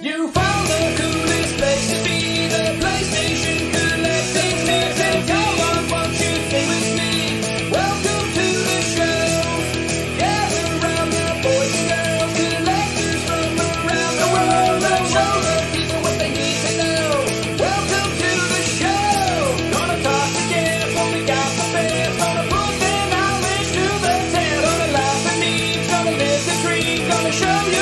You found the coolest place to be, the PlayStation Connect Experience, and go on, won't you stay with me? Welcome to the show, gather around the boys and girls, collectors from around the world, and show the people what they need to know. Welcome to the show, gonna toss again what we got for fans, gonna put their knowledge to the test, gonna laugh at me, gonna live the dream, gonna show you.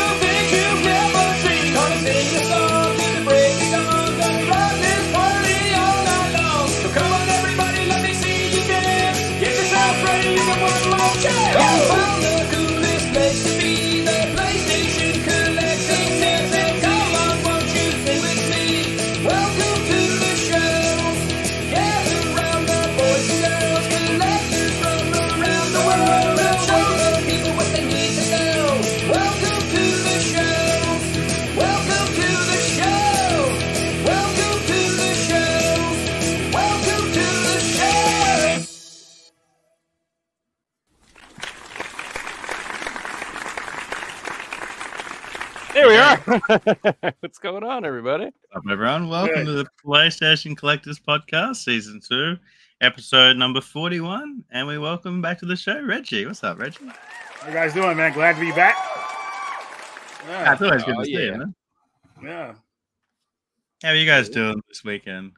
What's going on, everybody? What's up, everyone? Welcome to the PlayStation Collectors Podcast, Season 2, Episode number 41, and we welcome back to the show, Reggie. What's up, Reggie? How you guys doing, man? Glad to be back. Yeah. It's always good to see you, man. Yeah. How are you guys doing this weekend?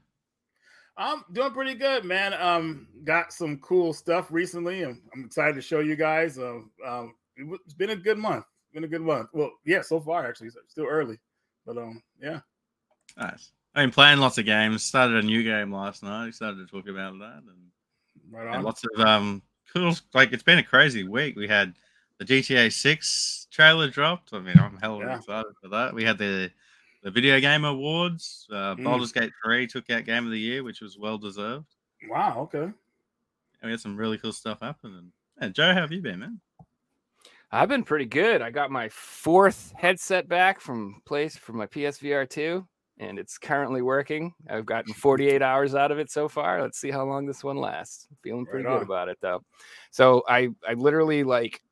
I'm doing pretty good, man. Got some cool stuff recently, and I'm excited to show you guys. It's been a good month. Been a good one. Well, yeah, so far actually, it's still early, but yeah. Nice. I mean, playing lots of games. Started a new game last night. We started to talk about that, and, and lots of cool. Like, it's been a crazy week. We had the GTA 6 trailer dropped. I mean, I'm hella excited for that. We had the Video Game Awards. Baldur's Gate 3 took out Game of the Year, which was well deserved. Wow. Okay. And we had some really cool stuff happening. And Joe, how have you been, man? I've been pretty good. I got my fourth headset back from my PSVR 2, and it's currently working. I've gotten 48 hours out of it so far. Let's see how long this one lasts. I'm feeling pretty good about it, though. So I literally, like,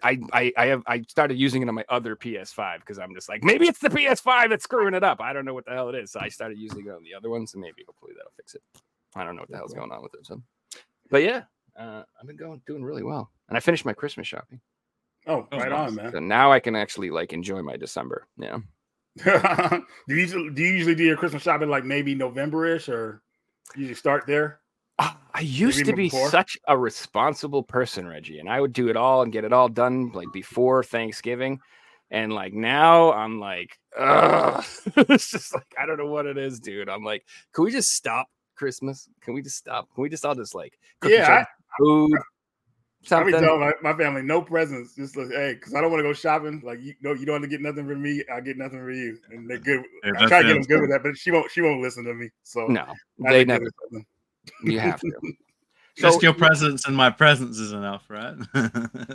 I started using it on my other PS5 because I'm just like, maybe it's the PS5 that's screwing it up. I don't know what the hell it is. So I started using it on the other one, so maybe hopefully that'll fix it. I don't know what the hell's going on with it. So, but yeah. I've been doing really well, and I finished my Christmas shopping. Oh, right on, man! So now I can actually like enjoy my December. Yeah. Do you usually do your Christmas shopping like maybe November-ish, or you usually start there? I used to be such a responsible person, Reggie, and I would do it all and get it all done like before Thanksgiving. And like now, I'm like, it's just like I don't know what it is, dude. I'm like, can we just stop Christmas? Can we just stop? Can we just all just like cook food? Something. I be telling my family no presents. Just like, hey, because I don't want to go shopping. Like, you don't want to get nothing for me. I get nothing for you, and they're good. Yeah, I try to get them good with that, but she won't listen to me. So no, they never. You have to. Just your presence and my presence is enough, right?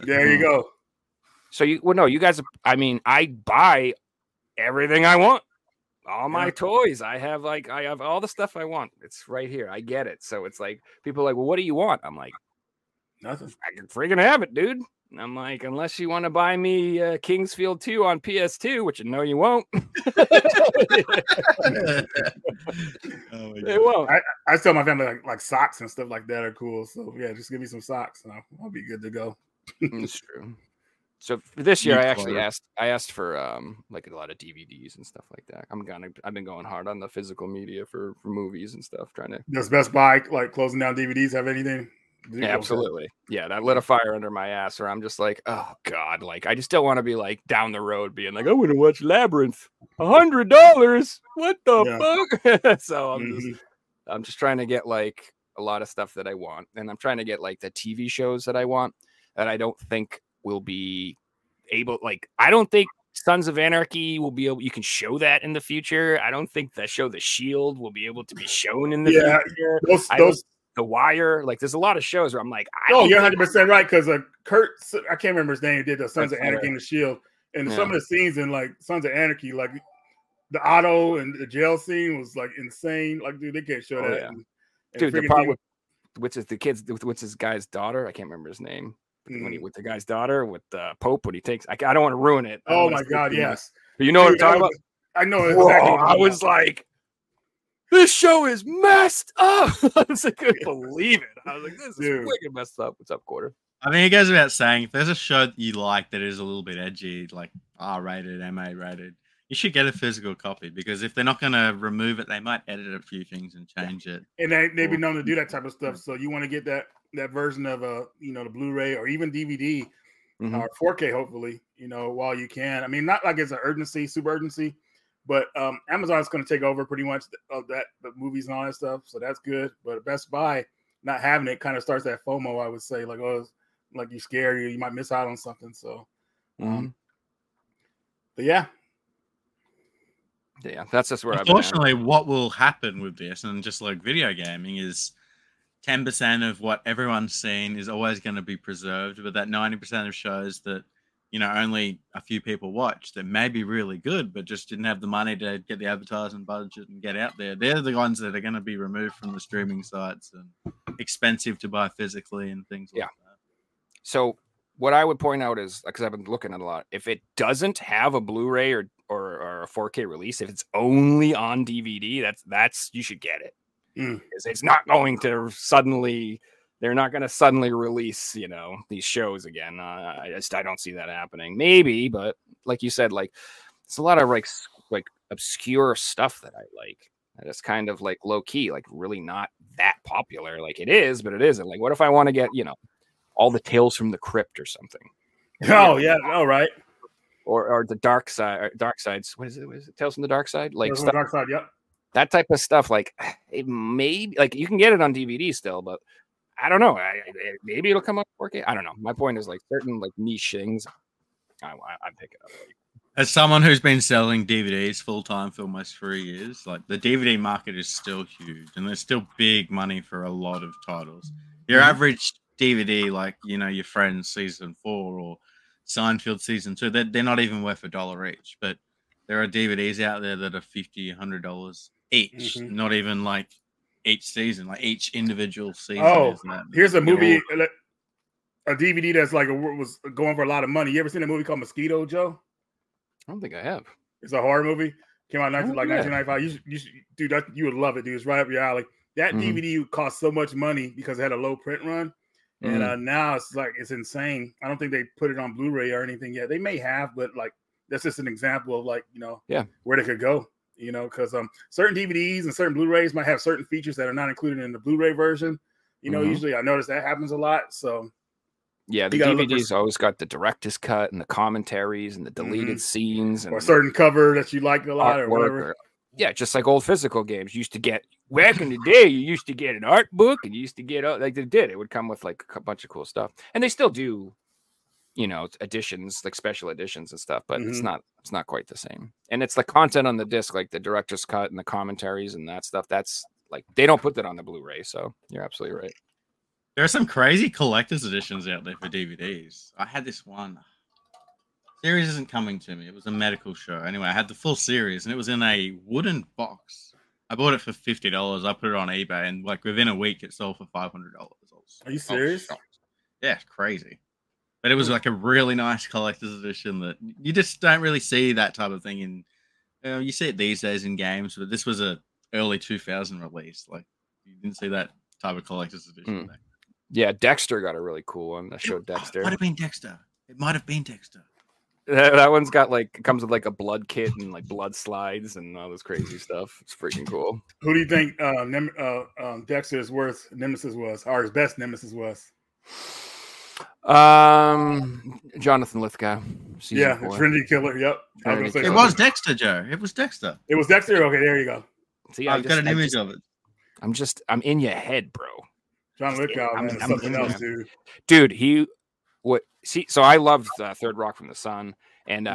There you go. So you guys. I mean, I buy everything I want. All my toys. I have all the stuff I want. It's right here. I get it. So it's like people are like, well, what do you want? I'm like, nothing. I can freaking have it, dude. And I'm like, unless you want to buy me Kingsfield 2 on PS2, which I know you won't. It won't. I tell my family like socks and stuff like that are cool. So yeah, just give me some socks and I'll be good to go. It's true. So for this year, I asked for like a lot of DVDs and stuff like that. I've been going hard on the physical media for movies and stuff. Trying to. Does Best Buy like closing down DVDs have anything? Yeah, absolutely. Yeah, that lit a fire under my ass, where I'm just like, oh god, like I just don't want to be like down the road being like, I want to watch Labyrinth, $100. What the fuck? So I'm just trying to get like a lot of stuff that I want, and I'm trying to get like the TV shows that I want that I don't think will be able, like, I don't think Sons of Anarchy will be able, you can show that in the future. I don't think the show The Shield will be able to be shown in the future. The Wire, like, there's a lot of shows where I'm like, you're 100% right, because Kurt, I can't remember his name, he did the Sons of Anarchy and The Shield, and some of the scenes in, like, Sons of Anarchy, like, the auto and the jail scene was, like, insane. Like, dude, they can't show that. Yeah. Dude, the part which is guy's daughter, I can't remember his name. When he with the guy's daughter, with the Pope, when he takes, I don't want to ruin it. Oh my God, yes. You know what I'm talking about? I know exactly. Whoa, I was like, this show is messed up. I was like, I couldn't believe it. I was like, this is wicked messed up. What's up, Quarter? I mean, it goes without saying, if there's a show that you like that is a little bit edgy, like R-rated, MA-rated, you should get a physical copy, because if they're not going to remove it, they might edit a few things and change it. And they've been known to do that type of stuff. So you want to get that version of the Blu-ray or even DVD or 4K, hopefully, while you can. I mean, not like it's an urgency, super urgency, but Amazon's going to take over pretty much the movies and all that stuff. So that's good. But Best Buy not having it kind of starts that FOMO, I would say, like, oh, like you're scared, you might miss out on something. So, but yeah, that's just where. Unfortunately, what will happen with this, and just like video gaming, is 10% of what everyone's seen is always going to be preserved, but that 90% of shows that only a few people watch that may be really good, but just didn't have the money to get the advertising budget and get out there. They're the ones that are going to be removed from the streaming sites and expensive to buy physically and things like that. So what I would point out is, because I've been looking at a lot, if it doesn't have a Blu-ray or a 4K release, if it's only on DVD, that's you should get it. It's not going to suddenly, they're not going to suddenly release, these shows again. I don't see that happening. Maybe, but like you said, like it's a lot of like obscure stuff that I like. That's kind of like low key, like really not that popular. Like it is, but it isn't. Like what if I want to get, all the Tales from the Crypt or something. Oh yeah, all right. Or the Dark Sides. What is it? Tales from the Dark Side. Like stuff, Dark Side, yep. That type of stuff. Like it may you can get it on DVD still, but I don't know. Maybe it'll come up 4K. I don't know. My point is certain niche things, I pick it up. As someone who's been selling DVDs full time for almost 3 years, the DVD market is still huge, and there's still big money for a lot of titles. Your average DVD, your Friends season 4 or Seinfeld season 2, they're not even worth $1 each. But there are DVDs out there that are $50, $100 each. Not even each season, each individual season. Oh, here's a movie, a DVD that's was going for a lot of money. You ever seen a movie called Mosquito, Joe? I don't think I have. It's a horror movie. Came out 1995. You should, dude, you would love it, dude. It's right up your alley. That DVD cost so much money because it had a low print run. And now it's it's insane. I don't think they put it on Blu-ray or anything yet. They may have, but that's just an example of where they could go. Because certain DVDs and certain Blu-rays might have certain features that are not included in the Blu-ray version. Usually I notice that happens a lot. So yeah, the DVDs always got the director's cut and the commentaries and the deleted scenes and or a certain cover that you like a lot or whatever. Yeah, just like old physical games. You used to get, back in the day, you used to get an art book, and you used to get, they did. It would come with, a bunch of cool stuff. And they still do, editions, special editions and stuff, but it's not quite the same. And it's the content on the disc, the director's cut and the commentaries and that stuff. That's, they don't put that on the Blu-ray, so you're absolutely right. There are some crazy collector's editions out there for DVDs. I had this one. Series isn't coming to me. It was a medical show. Anyway, I had the full series, and it was in a wooden box. I bought it for $50. I put it on eBay, and within a week, it sold for $500. Are you serious? Yeah, it's crazy. But it was a really nice collector's edition that you just don't really see that type of thing in. You see it these days in games, but this was a early 2000 release. You didn't see that type of collector's edition. Yeah, Dexter got a really cool one. That showed Dexter. It might have been Dexter. That one's got comes with a blood kit and blood slides and all this crazy stuff. It's freaking cool. Who do you think Dexter's worst nemesis was, or his best nemesis was? Jonathan Lithgow. Yeah, Trinity Killer. Yep. It was Dexter, Joe. It was Dexter. It was Dexter. Okay, there you go. See, I've got an image of it. I'm in your head, bro. John Lithgow. I'm something else, dude. Dude, he. What see? So I loved Third Rock from the Sun, and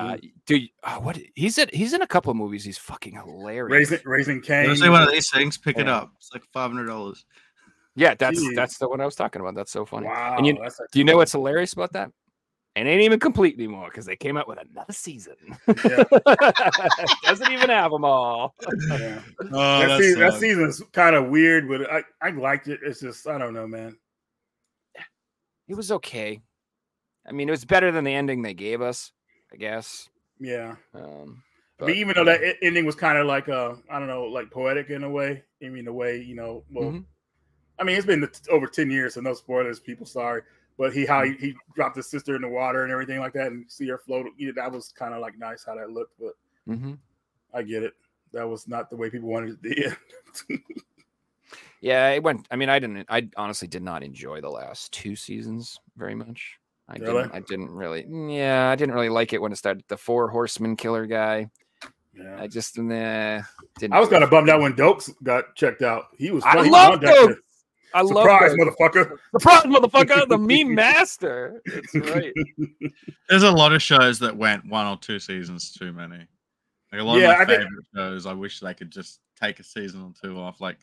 dude, what he's in a couple of movies. He's fucking hilarious. Raising Cain. Say one of these things, pick it up. It's $500. Yeah, that's the one I was talking about. That's so funny. Wow, and do you know what's hilarious about that? It ain't even complete anymore because they came out with another season. Yeah. Doesn't even have them all. Yeah. Oh, that season's kind of weird, but I liked it. It's just I don't know, man. It was okay. I mean, it was better than the ending they gave us, I guess. Yeah. But even though that ending was kind of like, I don't know, like poetic in a way. I mean, the way, you know, well, mm-hmm. I mean, it's been over 10 years, so no spoilers, people, sorry. But he dropped his sister in the water and everything like that, and see her float. Yeah, that was kind of like nice how that looked, but mm-hmm. I get it. That was not the way people wanted it to end. Yeah, it went. I mean, I honestly did not enjoy the last two seasons very much. I didn't really like it when it started. The four horsemen killer guy. Yeah. I just didn't. I was kind of bummed out when Dokes got checked out. He was. I love Dokes. I love surprise, motherfucker! Surprise, motherfucker! The meme master. That's right. There's a lot of shows that went one or two seasons too many. Like a lot of my favorite shows, I wish they could just take a season or two off. Like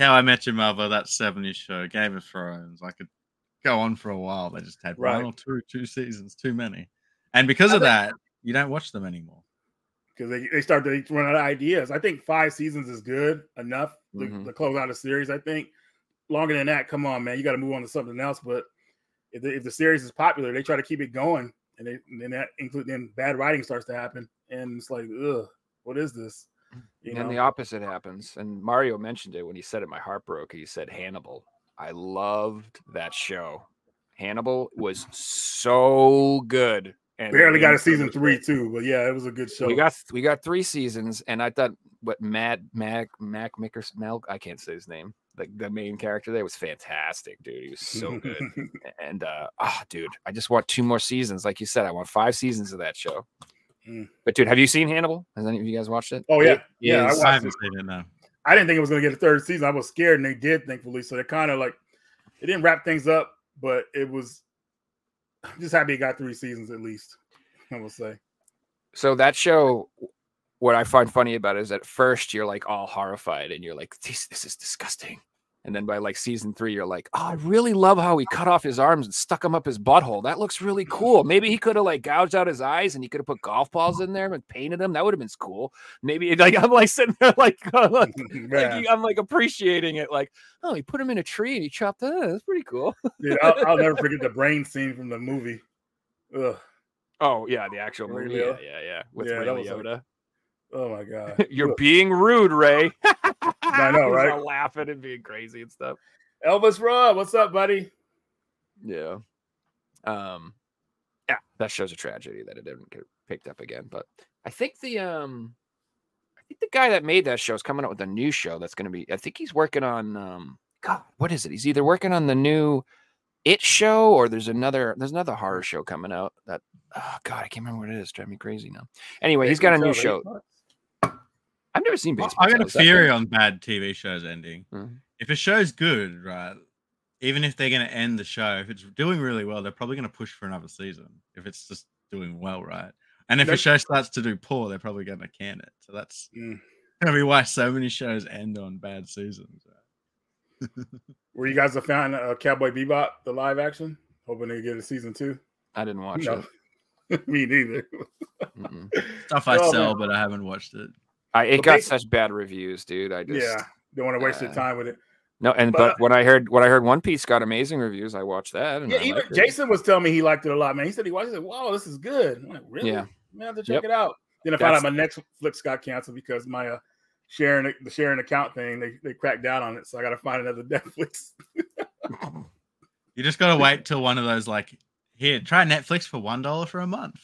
How I Met Your Mother, that 70s show, Game of Thrones. I could go on for a while. They just had one or two seasons too many, and because of that, you don't watch them anymore. Because they start to run out of ideas. I think 5 seasons is good enough to close out a series. I think. Longer than that, come on, man, you got to move on to something else. But if the series is popular, they try to keep it going, and then bad writing starts to happen, and it's like, ugh, what is this? And then the opposite happens. And Mario mentioned it when he said it. My heart broke. He said Hannibal. I loved that show. Hannibal was so good. And barely got a season 3 too, but yeah, it was a good show. We got 3 seasons, and I thought what Mac Mickersmell, I can't say his name. Like the main character there was fantastic, dude. He was so good. And dude, I just want 2 more seasons. Like you said, I want 5 seasons of that show. Mm. But dude, have you seen Hannibal? Has any of you guys watched it? Oh yeah. I haven't seen it now. I didn't think it was gonna get a 3rd season. I was scared, and they did, thankfully. So they kind of like it didn't wrap things up, but it was, I'm just happy it got 3 seasons at least, I will say. So that show, what I find funny about it is at first you're like all horrified and you're like, this is disgusting. And then by like season 3, you're like, oh, I really love how he cut off his arms and stuck them up his butthole. That looks really cool. Maybe he could have like gouged out his eyes and he could have put golf balls in there and painted them. That would have been cool. Maybe like I'm like sitting there like I'm like appreciating it. Like, oh, he put him in a tree and he chopped it. That's pretty cool. Dude, I'll never forget the brain scene from the movie. Ugh. Oh yeah, the actual movie. Yeah. With Ray Liotta. Oh my god! You're being rude, Ray. I know, right? Laughing and being crazy and stuff. Elvis Rob, what's up, buddy? Yeah, yeah. That show's a tragedy that it didn't get picked up again. But I think the guy that made that show is coming up with a new show that's going to be. I think he's working on what is it? He's either working on the new It show or there's another horror show coming out that I can't remember what it is. It's driving me crazy now. Anyway, he's got a new show. I've never seen baseball. I got a theory on bad TV shows ending. Mm-hmm. If a show's good, right, even if they're going to end the show, if it's doing really well, they're probably going to push for another season. If it's just doing well, right? And if a show starts to do poor, they're probably going to can it. So that's going to be why so many shows end on bad seasons. Right? Were you guys a fan of Cowboy Bebop, the live action? Hoping they get a season 2. I didn't watch it. Me neither. Stuff but I haven't watched it. It got such bad reviews, dude. I just don't want to waste your time with it. No, and but when I heard One Piece got amazing reviews, I watched that. And even Jason was telling me he liked it a lot, man. He said he watched it. Wow, this is good. I'm like, really? Yeah. Man, I have to check it out. Then I found out my Netflix got canceled because my sharing account thing they cracked down on it. So I got to find another Netflix. You just got to wait till one of those like here, try Netflix for $1 for a month.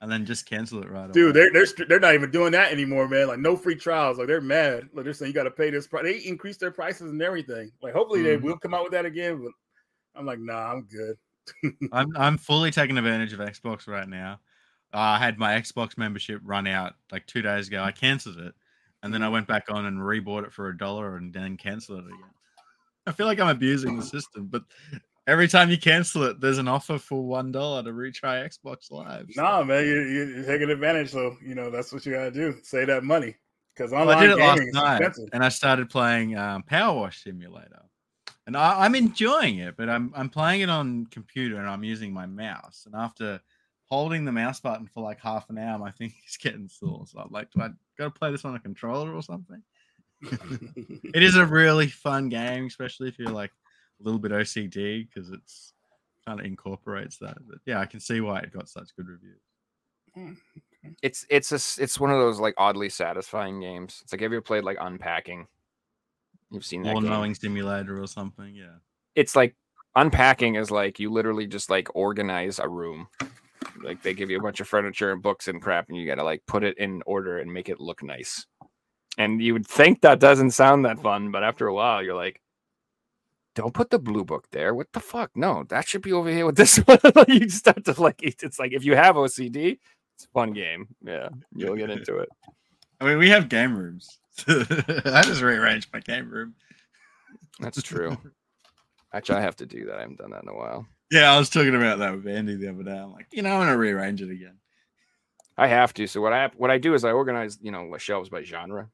And then just cancel it right away. Dude, they're not even doing that anymore, man. Like no free trials. Like they're mad. Like they're saying you got to pay this price. They increased their prices and everything. Like hopefully they will come out with that again. But I'm like, nah, I'm good. I'm fully taking advantage of Xbox right now. I had my Xbox membership run out like 2 days ago. I canceled it, and then I went back on and rebought it for $1 and then canceled it again. I feel like I'm abusing the system, but. Every time you cancel it, there's an offer for $1 to retry Xbox Live. So. Nah, man, you're taking advantage. So, you know, that's what you got to do. Save that money. Because online gaming is expensive. And I started playing Power Wash Simulator. And I'm enjoying it, but I'm playing it on computer and I'm using my mouse. And after holding the mouse button for like half an hour, my finger's getting sore. So I'm like, do I got to play this on a controller or something? It is a really fun game, especially if you're like, a little bit OCD because it's kind of incorporates that. But yeah, I can see why it got such good reviews. It's one of those like oddly satisfying games. It's like, have you played like Unpacking? You've seen that game. Knowing simulator or something, yeah. It's like Unpacking is like you literally just like organize a room. Like they give you a bunch of furniture and books and crap, and you gotta like put it in order and make it look nice. And you would think that doesn't sound that fun, but after a while, you're like, don't put the blue book there. What the fuck? No, that should be over here with this one. You just have to like, it's like if you have OCD, it's a fun game. Yeah, you'll get into it. I mean, we have game rooms. I just rearranged my game room. That's true. Actually, I have to do that. I haven't done that in a while. Yeah, I was talking about that with Andy the other day. I'm like, you know, I'm going to rearrange it again. I have to. So what I do is I organize, you know, shelves by genre.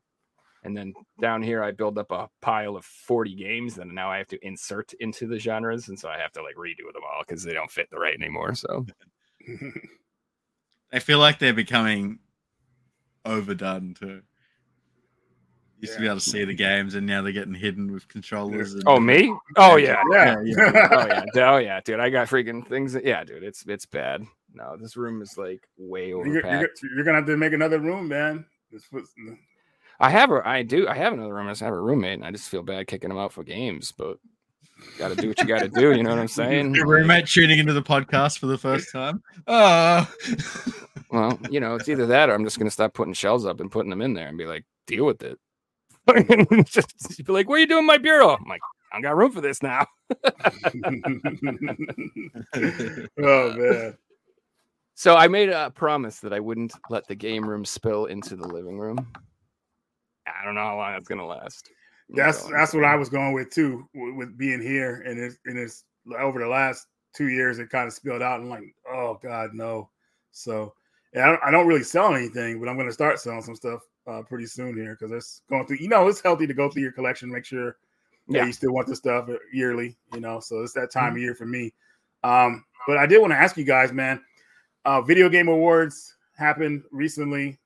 And then down here, I build up a pile of 40 games, and now I have to insert into the genres, and so I have to like redo them all because they don't fit the right anymore. So I feel like they're becoming overdone too. Used to be able to see the games, and now they're getting hidden with controllers. And me? Oh yeah, yeah, yeah. Oh yeah, dude. I got freaking things. Yeah, dude. It's bad. No, this room is like way overpacked. You're gonna have to make another room, man. I have another room. I just have a roommate, and I just feel bad kicking him out for games. But gotta do what you gotta do. You know what I'm saying? Your roommate tuning into the podcast for the first time. Oh, well, you know, it's either that or I'm just gonna stop putting shelves up and putting them in there and be like, deal with it. Just be like, what are you doing in my bureau? I'm like, I don't got room for this now. Oh man. So I made a promise that I wouldn't let the game room spill into the living room. I don't know how long that's gonna last. That's what I was going with too, with being here, and it's over the last 2 years it kind of spilled out, and like, oh god, no. So I don't really sell anything, but I'm gonna start selling some stuff pretty soon here because it's going through. You know, it's healthy to go through your collection, make sure that you still want the stuff yearly. You know, so it's that time of year for me. But I did want to ask you guys, man. Video Game Awards happened recently,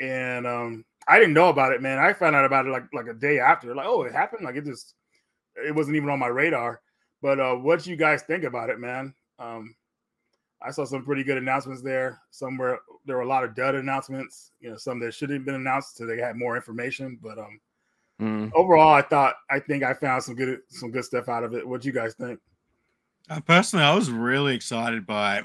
and I didn't know about it, man. I found out about it like a day after. Like, oh, it happened? Like, it wasn't even on my radar. But what do you guys think about it, man? I saw some pretty good announcements there. Somewhere there were a lot of dud announcements. You know, some that shouldn't have been announced so they had more information. But overall, I think I found some good stuff out of it. What do you guys think? Personally, I was really excited by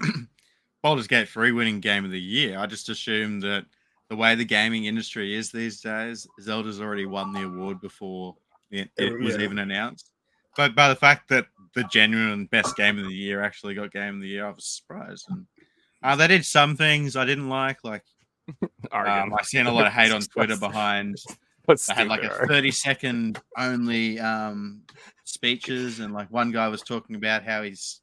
Baldur's Gate 3 winning Game of the Year. I just assumed that the way the gaming industry is these days, Zelda's already won the award before it was even announced. But by the fact that the genuine best game of the year actually got Game of the Year, I was surprised. And they did some things I didn't like I seen a lot of hate on Twitter behind. I had like a 30-second only speeches, and like one guy was talking about how his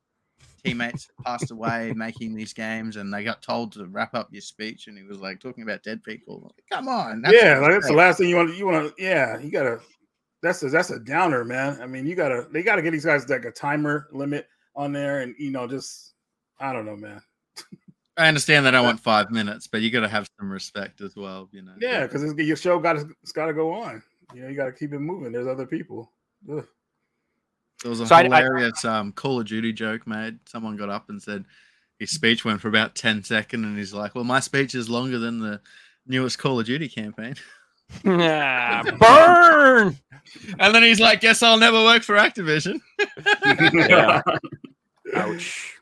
teammates passed away making these games, and they got told to wrap up your speech, and he was like talking about dead people. Like, come on, that's the last thing you want to. Yeah, you gotta. That's a downer, man. I mean, they gotta get these guys like a timer limit on there, and you know, just I don't know, man. I understand that I want 5 minutes, but you gotta have some respect as well, you know. Yeah, because your show it's gotta go on. You know, you gotta keep it moving. There's other people. Ugh. There was a hilarious Call of Duty joke made. Someone got up and said his speech went for about 10 seconds, and he's like, well, my speech is longer than the newest Call of Duty campaign. Yeah, burn! And then he's like, guess I'll never work for Activision. Yeah. Ouch.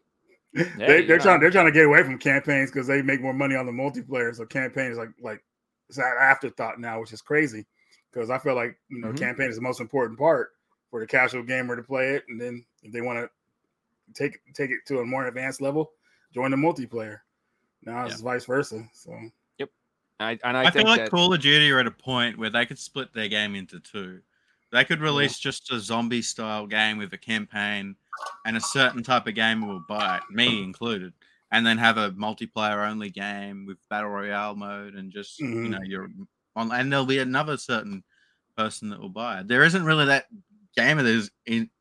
Yeah, they're trying to get away from campaigns because they make more money on the multiplayer, so campaign is like it's an afterthought now, which is crazy because I feel like, you know, campaign is the most important part for the casual gamer to play it, and then if they want to take it to a more advanced level, join the multiplayer. Now it's vice versa. So yep, I think feel like Call of Duty are at a point where they could split their game into two. They could release just a zombie-style game with a campaign, and a certain type of game will buy it, me included, and then have a multiplayer-only game with battle royale mode, and just you know, you're on, and there'll be another certain person that will buy it. There isn't really that. Game of this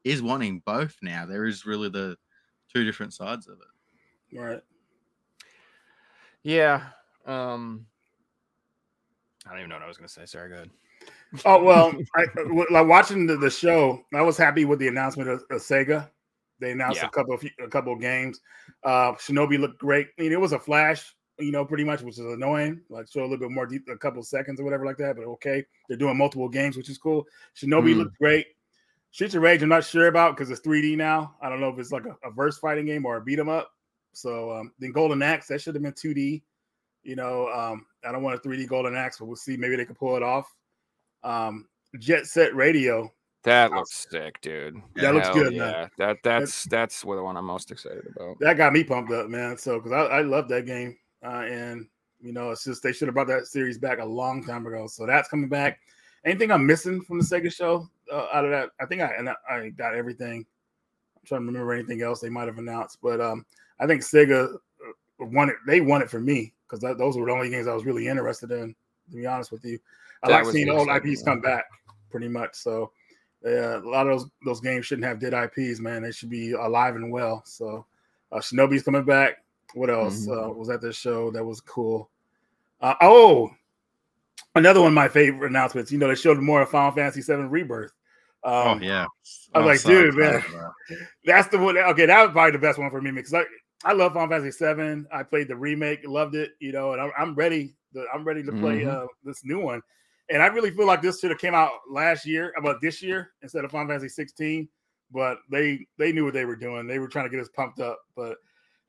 is wanting both now. There is really the two different sides of it. Right. Yeah. I don't even know what I was going to say. Sorry, go ahead. Oh, well, like watching the show, I was happy with the announcement of Sega. They announced a couple of games. Shinobi looked great. I mean, it was a flash you know, pretty much, which is annoying. Like, show a little bit more deep, a couple seconds or whatever like that. But okay, they're doing multiple games, which is cool. Shinobi looked great. Streets of Rage, I'm not sure about because it's 3D now. I don't know if it's like a verse fighting game or a beat 'em up. So then Golden Axe, that should have been 2D. You know, I don't want a 3D Golden Axe, but we'll see. Maybe they can pull it off. Jet Set Radio. That looks sick, dude. That looks good, yeah. Man. That's the one I'm most excited about. That got me pumped up, man. So because I love that game, and you know, it's just they should have brought that series back a long time ago. So that's coming back. Anything I'm missing from the Sega show out of that? I think I got everything. I'm trying to remember anything else they might have announced, but I think Sega won it. They won it for me because those were the only games I was really interested in. To be honest with you, I like seeing old IPs come back, pretty much. So. Yeah, a lot of those games shouldn't have dead IPs, man. They should be alive and well. So, Shinobi's coming back. What else was at this show that was cool? Another one of my favorite announcements. You know, they showed more of Final Fantasy VII Rebirth. I was like, dude, man, that's the one. Okay, that was probably the best one for me because I love Final Fantasy VII. I played the remake, loved it. You know, and I'm ready to play this new one. And I really feel like this should have came out this year instead of Final Fantasy 16. But they knew what they were doing. They were trying to get us pumped up. But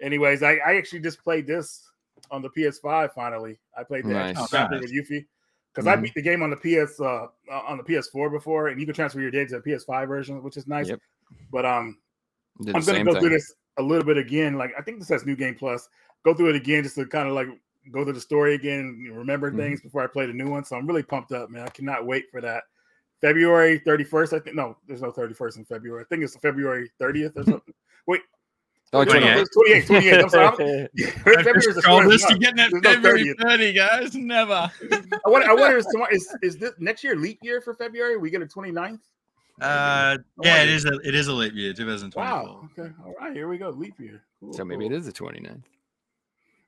anyways, I actually just played this on the PS5 finally. I played the extra with Yuffie because I beat the game on the PS4 before, and you can transfer your data to the PS5 version, which is nice. Yep. But I'm going to go through this a little bit again. Like I think this has New Game Plus. Go through it again just to kind of like go through the story again and remember things before I play the new one. So I'm really pumped up, man. I cannot wait for that. February 31st, I think. No, there's no 31st in February. I think it's February 30th or something. Wait. Oh, 28. I'm sorry. February 30, guys. Never. I wonder is this next year leap year for February? We get a 29th? It is a leap year, 2024. Wow. Okay. All right. Here we go. Leap year. Cool, so maybe it is the 29th.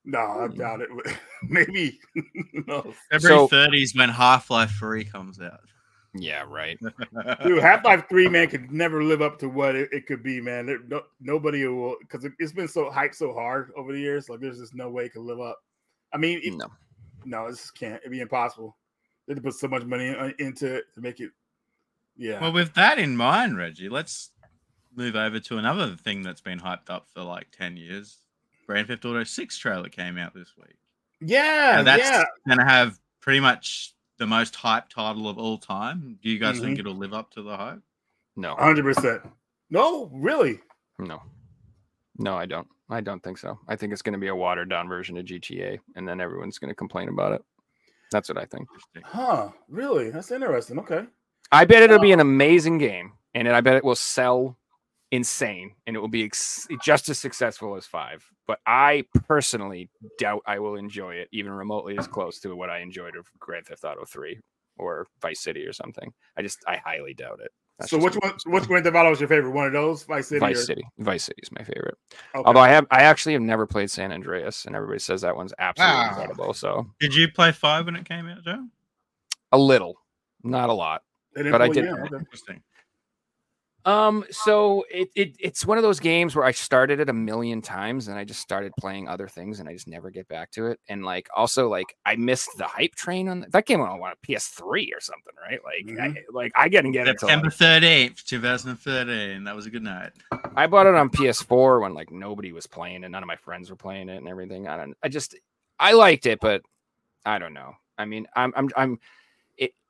No, I doubt it. Maybe. No. February 30s when Half-Life 3 comes out. Yeah, right. Dude, Half-Life 3, man, could never live up to what it could be, man. Nobody will, because it's been so hyped so hard over the years. Like, there's just no way it could live up. I mean, it just can't. It'd be impossible. They had to put so much money into it to make it. Yeah. Well, with that in mind, Reggie, let's move over to another thing that's been hyped up for like 10 years. Grand Theft Auto 6 trailer came out this week. Yeah, that's going to have pretty much the most hyped title of all time. Do you guys think it'll live up to the hype? No. 100%. No, really? No, I don't. I don't think so. I think it's going to be a watered-down version of GTA, and then everyone's going to complain about it. That's what I think. Huh, really? That's interesting. Okay. I bet it'll be an amazing game, and I bet it will sell insane, and it will be just as successful as 5, but I personally doubt I will enjoy it even remotely as close to what I enjoyed of Grand Theft Auto 3 or Vice City or something. I highly doubt it. That's so which Grand Theft Auto is your favorite? One of those? Vice City. Vice City is my favorite. Okay. Although I actually have never played San Andreas, and everybody says that one's absolutely incredible. So did you play 5 when it came out, Joe? A little, not a lot, but I did. Yeah, interesting. So it's one of those games where I started it 1,000,000 times and I just started playing other things and I just never get back to it. And I missed the hype train on that game on a PS3 or something, right? I didn't get it. September 13th, 2013. That was a good night. I bought it on PS4 when nobody was playing and none of my friends were playing it and everything. I liked it, but I don't know. I mean,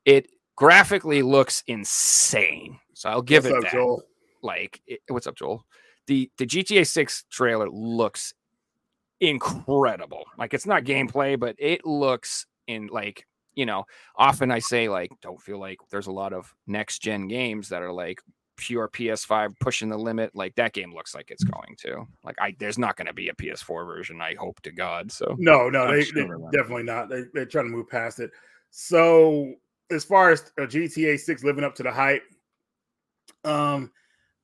it graphically looks insane. So I'll give it that. Joel? What's up, Joel? The GTA 6 trailer looks incredible. It's not gameplay, but it looks often I say don't feel like there's a lot of next gen games that are pure PS5 pushing the limit. That game looks like it's going to. There's not going to be a PS4 version. I hope to God. So no, they're definitely not. They're trying to move past it. So as far as GTA 6 living up to the hype. I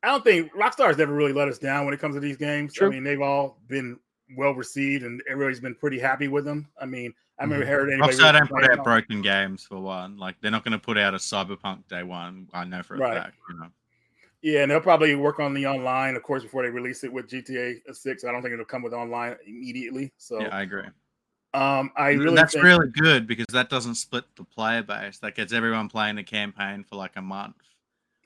don't think Rockstar's never really let us down when it comes to these games. True. I mean, they've all been well received and everybody's been pretty happy with them. I mean, I never heard anybody. Rockstar don't put out broken games for one. They're not going to put out a Cyberpunk day one. I know for a fact. You know. Yeah, and they'll probably work on the online, of course, before they release it with GTA 6. I don't think it'll come with online immediately. So yeah, I agree. That's really good because that doesn't split the player base. That gets everyone playing the campaign for like a month.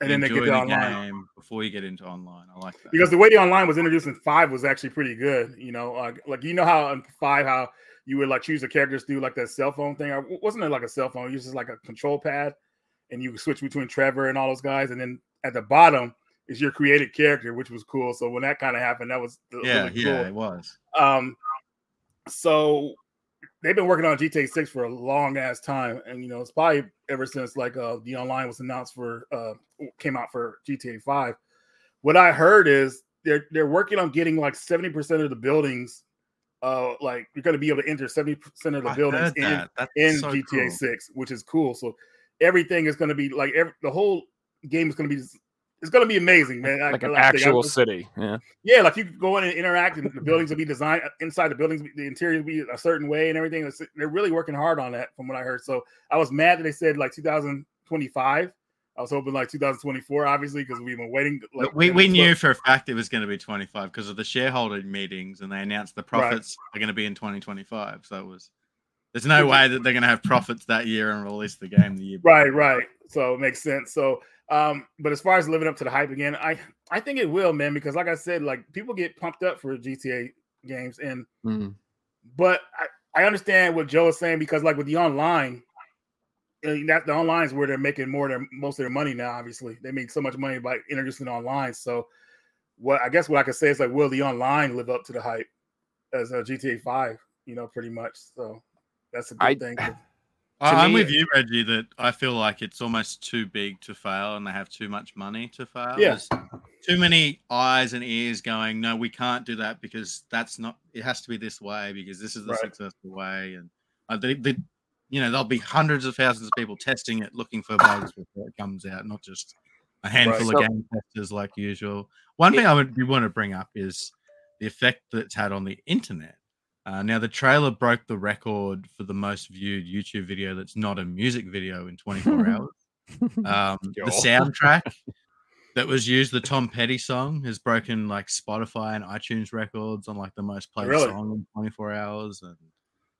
And then they get to online before you get into online. I like that because the way the online was introduced in 5 was actually pretty good. You know, like you know how in 5 how you would like choose the characters through like that cell phone thing. Wasn't it like a cell phone? It was just like a control pad, and you switch between Trevor and all those guys. And then at the bottom is your created character, which was cool. So when that kind of happened, that was really cool. It was. So they've been working on GTA 6 for a long ass time, and you know it's probably ever since like the online was announced for came out for GTA 5. What I heard is they're working on getting like 70% of the buildings, like you're going to be able to enter 70% of the buildings in so GTA 6, which is cool. So everything is going to be like the whole game is going to be. It's going to be amazing, man. Like an actual city. Yeah, like you can go in and interact, and the buildings will be designed inside the buildings. The interior will be a certain way and everything. They're really working hard on that from what I heard. So I was mad that they said like 2025. I was hoping like 2024, obviously, because we've been waiting. Like, we knew for a fact it was going to be 25 because of the shareholder meetings, and they announced the profits are going to be in 2025. So it was there's no way that they're going to have profits that year and release the game the year before. Right. So it makes sense. So but as far as living up to the hype again, I think it will, man, because like I said, like people get pumped up for GTA games, and but I understand what Joe is saying because like with the online, the online is where they're making most of their money now. Obviously, they make so much money by introducing online. So what I could say is like, will the online live up to the hype as a GTA 5? You know, pretty much. So that's a good thing. I'm with you, Reggie, that I feel like it's almost too big to fail and they have too much money to fail. Yeah. There's too many eyes and ears going, no, we can't do that because it has to be this way because this is the successful way. And there'll be hundreds of thousands of people testing it, looking for bugs before it comes out, not just a handful of game testers like usual. One thing I want to bring up is the effect that it's had on the internet. Now, the trailer broke the record for the most viewed YouTube video that's not a music video in 24 hours. The soundtrack that was used, the Tom Petty song, has broken like Spotify and iTunes records on like the most played song in 24 hours. And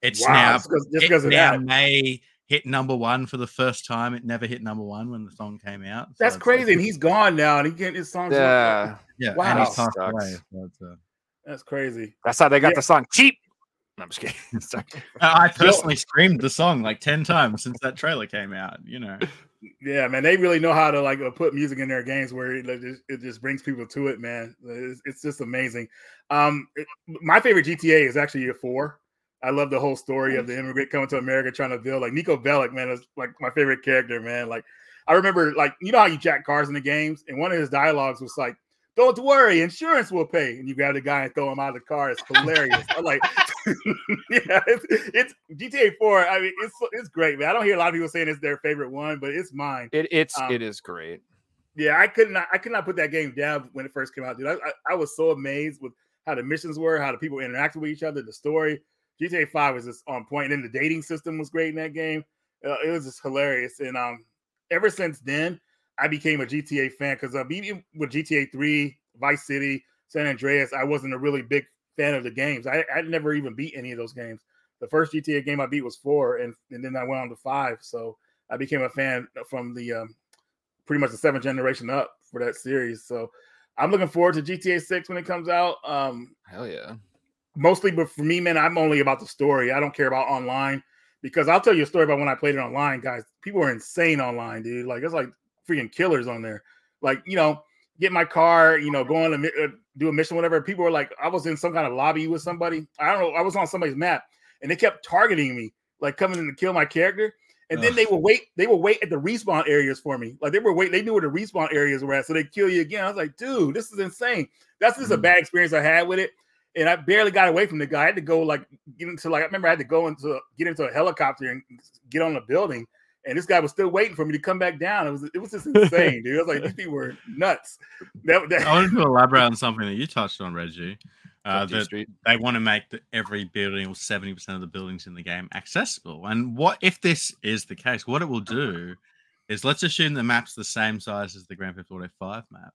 it's now may hit number one for the first time. It never hit number one when the song came out. That's crazy. And he's gone now. And he can't his songs. Yeah. Wow. And he's passed away, that's crazy. That's how they got the song cheap. No, I'm just kidding. I personally streamed the song like 10 times since that trailer came out, you know. Yeah, man, they really know how to like put music in their games where it just brings people to it, man. It's just amazing. My favorite GTA is actually 4. I love the whole story of the immigrant coming to America trying to build. Like Nico Bellic, man, is like my favorite character, man. Like I remember, like you know how you jack cars in the games, and one of his dialogues was like, "Don't worry, insurance will pay." And you grab the guy and throw him out of the car. It's hilarious. I'm like, yeah, it's GTA 4. I mean, it's great, man. I don't hear a lot of people saying it's their favorite one, but it's mine. It is great. Yeah, I could not put that game down when it first came out, dude. I was so amazed with how the missions were, how the people interacted with each other, the story. GTA 5 was just on point, and then the dating system was great in that game. It was just hilarious, and ever since then, I became a GTA fan because even with GTA 3, Vice City, San Andreas, I wasn't a really big fan of the games. I never even beat any of those games. The first GTA game I beat was 4, and then I went on to 5. So I became a fan from the pretty much the 7th generation up for that series. So I'm looking forward to GTA 6 when it comes out. Hell yeah. Mostly, but for me, man, I'm only about the story. I don't care about online because I'll tell you a story about when I played it online, guys. People are insane online, dude. Like it's like freaking killers on there, like you know, get my car, you know, go on and do a mission, whatever. People were like, I was in some kind of lobby with somebody, I don't know, I was on somebody's map, and they kept targeting me, like coming in to kill my character. And then they will wait at the respawn areas for me, like they knew where the respawn areas were at, so they kill you again. I was like, dude, this is insane. That's just a bad experience I had with it, and I barely got away from the guy. I had to go like get into like I remember I had to go into get into a helicopter and get on a building. And this guy was still waiting for me to come back down. It was just insane, dude. I was like, these people were nuts. I wanted to elaborate on something that you touched on, Reggie. That they want to make every building or 70% of the buildings in the game accessible. And what if this is the case? What it will do is, let's assume the map's the same size as the Grand Theft Auto 5 map.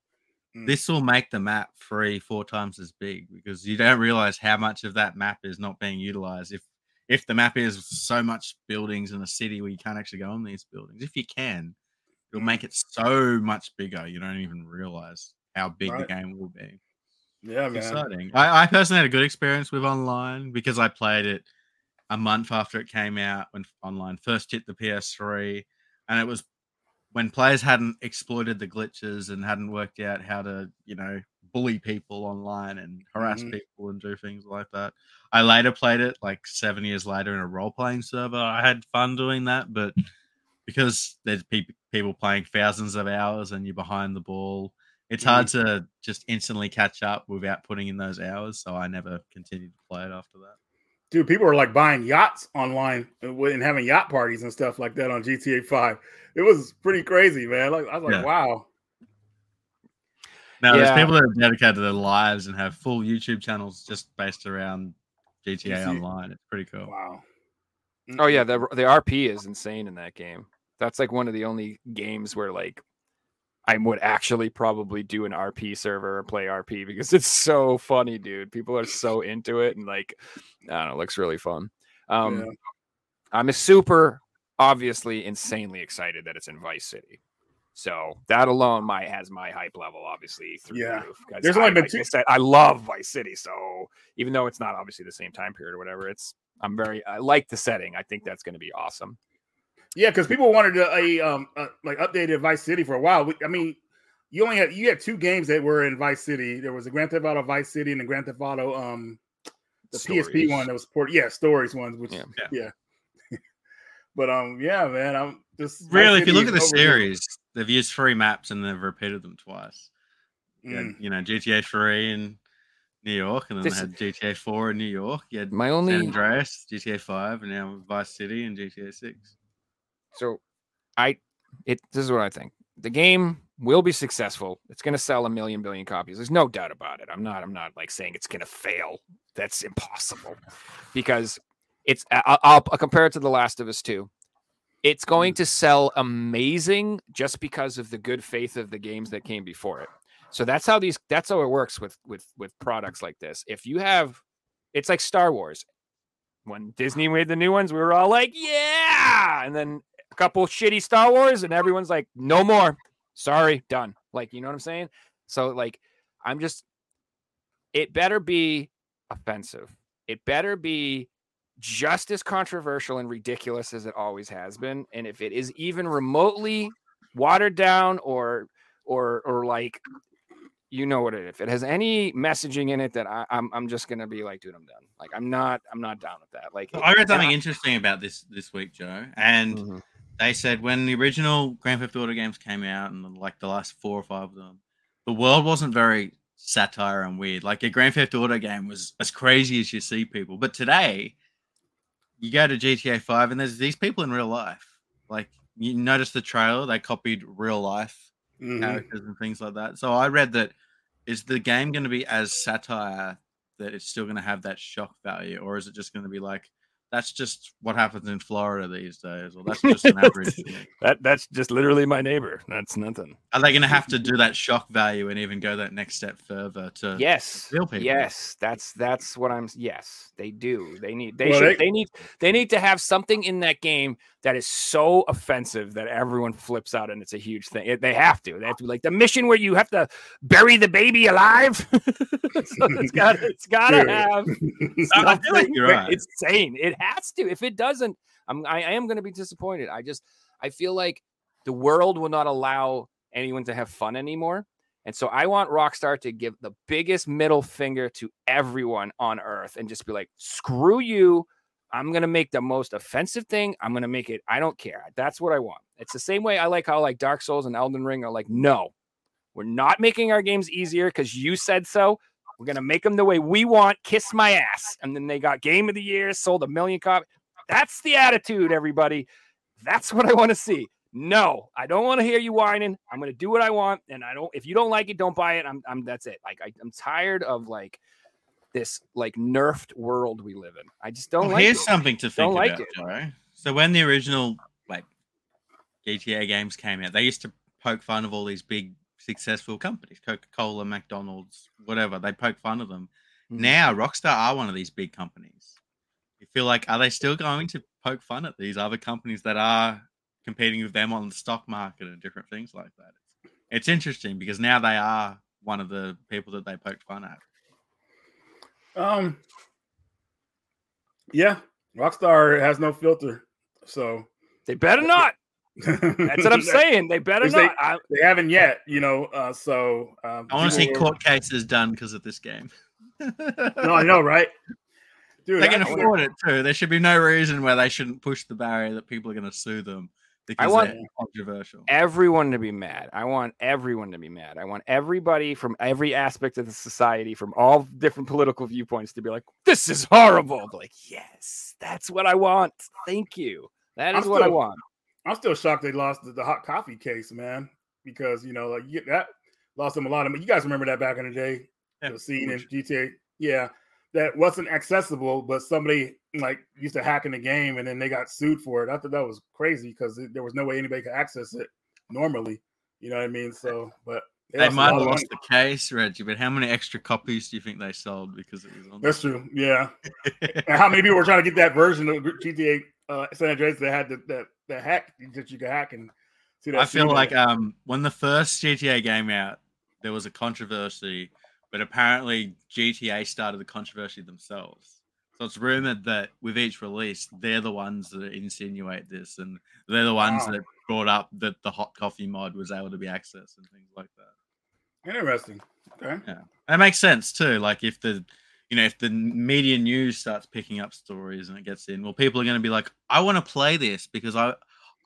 This will make the map 4 times as big, because you don't realize how much of that map is not being utilized. If if the map is so much buildings in a city where you can't actually go on these buildings, if you can, it'll make it so much bigger. You don't even realize how big the game will be. Yeah, man. Exciting. I personally had a good experience with Online because I played it a month after it came out when Online first hit the PS3, and it was when players hadn't exploited the glitches and hadn't worked out how to, you know, bully people online and harass people and do things like that. I later played it like 7 years later in a role-playing server. I had fun doing that, but because there's people playing thousands of hours and you're behind the ball, it's hard to just instantly catch up without putting in those hours, so I never continued to play it after that. Dude, people are like buying yachts online and having yacht parties and stuff like that on GTA 5. It was pretty crazy, man. Like, I was like, wow. Now, there's people that are dedicated to their lives and have full YouTube channels just based around GTA Online. It's pretty cool. Wow. Oh, yeah. The RP is insane in that game. That's like one of the only games where like I would actually probably do an RP server or play RP because it's so funny, dude. People are so into it, and like, I don't know, it looks really fun. I'm super obviously insanely excited that it's in Vice City. So that alone has my hype level obviously through the roof. There's only been two. I love Vice City, so even though it's not obviously the same time period or whatever, I like the setting. I think that's going to be awesome. Yeah, because people wanted a like updated Vice City for a while. You had two games that were in Vice City. There was a Grand Theft Auto Vice City and the Grand Theft Auto the Stories. PSP one that was ported. Yeah, Stories ones. But man, I'm just really. If you look at the series, they've used three maps and they've repeated them twice. And, you know, GTA 3 and New York, and then they had GTA 4 in New York. You had San Andreas, GTA 5, and now Vice City and GTA 6. So this is what I think. The game will be successful. It's going to sell a million billion copies. There's no doubt about it. I'm not like saying it's going to fail. That's impossible because it's, I'll compare it to The Last of Us 2. It's going to sell amazing just because of the good faith of the games that came before it. So that's how it works with products like this. If you have, it's like Star Wars. When Disney made the new ones, we were all like, yeah. And then a couple shitty Star Wars and everyone's like, no more. Sorry, done. Like, you know what I'm saying? So like, it better be offensive. It better be just as controversial and ridiculous as it always has been. And if it is even remotely watered down or like, you know what it is. If it has any messaging in it that I'm just gonna be like, dude, I'm done. Like I'm not down with that. Like I read something interesting about this week, Joe, and they said when the original Grand Theft Auto games came out, and like the last 4 or 5 of them, the world wasn't very satire and weird. Like a Grand Theft Auto game was as crazy as you see people, but today you go to GTA 5 and there's these people in real life. Like you notice the trailer, they copied real life characters and things like that. So I read that. Is the game going to be as satire that it's still going to have that shock value? Or is it just going to be like, that's just what happens in Florida these days? Or that's just an average thing. That's just literally my neighbor. That's nothing. Are they going to have to do that shock value and even go that next step further to real people? Yes, that's what I'm. Yes, they do. They need to have something in that game that is so offensive that everyone flips out and it's a huge thing. They have to be like the mission where you have to bury the baby alive. So it's gotta have. I feel like you're right. It's insane. It has to. If it doesn't, I am going to be disappointed. I feel like the world will not allow anyone to have fun anymore. And so I want Rockstar to give the biggest middle finger to everyone on earth and just be like, screw you. I'm going to make the most offensive thing. I'm going to make it. I don't care. That's what I want. It's the same way I like how like Dark Souls and Elden Ring are like, no, we're not making our games easier because you said so. We're going to make them the way we want. Kiss my ass. And then they got Game of the Year, sold a million copies. That's the attitude, everybody. That's what I want to see. No, I don't want to hear you whining. I'm going to do what I want. And if you don't like it, don't buy it. That's it. Like, I'm tired of like this like nerfed world we live in. I just don't like it. Here's something to think about, Joe. So when the original like GTA games came out, they used to poke fun of all these big, successful companies, Coca-Cola, McDonald's, whatever. They poke fun of them. Now Rockstar are one of these big companies. If feel like, are they still going to poke fun at these other companies that are competing with them on the stock market and different things like that? It's interesting because now they are one of the people that they poked fun at. Yeah, Rockstar has no filter, so they better not. That's what I'm saying. They better not. They haven't yet, you know. I want to see court cases done because of this game. No, I know, right? Dude, they can afford it too. There should be no reason why they shouldn't push the barrier that people are going to sue them because they're controversial. Everyone to be mad. I want everyone to be mad. I want everybody from every aspect of the society, from all different political viewpoints, to be like, "This is horrible." Like, yes, that's what I want. Thank you. That is what I want. I'm still shocked they lost the hot coffee case, man, because, you know, like that lost them a lot of money. You guys remember that back in the day, the scene in GTA, that wasn't accessible, but somebody like used to hack in the game, and then they got sued for it. I thought that was crazy because there was no way anybody could access it normally. You know what I mean? So, but they might have lost the case, Reggie. But how many extra copies do you think they sold because it was on? That's true. Yeah. And how many people were trying to get that version of GTA San Andreas that had the hack that you could hack and see that? I feel like when the first GTA came out, there was a controversy, but apparently GTA started the controversy themselves. So it's rumored that with each release, they're the ones that insinuate this, and they're the ones that brought up that the hot coffee mod was able to be accessed and things like that. Interesting. Okay. Yeah. That makes sense too. Like if the media news starts picking up stories and it gets in, well, people are going to be like, I want to play this because I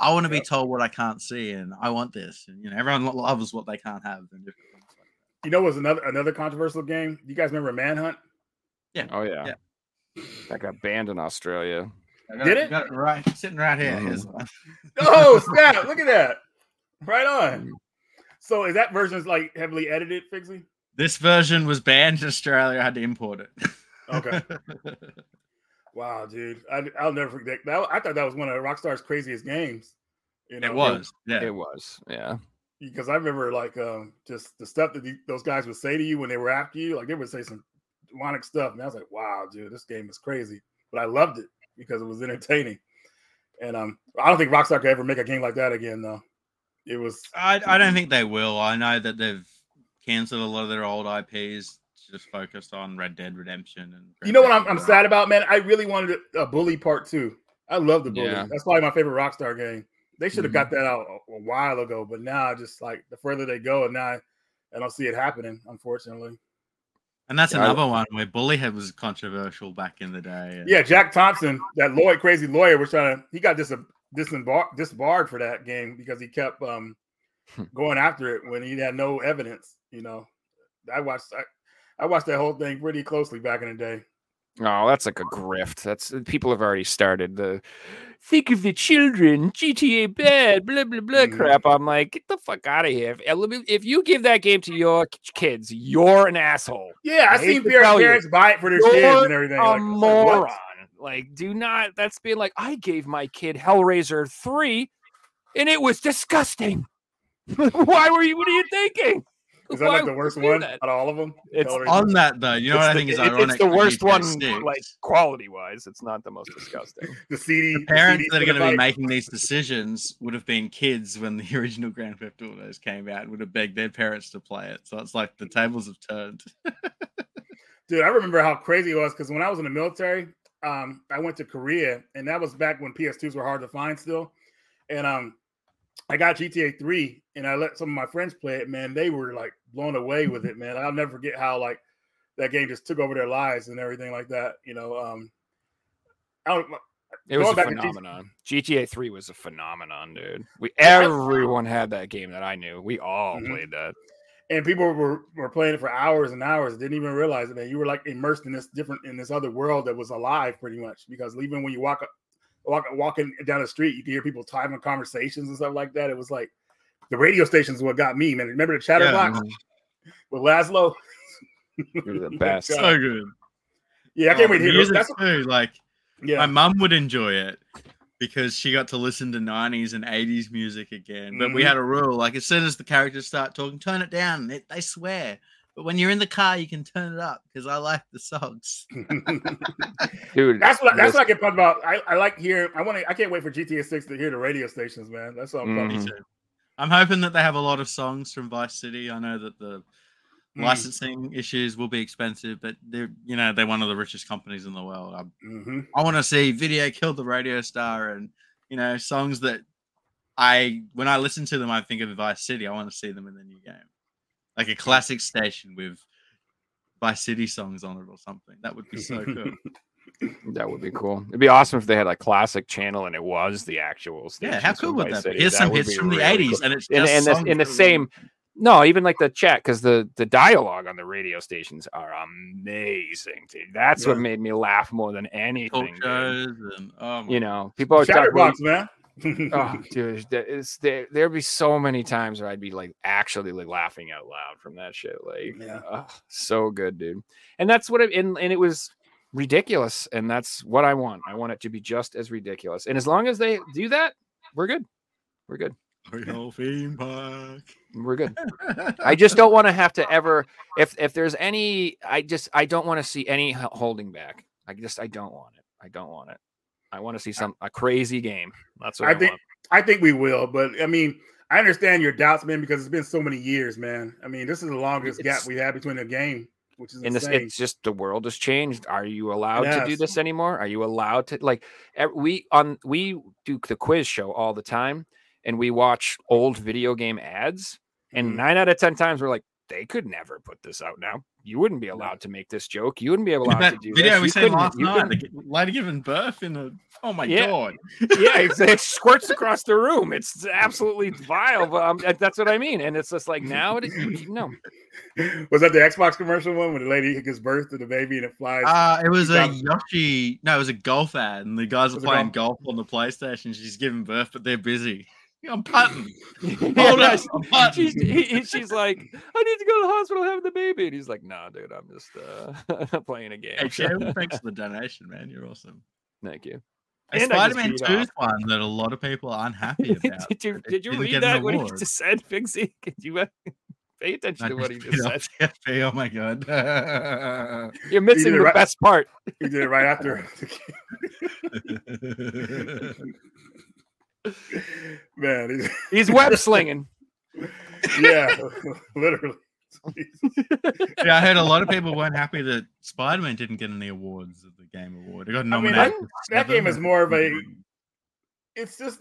want to be told what I can't see, and I want this. And, you know, everyone loves what they can't have. And different things like that. You know, was another controversial game. You guys remember Manhunt? Yeah. Oh yeah. That got banned in Australia. Got it right sitting right here. Mm-hmm. Oh snap! Look at that. Right on. So is that version like heavily edited, Figsy? This version was banned in Australia. I had to import it. Okay. Wow, dude. I'll never forget that. I thought that was one of Rockstar's craziest games. You know? It was. Yeah. It was. Yeah. Because I remember like just the stuff that those guys would say to you when they were after you. Like they would say some demonic stuff. And I was like, wow, dude, this game is crazy. But I loved it because it was entertaining. And I don't think Rockstar could ever make a game like that again, though. It was. I don't think they will. I know that they've canceled a lot of their old IPs, just focused on Red Dead Redemption. You know what I'm sad about, man? I really wanted a Bully Part 2. I love the Bully. Yeah. That's probably my favorite Rockstar game. They should have got that out a while ago, but now just like the further they go, and now I don't see it happening, unfortunately. And that's another one where Bullyhead was controversial back in the day. Yeah, Jack Thompson, that crazy lawyer, was he got disbarred for that game because he kept going after it when he had no evidence. You know, I watched that whole thing pretty closely back in the day. Oh, that's like a grift. That's people have already started the think of the children, GTA bad, blah blah blah crap. I'm like, get the fuck out of here. If you give that game to your kids, you're an asshole. Yeah, I've seen parents buy it for their kids and everything. Like, moron. Like, do not. That's being like, I gave my kid Hellraiser 3, and it was disgusting. Why were you? What are you thinking? Is that like the worst one out of all of them? It's on that though. You know what I think is ironic? It's the worst one, like quality-wise. It's not the most disgusting. The parents that are going to be making these decisions would have been kids when the original Grand Theft Autos came out and would have begged their parents to play it. So it's like the tables have turned. Dude, I remember how crazy it was because when I was in the military, I went to Korea, and that was back when PS2s were hard to find still, and I got GTA 3 and I let some of my friends play it, man. They were like blown away with it, man. I'll never forget how like that game just took over their lives and everything like that. You know, it was a phenomenon. GTA 3 was a phenomenon, dude. Everyone had that game that I knew. We all played that. And people were playing it for hours and hours. Didn't even realize it, man. You were like immersed in this other world that was alive pretty much, because even when you walking down the street, you can hear people having conversations and stuff like that. It was like the radio stations what got me, man. Remember the Chatterbox with Laszlo? You're the best. So good. Yeah, I can't wait to hear that too. Like, my mum would enjoy it because she got to listen to 90s and 80s music again. But we had a rule: like, as soon as the characters start talking, turn it down. They swear. But when you're in the car, you can turn it up because I like the songs. Dude, that's what I get pumped about. I like hearing. I can't wait for GTA 6 to hear the radio stations, man. That's all I'm pumped about. I'm hoping that they have a lot of songs from Vice City. I know that the licensing issues will be expensive, but they're one of the richest companies in the world. I want to see Video Killed the Radio Star and songs that when I listen to them, I think of Vice City. I want to see them in the new game, like a classic station with Vice City songs on it or something. That would be so cool. That would be cool. It'd be awesome if they had a classic channel and it was the actual station. Yeah, how cool would that be? Here's some hits from the 80s, and it's just in the same. No, even like the chat, because the dialogue on the radio stations are amazing, dude. That's what made me laugh more than anything. And, people are Chatterbox, man. Oh, dude, there'd be so many times where I'd be like actually like laughing out loud from that shit. Like, so good, dude. And that's what and it was ridiculous, and that's what I want. I want it to be just as ridiculous, and as long as they do that, we're good. We're good. We're good. I just don't want to have to ever. If there's any, I don't want to see any holding back. I don't want it. I don't want it. I want to see a crazy game. That's what I think. I think we will, but I mean, I understand your doubts, man, because it's been so many years, man. I mean, this is the longest gap we had between a game, which is insane. It's just the world has changed. Are you allowed to do this anymore? Are you allowed to we do the quiz show all the time, and we watch old video game ads, and 9 out of 10 times we're like, they could never put this out now. You wouldn't be allowed to make this joke. You wouldn't be allowed to do this. We said last night, like giving birth in a... Oh, my God. Yeah, it squirts across the room. It's absolutely vile, but that's what I mean. And it's just like, now... No. Was that the Xbox commercial one when the lady gives birth to the baby and it flies? It was Yoshi... No, it was a golf ad, and the guys are playing golf on the PlayStation. She's giving birth, but they're busy. I'm putting. I'm putting. She's like, I need to go to the hospital and have the baby. And he's like, nah, dude, I'm just playing a game. Hey, Sharon, thanks for the donation, man. You're awesome. Thank you. And Spider-Man 2 is one that a lot of people are unhappy about. Did you read that? What he just said, Figsy? Could you pay attention to what he just said? Oh, my God. You're missing the best part. He did it right after. Man, he's web slinging. Yeah, literally. I heard a lot of people weren't happy that Spider-Man didn't get any awards at the Game Award. It got nominated. That game is more of a. It's just.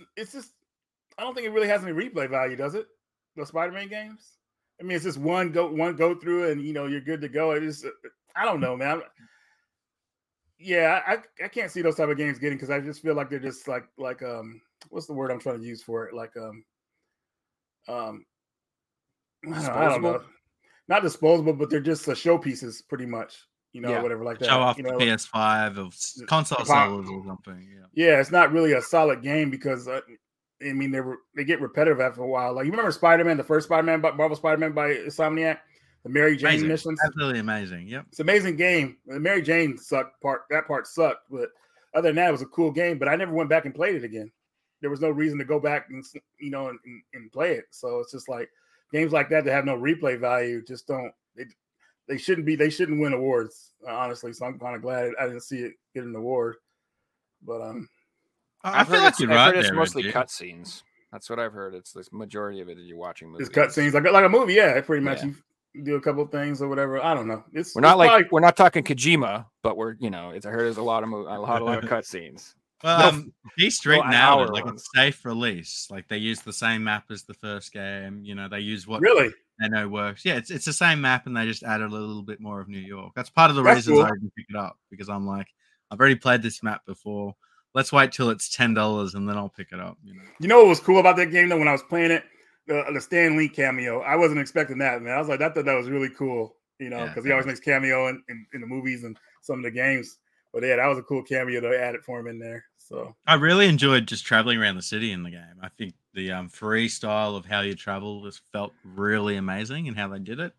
I don't think it really has any replay value, does it? The Spider-Man games. I mean, it's just one go through, and you're good to go. I don't know, man. I can't see those type of games getting, because I just feel like they're just like. What's the word I'm trying to use for it? Like, I don't know. Not disposable, but they're just showpieces, pretty much. Whatever like that. Show off the PS5 of console sales or something. Yeah, it's not really a solid game because they get repetitive after a while. Like, you remember Spider-Man, the first Spider-Man, Marvel Spider-Man by Insomniac, the Mary Jane missions. Absolutely amazing. Yep, it's an amazing game. The Mary Jane part sucked, but other than that, it was a cool game. But I never went back and played it again. There was no reason to go back and and play it. So it's just like games like that have no replay value. Just don't. They shouldn't win awards, honestly. So I'm kind of glad I didn't see it get an award. But I feel like you're right. It's mostly cutscenes. That's what I've heard. It's the majority of it that you're watching movies. It's cutscenes, like a movie. Yeah, pretty much. Yeah. You do a couple of things or whatever. I don't know. We're not talking Kojima, but we're I heard there's a lot of cutscenes. Well, D-Street now is like a safe release. Like, they use the same map as the first game. They use what they know works. Yeah, it's the same map, and they just added a little bit more of New York. That's part of the reason I didn't pick it up, because I'm like, I've already played this map before. Let's wait till it's $10, and then I'll pick it up. What was cool about that game, though, when I was playing it? The Stan Lee cameo. I wasn't expecting that, man. I was like, I thought that was really cool, because he always makes cameo in the movies and some of the games. But yeah, that was a cool cameo they added for him in there. So I really enjoyed just traveling around the city in the game. I think the free style of how you travel just felt really amazing, and how they did it.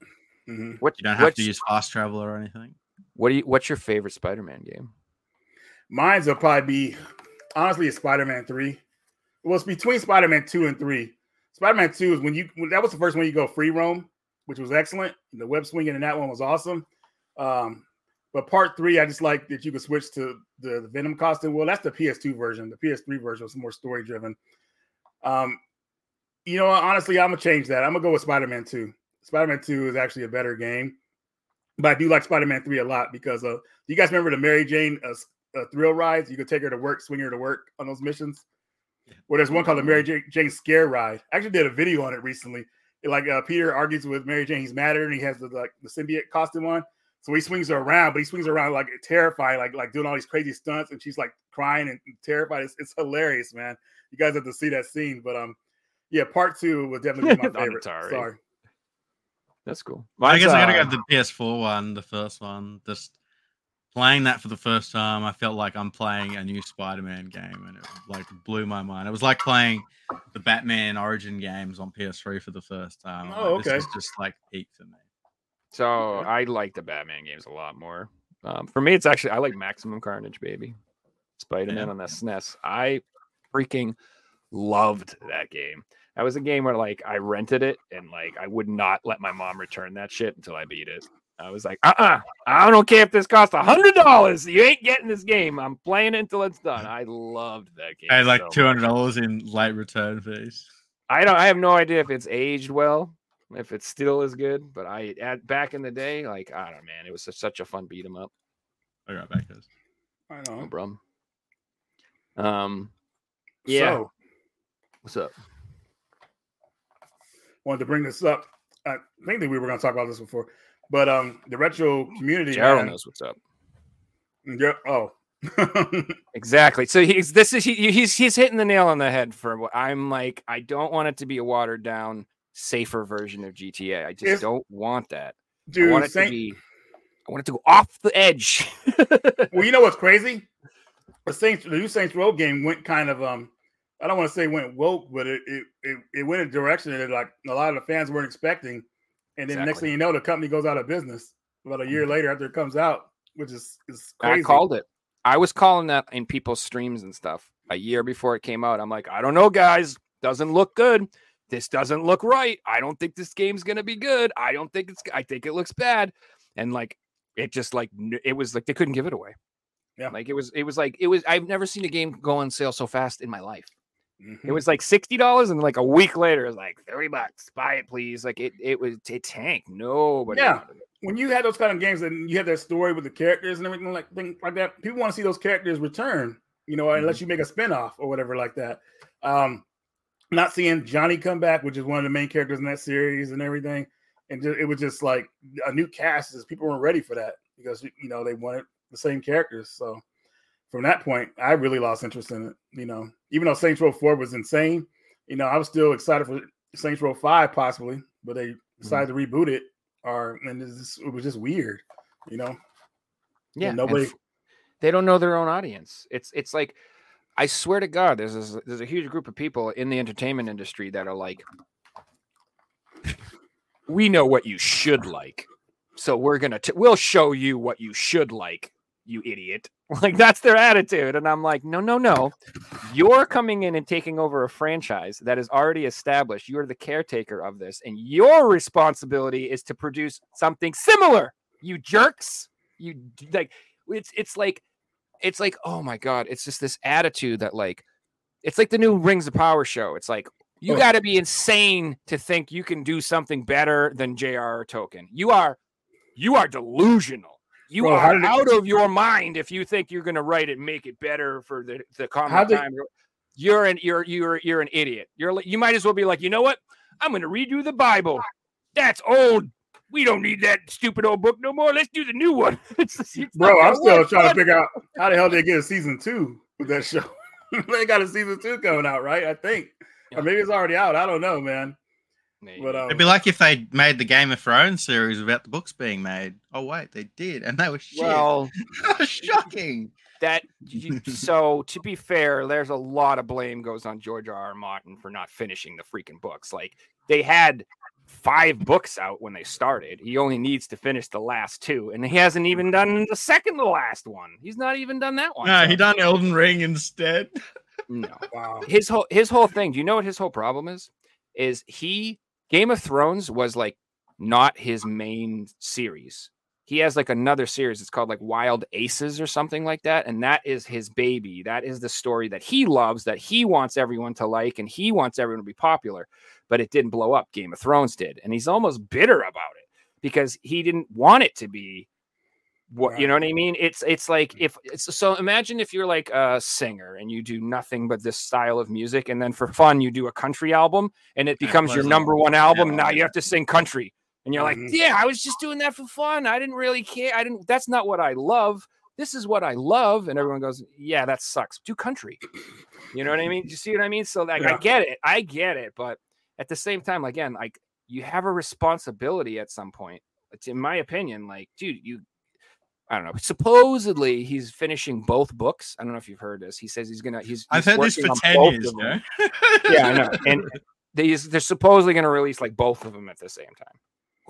Mm-hmm. You don't have to use fast travel or anything. What's your favorite Spider-Man game? Mine's will probably be, honestly, it's Spider-Man 3. Well, it's between Spider-Man 2 and 3. Spider-Man 2 is when that was the first one you go free roam. which was excellent. The web swinging in that one was awesome. But part three, I just like that you could switch to the Venom costume. Well, that's the PS2 version. The PS3 version was more story driven. You know, honestly, I'm going to change that. I'm going to go with Spider-Man 2. Spider-Man 2 is actually a better game. But I do like Spider-Man 3 a lot because of, you guys remember the Mary Jane thrill rides? You could take her to work, swing her to work on those missions. Well, there's one called the Mary Jane Scare Ride. I actually did a video on it recently. Peter argues with Mary Jane. He's mad at her, and he has the symbiote costume on. So he swings her around, but he swings her around like terrified, like doing all these crazy stunts, and she's like crying and terrified. It's hilarious, man. You guys have to see that scene. But yeah, part two was definitely my favorite. Sorry. That's cool. Well, I guess I gotta go to the PS4 one, the first one. Just playing that for the first time, I felt like I'm playing a new Spider-Man game, and it like blew my mind. It was like playing the Batman Origin games on PS3 for the first time. Oh, okay. This is just like peak for me. So I like the Batman games a lot more. For me, it's actually I like Maximum Carnage, baby. Spider-Man on the SNES. I freaking loved that game. That was a game where, like, I rented it and, like, I would not let my mom return that shit until I beat it. I was like, I don't care if this costs $100. You ain't getting this game. I'm playing it until it's done. I loved that game. I had, like, so $200 in late return fees. I have no idea if it's aged well, if it still is good. But back in the day, like, I don't know, man. It was such a fun beat 'em up. I got back this. I know. No problem. Yeah. So, what's up? Wanted to bring this up. I think that we were going to talk about this before, but the retro community. Gerald knows what's up. Yeah. Oh, exactly. So he's hitting the nail on the head for what I'm like. I don't want it to be a watered down, safer version of GTA. I just don't want that. Dude, I want it to go off the edge. Well, you know what's crazy? The new Saints Row game went kind of I don't want to say went woke, but it went in a direction that like a lot of the fans weren't expecting. And then next thing you know, the company goes out of business about a year later after it comes out, which is crazy. I called it. I was calling that in people's streams and stuff a year before it came out. I'm like, I don't know, guys. Doesn't look good. This doesn't look right. I don't think this game's going to be good. I think it looks bad. And like, it just like, it was like, they couldn't give it away. Yeah. Like it was, I've never seen a game go on sale so fast in my life. Mm-hmm. It was like $60, and like a week later, it was like $30. Buy it, please. Like it tanked. Nobody. Yeah, when you had those kind of games and you had that story with the characters and everything like that, people want to see those characters return. You know, mm-hmm. Unless you make a spinoff or whatever like that. Not seeing Johnny come back, which is one of the main characters in that series and everything, and it was just like a new cast. Is people weren't ready for that because you know they wanted the same characters. So. From that point, I really lost interest in it. You know, even though Saints Row 4 was insane, you know, I was still excited for Saints Row 5 possibly, but they decided to reboot it, it was just weird, you know. Yeah, and nobody. They don't know their own audience. It's like, I swear to God, there's a huge group of people in the entertainment industry that are like, we know what you should like, so we'll show you what you should like. You idiot. Like that's their attitude. And I'm like, no. You're coming in and taking over a franchise that is already established. You're the caretaker of this. And your responsibility is to produce something similar. You jerks. You like, it's like, oh my God. It's just this attitude that like, it's like the new Rings of Power show. It's like, you got to be insane to think you can do something better than J.R.R. Tolkien. You are delusional. You are out of your mind if you think you're going to write it, and make it better for the common time. You're an idiot. You might as well be like, you know what? I'm going to redo the Bible. That's old. We don't need that stupid old book no more. Let's do the new one. Bro, I'm still trying to figure out how the hell they get a season 2 with that show. They got a season 2 coming out, right? I think, or maybe it's already out. I don't know, man. But, it'd be like if they made the Game of Thrones series without the books being made. Oh wait, they did, and they were shit. Well, that was shocking. So to be fair, there's a lot of blame goes on George R. R. Martin for not finishing the freaking books. Like they had 5 books out when they started. He only needs to finish the last 2, and he hasn't even done the second to last one. He's not even done that one. No, he done Elden Ring instead. No, wow. His whole thing. Do you know what his whole problem is? Game of Thrones was like not his main series. He has like another series. It's called like Wild Aces or something like that. And that is his baby. That is the story that he loves, that he wants everyone to like, and he wants everyone to be popular, but it didn't blow up. Game of Thrones did. And he's almost bitter about it because he didn't want it to be what, you know what I mean? It's like if it's, so imagine if you're like a singer and you do nothing but this style of music. And then for fun, you do a country album and it becomes your number one album. And now you have to sing country. And you're like, yeah, I was just doing that for fun. I didn't really care. I didn't. That's not what I love. This is what I love. And everyone goes, yeah, that sucks. Do country. You know what I mean? Do you see what I mean? So like, yeah. I get it. But at the same time, again, like you have a responsibility at some point. It's in my opinion, like, dude, I don't know. Supposedly he's finishing both books. I don't know if you've heard this. He says he's I've heard this for 10 years. No? Yeah, I know. And they're supposedly going to release like both of them at the same time.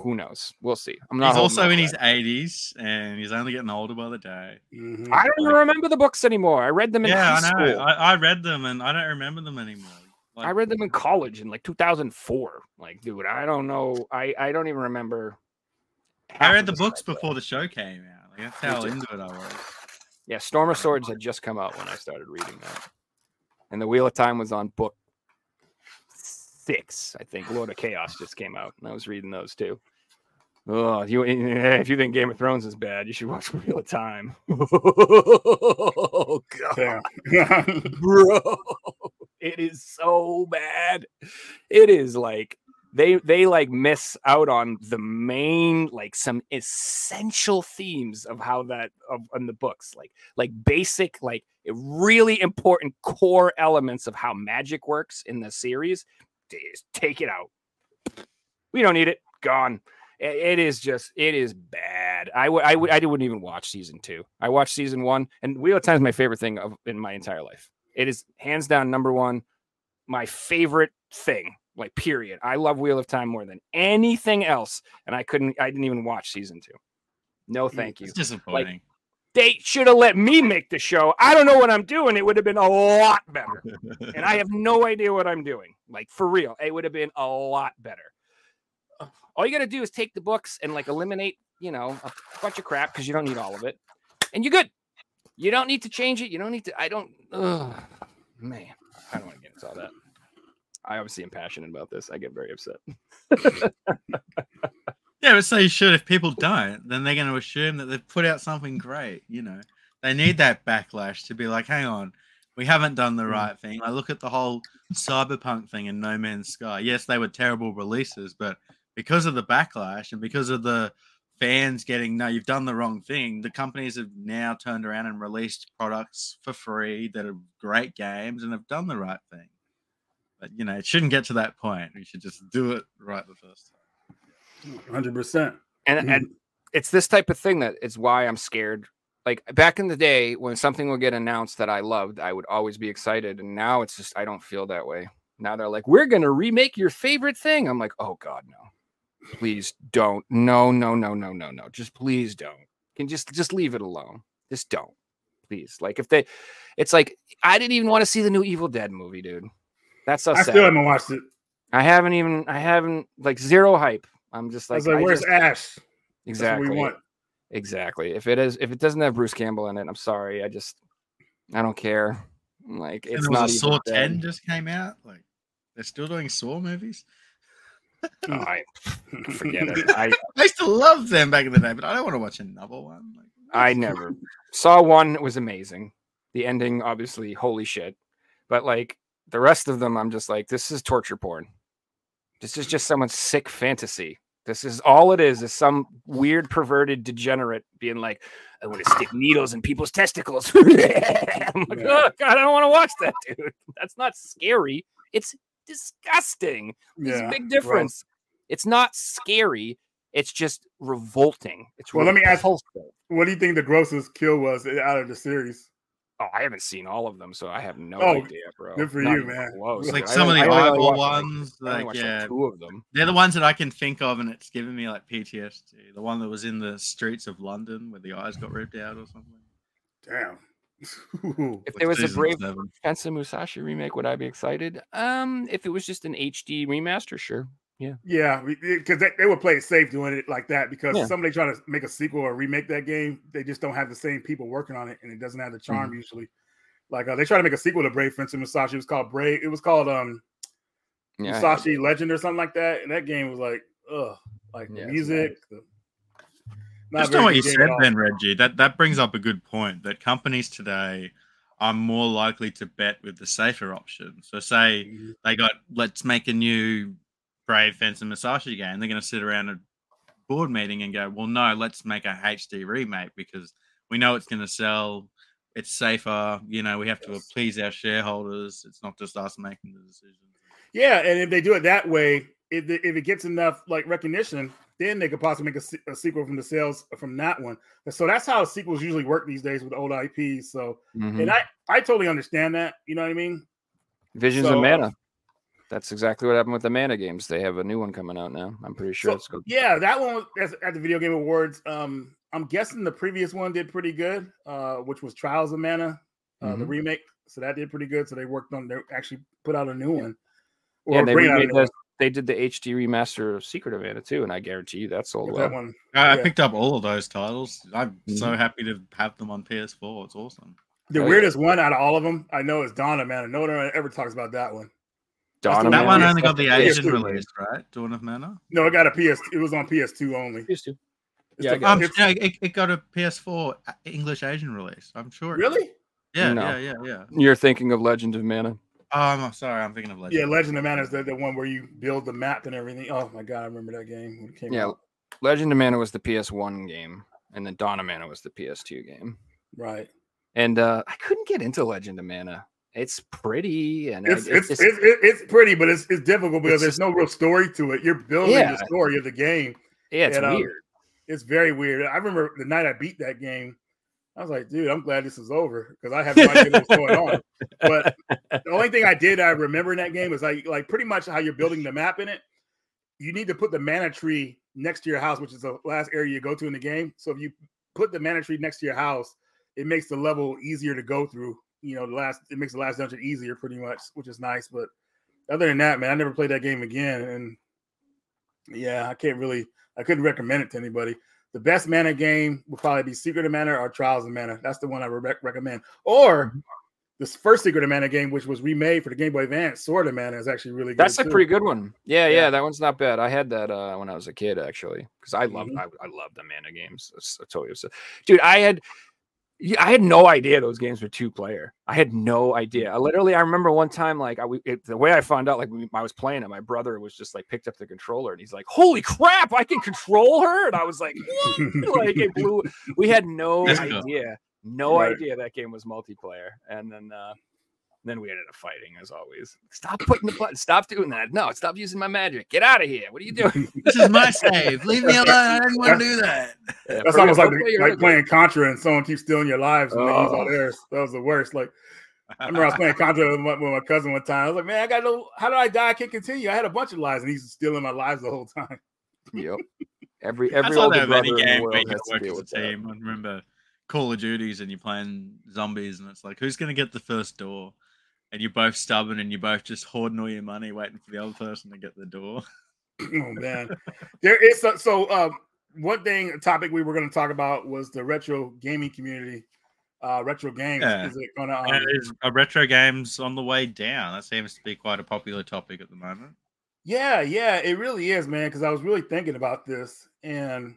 Who knows? We'll see. He's also in his 80s, and he's only getting older by the day. Mm-hmm. I don't even remember the books anymore. I read them in high school. Yeah, I know. I read them, and I don't remember them anymore. Like, I read them in college in, like, 2004. Like, dude, I don't know. I don't even remember. I read the books before the show came out. Like, that's how into it I was. Yeah, Storm of Swords had just come out when I started reading that. And The Wheel of Time was on book 6, I think. Lord of Chaos just came out, and I was reading those too. Oh, if you think Game of Thrones is bad, you should watch Wheel of Time. Oh, God. Yeah. Bro, it is so bad. It is like they like miss out on the main, like some essential themes of how that on the books, like basic, like really important core elements of how magic works in the series. Is take it out. We don't need it. Gone. It is bad. I wouldn't even watch season 2. I watched season 1, and Wheel of Time is my favorite thing in my entire life. It is hands down number one, my favorite thing. Like period. I love Wheel of Time more than anything else, and I didn't even watch season 2. No, thank you. It's disappointing. Like, they should have let me make the show. I don't know what I'm doing. It would have been a lot better. And I have no idea what I'm doing. Like, for real. It would have been a lot better. All you got to do is take the books and, like, eliminate, you know, a bunch of crap because you don't need all of it. And you're good. You don't need to change it. You don't need to. Man. I don't want to get into all that. I obviously am passionate about this. I get very upset. Yeah, but so you should. If people don't, then they're going to assume that they've put out something great, you know. They need that backlash to be like, hang on, we haven't done the right thing. Like, look at the whole Cyberpunk thing and No Man's Sky. Yes, they were terrible releases, but because of the backlash and because of the fans getting, no, you've done the wrong thing, the companies have now turned around and released products for free that are great games and have done the right thing. But, you know, it shouldn't get to that point. We should just do it right the first time. 100%. And it's this type of thing that is why I'm scared. Like back in the day when something would get announced that I loved, I would always be excited. And now it's just, I don't feel that way. Now they're like, we're going to remake your favorite thing. I'm like, oh God, no, please don't. No. Just please don't. Can just leave it alone. Just don't, please. Like if they, it's like, I didn't even want to see the new Evil Dead movie, dude. That's so sad. I still haven't watched it. I haven't like zero hype. I'm just like, where's Ash? Exactly. That's what we want. Exactly. If it doesn't have Bruce Campbell in it, I'm sorry. I don't care. Like, and it's not. Saw 10 just came out. Like, they're still doing Saw movies. Oh, I forget it. I used to love them back in the day, but I don't want to watch another one. Like, I never saw one. It was amazing. The ending, obviously, holy shit. But like the rest of them, I'm just like, this is torture porn. This is just someone's sick fantasy. This is all it is some weird, perverted degenerate being like, I want to stick needles in people's testicles. I'm like, oh, God, I don't want to watch that, dude. That's not scary. It's disgusting. There's a big difference. Right. It's not scary. It's just revolting. It's well, let me ask, what do you think the grossest kill was out of the series? Oh, I haven't seen all of them, so I have no idea, bro. Good for you, man. Close. Like some of the eyeball ones, like 2 of them. They're the ones that I can think of, and it's given me like PTSD. The one that was in the streets of London where the eyes got ripped out or something. Damn. If there was a Brave Fencer Musashi remake, would I be excited? If it was just an HD remaster, sure. Yeah. Yeah, because they would play it safe doing it like that, because somebody try to make a sequel or remake that game, they just don't have the same people working on it, and it doesn't have the charm usually. Like they try to make a sequel to Brave Fencer Musashi. It was called Brave. It was called Musashi Legend or something like that. And that game was like, ugh, like the music. Just on what you said then, Reggie, that brings up a good point, that companies today are more likely to bet with the safer option. So say they got, let's make a new Brave Fencer Musashi game. They're going to sit around a board meeting and go, well, no, let's make a HD remake because we know it's going to sell. It's safer. You know, we have to please our shareholders. It's not just us making the decision. Yeah, and if they do it that way, if it gets enough like recognition, then they could possibly make a sequel from the sales from that one. And so that's how sequels usually work these days with old IPs. So, and I totally understand that. You know what I mean? Visions of Mana. That's exactly what happened with the Mana games. They have a new one coming out now. I'm pretty sure it's good. Yeah, that one was at the Video Game Awards. I'm guessing the previous one did pretty good, which was Trials of Mana, the remake. So that did pretty good. So they worked on, they actually put out a new one. Yeah, they did the HD remaster of Secret of Mana too, and I guarantee you that sold well. That one, I picked up all of those titles. I'm so happy to have them on PS4. It's awesome. The weirdest one out of all of them, I know, is Dawn of Mana. No one ever talks about that one. That one only got the Asian release, right? Dawn of Mana? No, it got a PS. It was on PS2 only. PS2. It got a PS4 English Asian release. I'm sure. Really? Yeah, no. Yeah. You're thinking of Legend of Mana. Oh, I'm sorry. I'm thinking of Legend. Yeah, Legend of Mana is the one where you build the map and everything. Oh my god, I remember that game when it came out. Legend of Mana was the PS1 game, and then Dawn of Mana was the PS2 game. Right. And I couldn't get into Legend of Mana. It's pretty, and it's pretty, but it's difficult because there's no real story to it. You're building the story of the game. Yeah, it's weird. It's very weird. I remember the night I beat that game, I was like, dude, I'm glad this is over because I have no idea what's going on. But the only thing I remember in that game is like pretty much how you're building the map in it. You need to put the mana tree next to your house, which is the last area you go to in the game. So if you put the mana tree next to your house, it makes the level easier to go through. You know, it makes the last dungeon easier pretty much, which is nice. But other than that, man, I never played that game again. And yeah, I couldn't recommend it to anybody. The best Mana game would probably be Secret of Mana or Trials of Mana. That's the one I would recommend. Or this first Secret of Mana game, which was remade for the Game Boy Advance, Sword of Mana, is actually really good. That's a pretty good one. Yeah, that one's not bad. I had that when I was a kid, actually, because I loved the Mana games. I totally upset. Dude, I had no idea those games were two-player. I had no idea. I remember one time, the way I found out, I was playing it, my brother was just, picked up the controller, and he's like, holy crap, I can control her? And I was like, what? It blew. We had no idea. No idea that game was multiplayer. And then we ended up fighting, as always. Stop putting the button. Stop doing that. No, stop using my magic. Get out of here. What are you doing? This is my save. Leave me alone. I didn't want to do that. Yeah, that's almost like playing Contra and someone keeps stealing your lives and they use all theirs. That was the worst. I remember I was playing Contra with my cousin one time. I was like, man, I got no. How do I die? I can't continue. I had a bunch of lives and he's stealing my lives the whole time. Yep. Every older brother in the world has to deal with that. I remember Call of Duties and you're playing zombies and it's like, who's going to get the first door? And you're both stubborn and you're both just hoarding all your money waiting for the other person to get the door. Oh, man. There is one thing, a topic we were going to talk about was the retro gaming community. Retro games. Yeah. Is it going to... retro games on the way down. That seems to be quite a popular topic at the moment. Yeah, it really is, man, because I was really thinking about this. And,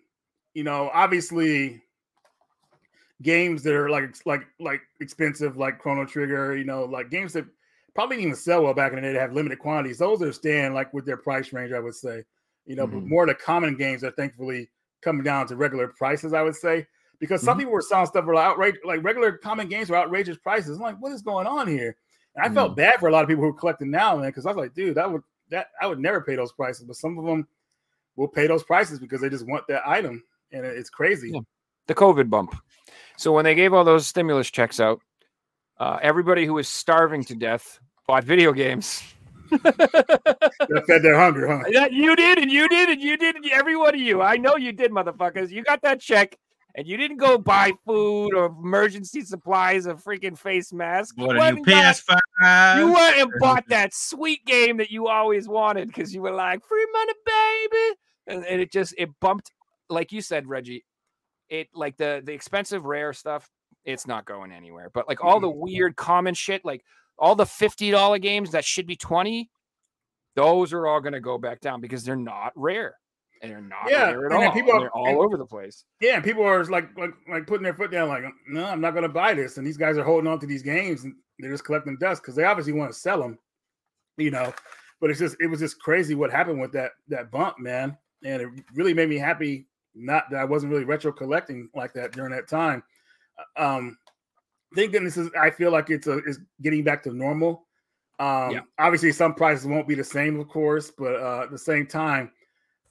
you know, obviously... games that are like expensive, like Chrono Trigger, you know, like games that probably didn't even sell well back in the day, to have limited quantities. Those are staying with their price range, I would say, you know, but more of the common games are thankfully coming down to regular prices, I would say, because some people were selling stuff for regular common games were outrageous prices. I'm like, what is going on here? And I felt bad for a lot of people who are collecting now, man, because I was like, dude, I would never pay those prices, but some of them will pay those prices because they just want that item, and it's crazy. Yeah. The COVID bump. So when they gave all those stimulus checks out, everybody who was starving to death bought video games. That fed their hunger, huh? You did, and you did, and you did, and every one of you. I know you did, motherfuckers. You got that check, and you didn't go buy food or emergency supplies or freaking face masks. What are you, PS5? You went and bought that sweet game that you always wanted because you were like, free money, baby. And it just, it bumped, like you said, Reggie, it like the expensive rare stuff, it's not going anywhere. But like all the weird common shit, like all the $50 games that should be 20, those are all going to go back down because they're not rare. And they're not rare at all. People are, they're all over the place. Yeah, and people are like putting their foot down like, no, I'm not going to buy this. And these guys are holding on to these games and they're just collecting dust because they obviously want to sell them, you know. But it's just, it was just crazy what happened with that bump, man. And it really made me happy, not that I wasn't really retro collecting like that during that time. Thank goodness, I feel like it's getting back to normal. Obviously some prices won't be the same, of course, but at the same time,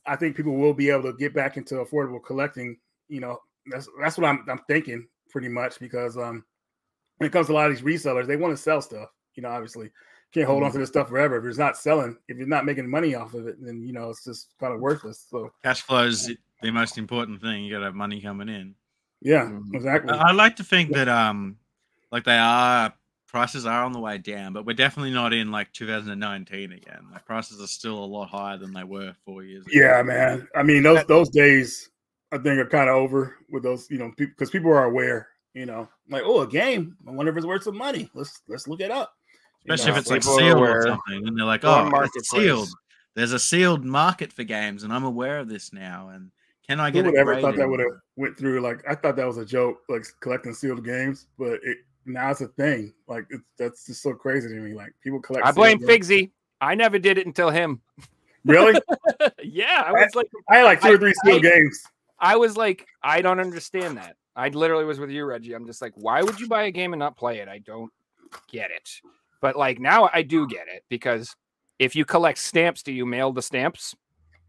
I think people will be able to get back into affordable collecting. You know, that's what I'm thinking pretty much, because when it comes to a lot of these resellers, they want to sell stuff. You know, obviously can't hold on to this stuff forever. If it's not selling, if you're not making money off of it, then you know it's just kind of worthless. So cash flow is the most important thing. You got to have money coming in. Yeah, exactly. I like to think that like they are, prices are on the way down, but we're definitely not in like 2019 again. Like prices are still a lot higher than they were 4 years ago. Yeah, man. I mean, those days I think are kind of over with those, you know, because people are aware, you know, like, oh, a game, I wonder if it's worth some money. Let's look it up. Especially if it's like sealed or something, and they're like, oh, it's sealed. There's a sealed market for games, and I'm aware of this now. And can I get it? Who would ever thought that would have went through? Like, I thought that was a joke, like collecting sealed games, but now it's a thing. Like, that's just so crazy to me. Like, people collect. I blame Figsy. I never did it until him. Really? Yeah, I was like, I had like two or three sealed games. I was like, I don't understand that. I literally was with you, Reggie. I'm just like, why would you buy a game and not play it? I don't get it. But like now, I do get it, because if you collect stamps, do you mail the stamps?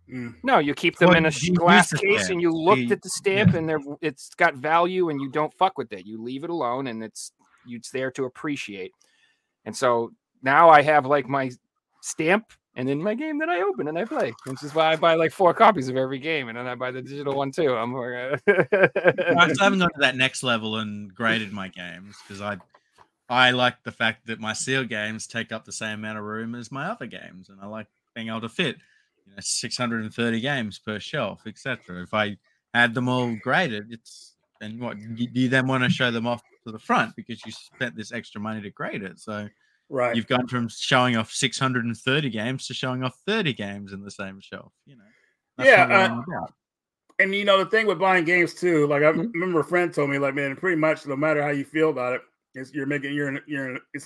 No, you keep them in a glass case, and you looked at the stamp, and it's got value, and you don't fuck with it. You leave it alone, and it's there to appreciate. And so now I have like my stamp, and then my game that I open and I play, which is why I buy like 4 copies of every game, and then I buy the digital one too. I still haven't gone to that next level and graded my games, because I like the fact that my sealed games take up the same amount of room as my other games, and I like being able to fit, you know, 630 games per shelf, etc. If I had them all graded, you then want to show them off to the front because you spent this extra money to grade it. So right, you've gone from showing off 630 games to showing off 30 games in the same shelf. You know, and you know the thing with buying games too. Like I remember a friend told me, like, man, pretty much no matter how you feel about it, it's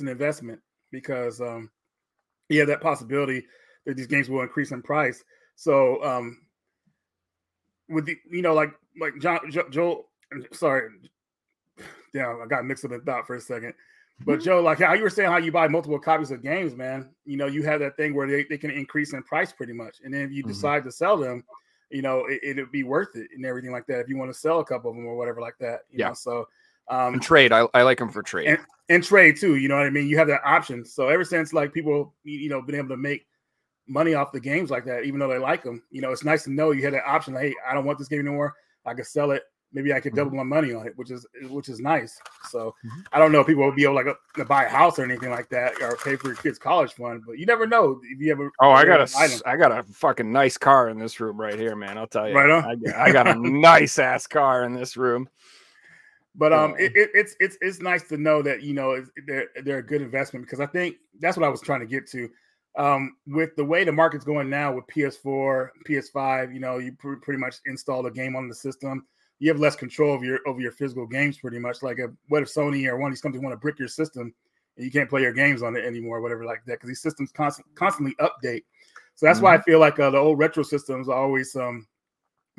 an investment, because you have that possibility that these games will increase in price. So with the, you know, like Joe, sorry, yeah, I got mixed up in thought for a second. But Joe, like how you were saying, how you buy multiple copies of games, man. You know, you have that thing where they can increase in price pretty much, and then if you decide to sell them, you know, it'd be worth it and everything like that. If you want to sell a couple of them or whatever like that, you know. So. And trade, I like them for trade and trade too. You know what I mean? You have that option. So ever since like people, you know, been able to make money off the games like that, even though they like them, you know, it's nice to know you had that option. Like, hey, I don't want this game anymore. I could sell it. Maybe I could double my money on it, which is nice. So I don't know if people will be able like to buy a house or anything like that, or pay for your kids' college fund. But you never know if you ever. Oh, I got a fucking nice car in this room right here, man. I'll tell you. Right on. I got a nice ass car in this room. But it's nice to know that, you know, they're a good investment, because I think that's what I was trying to get to. With the way the market's going now with PS4, PS5, you know, you pretty much install the game on the system. You have less control over your physical games, pretty much. Like, what if Sony or one of these companies want to brick your system and you can't play your games on it anymore, or whatever like that? Because these systems constantly update. So that's why I feel like the old retro systems are always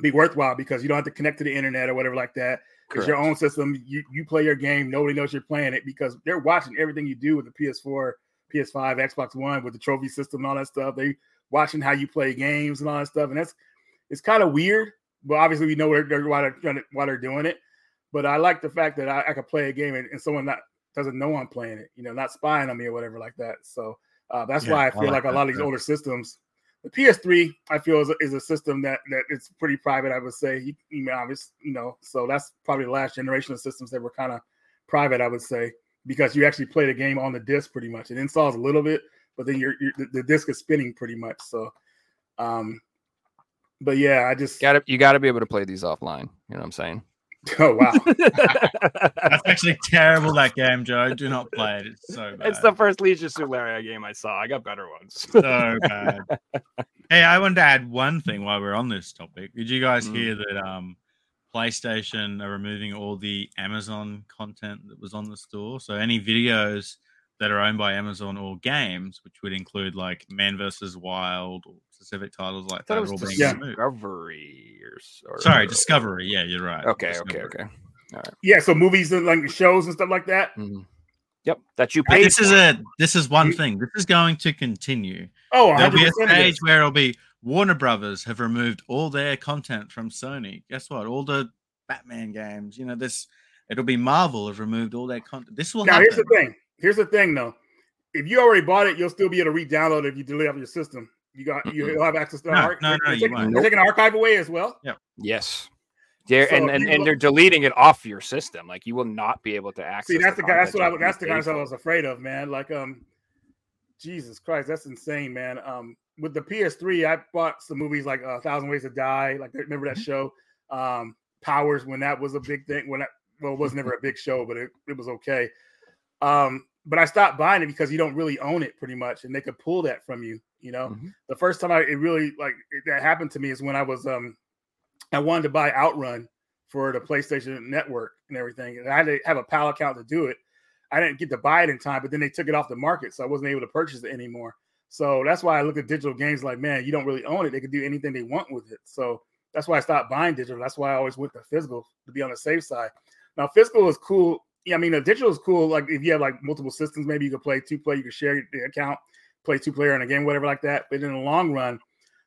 be worthwhile, because you don't have to connect to the internet or whatever like that. It's your own system. You play your game. Nobody knows you're playing it, because they're watching everything you do with the PS4, PS5, Xbox One, with the trophy system and all that stuff. They watching how you play games and all that stuff. And it's kind of weird, but obviously we know why they're doing it. But I like the fact that I could play a game and someone doesn't know I'm playing it, you know, not spying on me or whatever like that. So that's why I feel like a lot of these older systems, The PS3, I feel, is a system that it's pretty private, I would say. So that's probably the last generation of systems that were kind of private, I would say, because you actually play the game on the disc pretty much. It installs a little bit, but then the disc is spinning pretty much. So, but yeah, I just you gotta be able to play these offline. You know what I'm saying? Oh wow, that's actually terrible. That game, Joe. Do not play it. It's so bad. It's the first Leisure Suit Larry game I saw. I got better ones. So bad. Hey, I wanted to add one thing while we're on this topic. Did you guys hear that PlayStation are removing all the Amazon content that was on the store? So any videos that are owned by Amazon or games, which would include like Man vs. Wild or specific titles like that, are all being removed. Discovery. Yeah, you're right. Okay. All right. Yeah, so movies and like shows and stuff like that. Mm-hmm. Yep, that you paid. This is one thing. This is going to continue. Oh, 100%. There'll be a stage where it'll be Warner Brothers have removed all their content from Sony. Guess what? All the Batman games. You know this. It'll be Marvel have removed all their content. This will happen. Now, here's the thing, though. If you already bought it, you'll still be able to re-download it if you delete it off your system. You'll have access to the archive. They're taking the archive away as well. Yeah. Yes. And they're deleting it off your system. Like you will not be able to access. See, that's the kind of stuff I was afraid of, man. Like, Jesus Christ, that's insane, man. With the PS3, I bought some movies like 1,000 Ways to Die. Like, remember that show, Powers, when that was a big thing. It was never a big show, but it was okay. But I stopped buying it because you don't really own it pretty much. And they could pull that from you, you know, the first time that happened to me is when I was, I wanted to buy Outrun for the PlayStation Network and everything. And I had to have a PAL account to do it. I didn't get to buy it in time, but then they took it off the market. So I wasn't able to purchase it anymore. So that's why I look at digital games like, man, you don't really own it. They can do anything they want with it. So that's why I stopped buying digital. That's why I always went to physical to be on the safe side. Now physical is cool. Yeah, I mean, the digital is cool. Like if you have like multiple systems, maybe you can play two-player, you can share your account, play two-player in a game, whatever like that. But in the long run,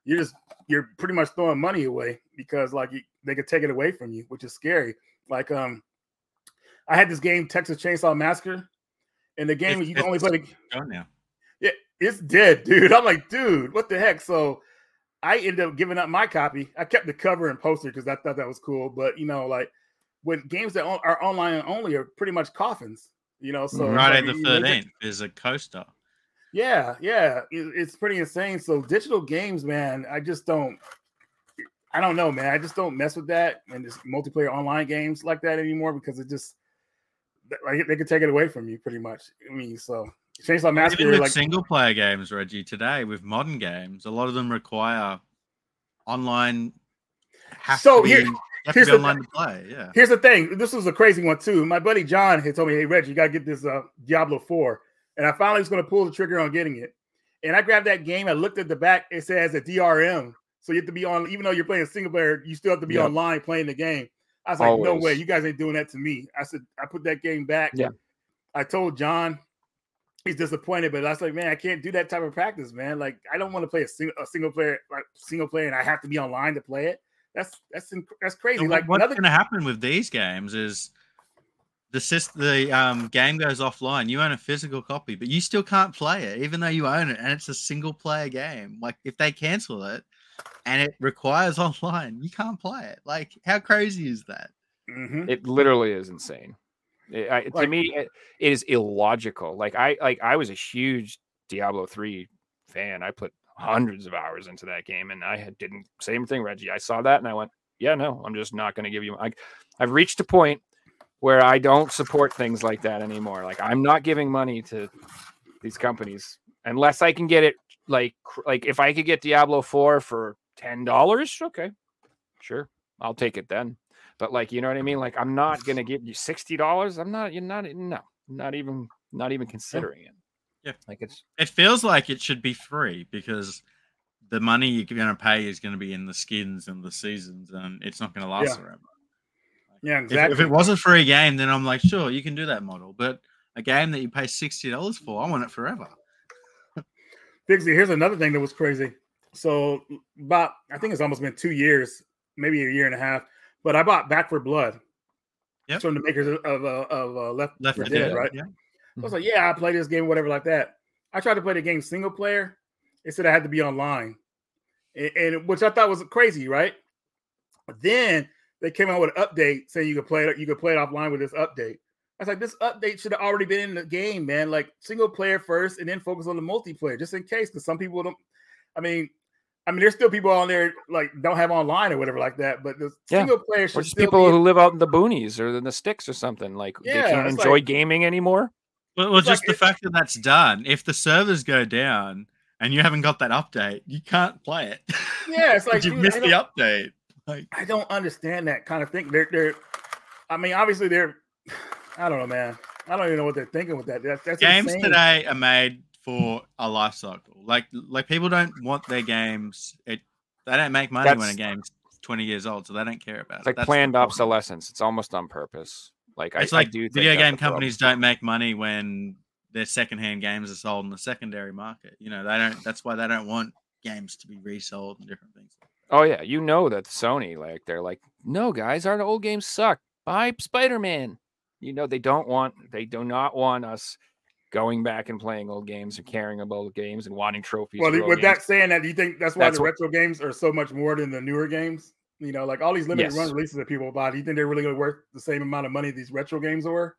you're pretty much throwing money away because like they could take it away from you, which is scary. Like I had this game, Texas Chainsaw Massacre, and the game you can only play. Yeah, it's dead, dude. I'm like, dude, what the heck? So I ended up giving up my copy. I kept the cover and poster because I thought that was cool. But you know, like. When games that are online only are pretty much coffins, you know. So Friday the 13th is a coaster. Yeah, it's pretty insane. So digital games, man, I don't know, man. I just don't mess with that and just multiplayer online games like that anymore because it just like they could take it away from you pretty much. I mean, so Chainsaw Massacre. Even with single player games, Reggie, today with modern games, a lot of them require online. Here's the thing. This was a crazy one too. My buddy John had told me, "Hey Reggie, you gotta get this Diablo 4." And I finally was gonna pull the trigger on getting it. And I grabbed that game. I looked at the back. It says a DRM, so you have to be on. Even though you're playing single player, you still have to be online playing the game. I was like, "No way, you guys ain't doing that to me." I said, "I put that game back." Yeah. I told John. He's disappointed, but I was like, "Man, I can't do that type of practice, man. Like, I don't want to play a single player, and I have to be online to play it." That's crazy. So like what's going to happen with these games is the game goes offline. You own a physical copy, but you still can't play it, even though you own it, and it's a single player game. Like if they cancel it, and it requires online, you can't play it. Like how crazy is that? Mm-hmm. It literally is insane. To me, it is illogical. Like I was a huge Diablo 3 fan. I put hundreds of hours into that game, and same thing, Reggie. I saw that and I went, yeah, no, I'm just not going to give you. I've reached a point where I don't support things like that anymore. Like I'm not giving money to these companies unless I can get it. Like if I could get Diablo 4 for $10, okay, sure, I'll take it then. But like, you know what I mean? Like I'm not going to give you $60. I'm not even considering it. Yeah, like it feels like it should be free because the money you're going to pay is going to be in the skins and the seasons, and it's not going to last forever. Like, yeah, exactly. If it was a free game, then I'm like, sure, you can do that model. But a game that you pay $60 for, I want it forever. Figsy, here's another thing that was crazy. So, I think it's almost been 2 years, maybe a year and a half. But I bought Back 4 Blood. Yeah, it's from the makers of Left 4 Dead, right? Yeah. I was like, yeah, I play this game, whatever like that. I tried to play the game single player. It said I had to be online. and which I thought was crazy, right? But then they came out with an update saying you could play it offline with this update. I was like, this update should have already been in the game, man. Like single player first, and then focus on the multiplayer, just in case, because some people don't. I mean, there's still people on there like don't have online or whatever like that. But the single player should. Or just still people who live out in the boonies or in the sticks or something, like they can't enjoy gaming anymore. Well, just like, the fact that that's done. If the servers go down and you haven't got that update, you can't play it. Yeah, it's like you missed the update. Like, I don't understand that kind of thing. They're. I mean, obviously they're. I don't know, man. I don't even know what they're thinking with that. That's games insane. Today are made for a life cycle. Like people don't want their games. They don't make money when a game's 20 years old, so they don't care about it. It's like planned obsolescence. It's almost on purpose. I do think video game companies don't make money when their secondhand games are sold in the secondary market. You know, they don't. That's why they don't want games to be resold and different things. Oh yeah, you know that Sony, like they're like, no guys, our old games suck. Buy Spider-Man. You know, they do not want us going back and playing old games and caring about old games and wanting trophies. Well, with that saying that, do you think that's why retro games are so much more than the newer games? You know, like all these limited run releases that people buy, do you think they're really going to worth the same amount of money these retro games are?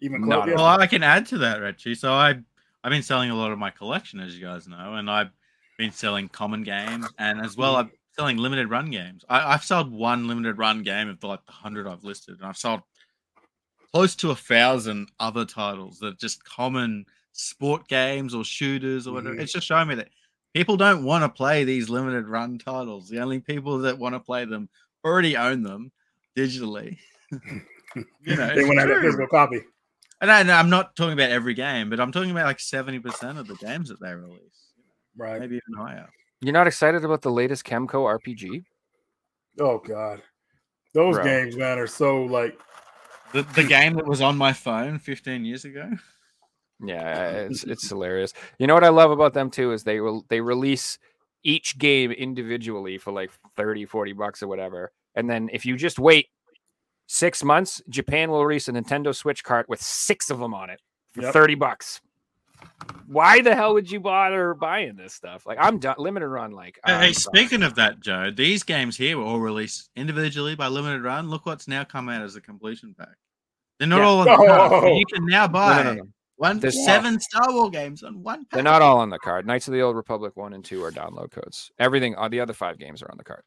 Even close? Well, I can add to that, Reggie. So I've been selling a lot of my collection, as you guys know, and I've been selling common games, and as well I'm selling limited run games. I've sold one limited run game of like the 100 I've listed, and I've sold close to 1,000 other titles that are just common sport games or shooters or whatever. Mm-hmm. It's just showing me that people don't want to play these limited run titles. The only people that want to play them already own them digitally. You know, they want to have a physical copy. And I'm not talking about every game, but I'm talking about like 70% of the games that they release. Right. Maybe even higher. You're not excited about the latest Chemco RPG? Oh, God. Those games, man, are so like... The game that was on my phone 15 years ago. Yeah, it's hilarious. You know what I love about them too is they release each game individually for like $30-$40 or whatever. And then if you just wait 6 months, Japan will release a Nintendo Switch cart with 6 of them on it for $30. Why the hell would you bother buying this stuff? Like I'm done. Limited Run, like. Hey, speaking of that, Joe, these games here were all released individually by Limited Run. Look what's now come out as a completion pack. They're not all on the card. You can now buy one. There's 7 Star Wars games on one pack. They're not all on the card. Knights of the Old Republic 1 and 2 are download codes. Everything on the other 5 games are on the card.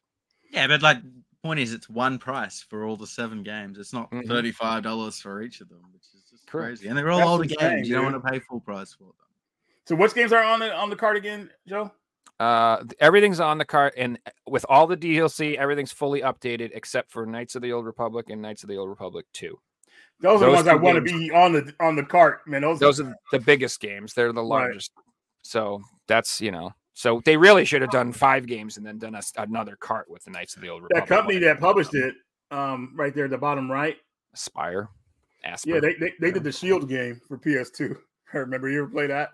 Yeah, but like point is, it's one price for all the 7 games. It's not $35 for each of them, which is just crazy. And they're all older games. You don't want to pay full price for them. So, what games are on the card again, Joe? Everything's on the card, and with all the DLC, everything's fully updated except for Knights of the Old Republic and Knights of the Old Republic 2. Those are the ones I want to be on the cart, man. Those are the biggest games. They're the largest. Right. So that's So they really should have done 5 games and then done another cart with the Knights of the Old Republic. That company that published it, right there at the bottom right, Aspire. Yeah, they did the Shield game for PS2. I remember you ever play that?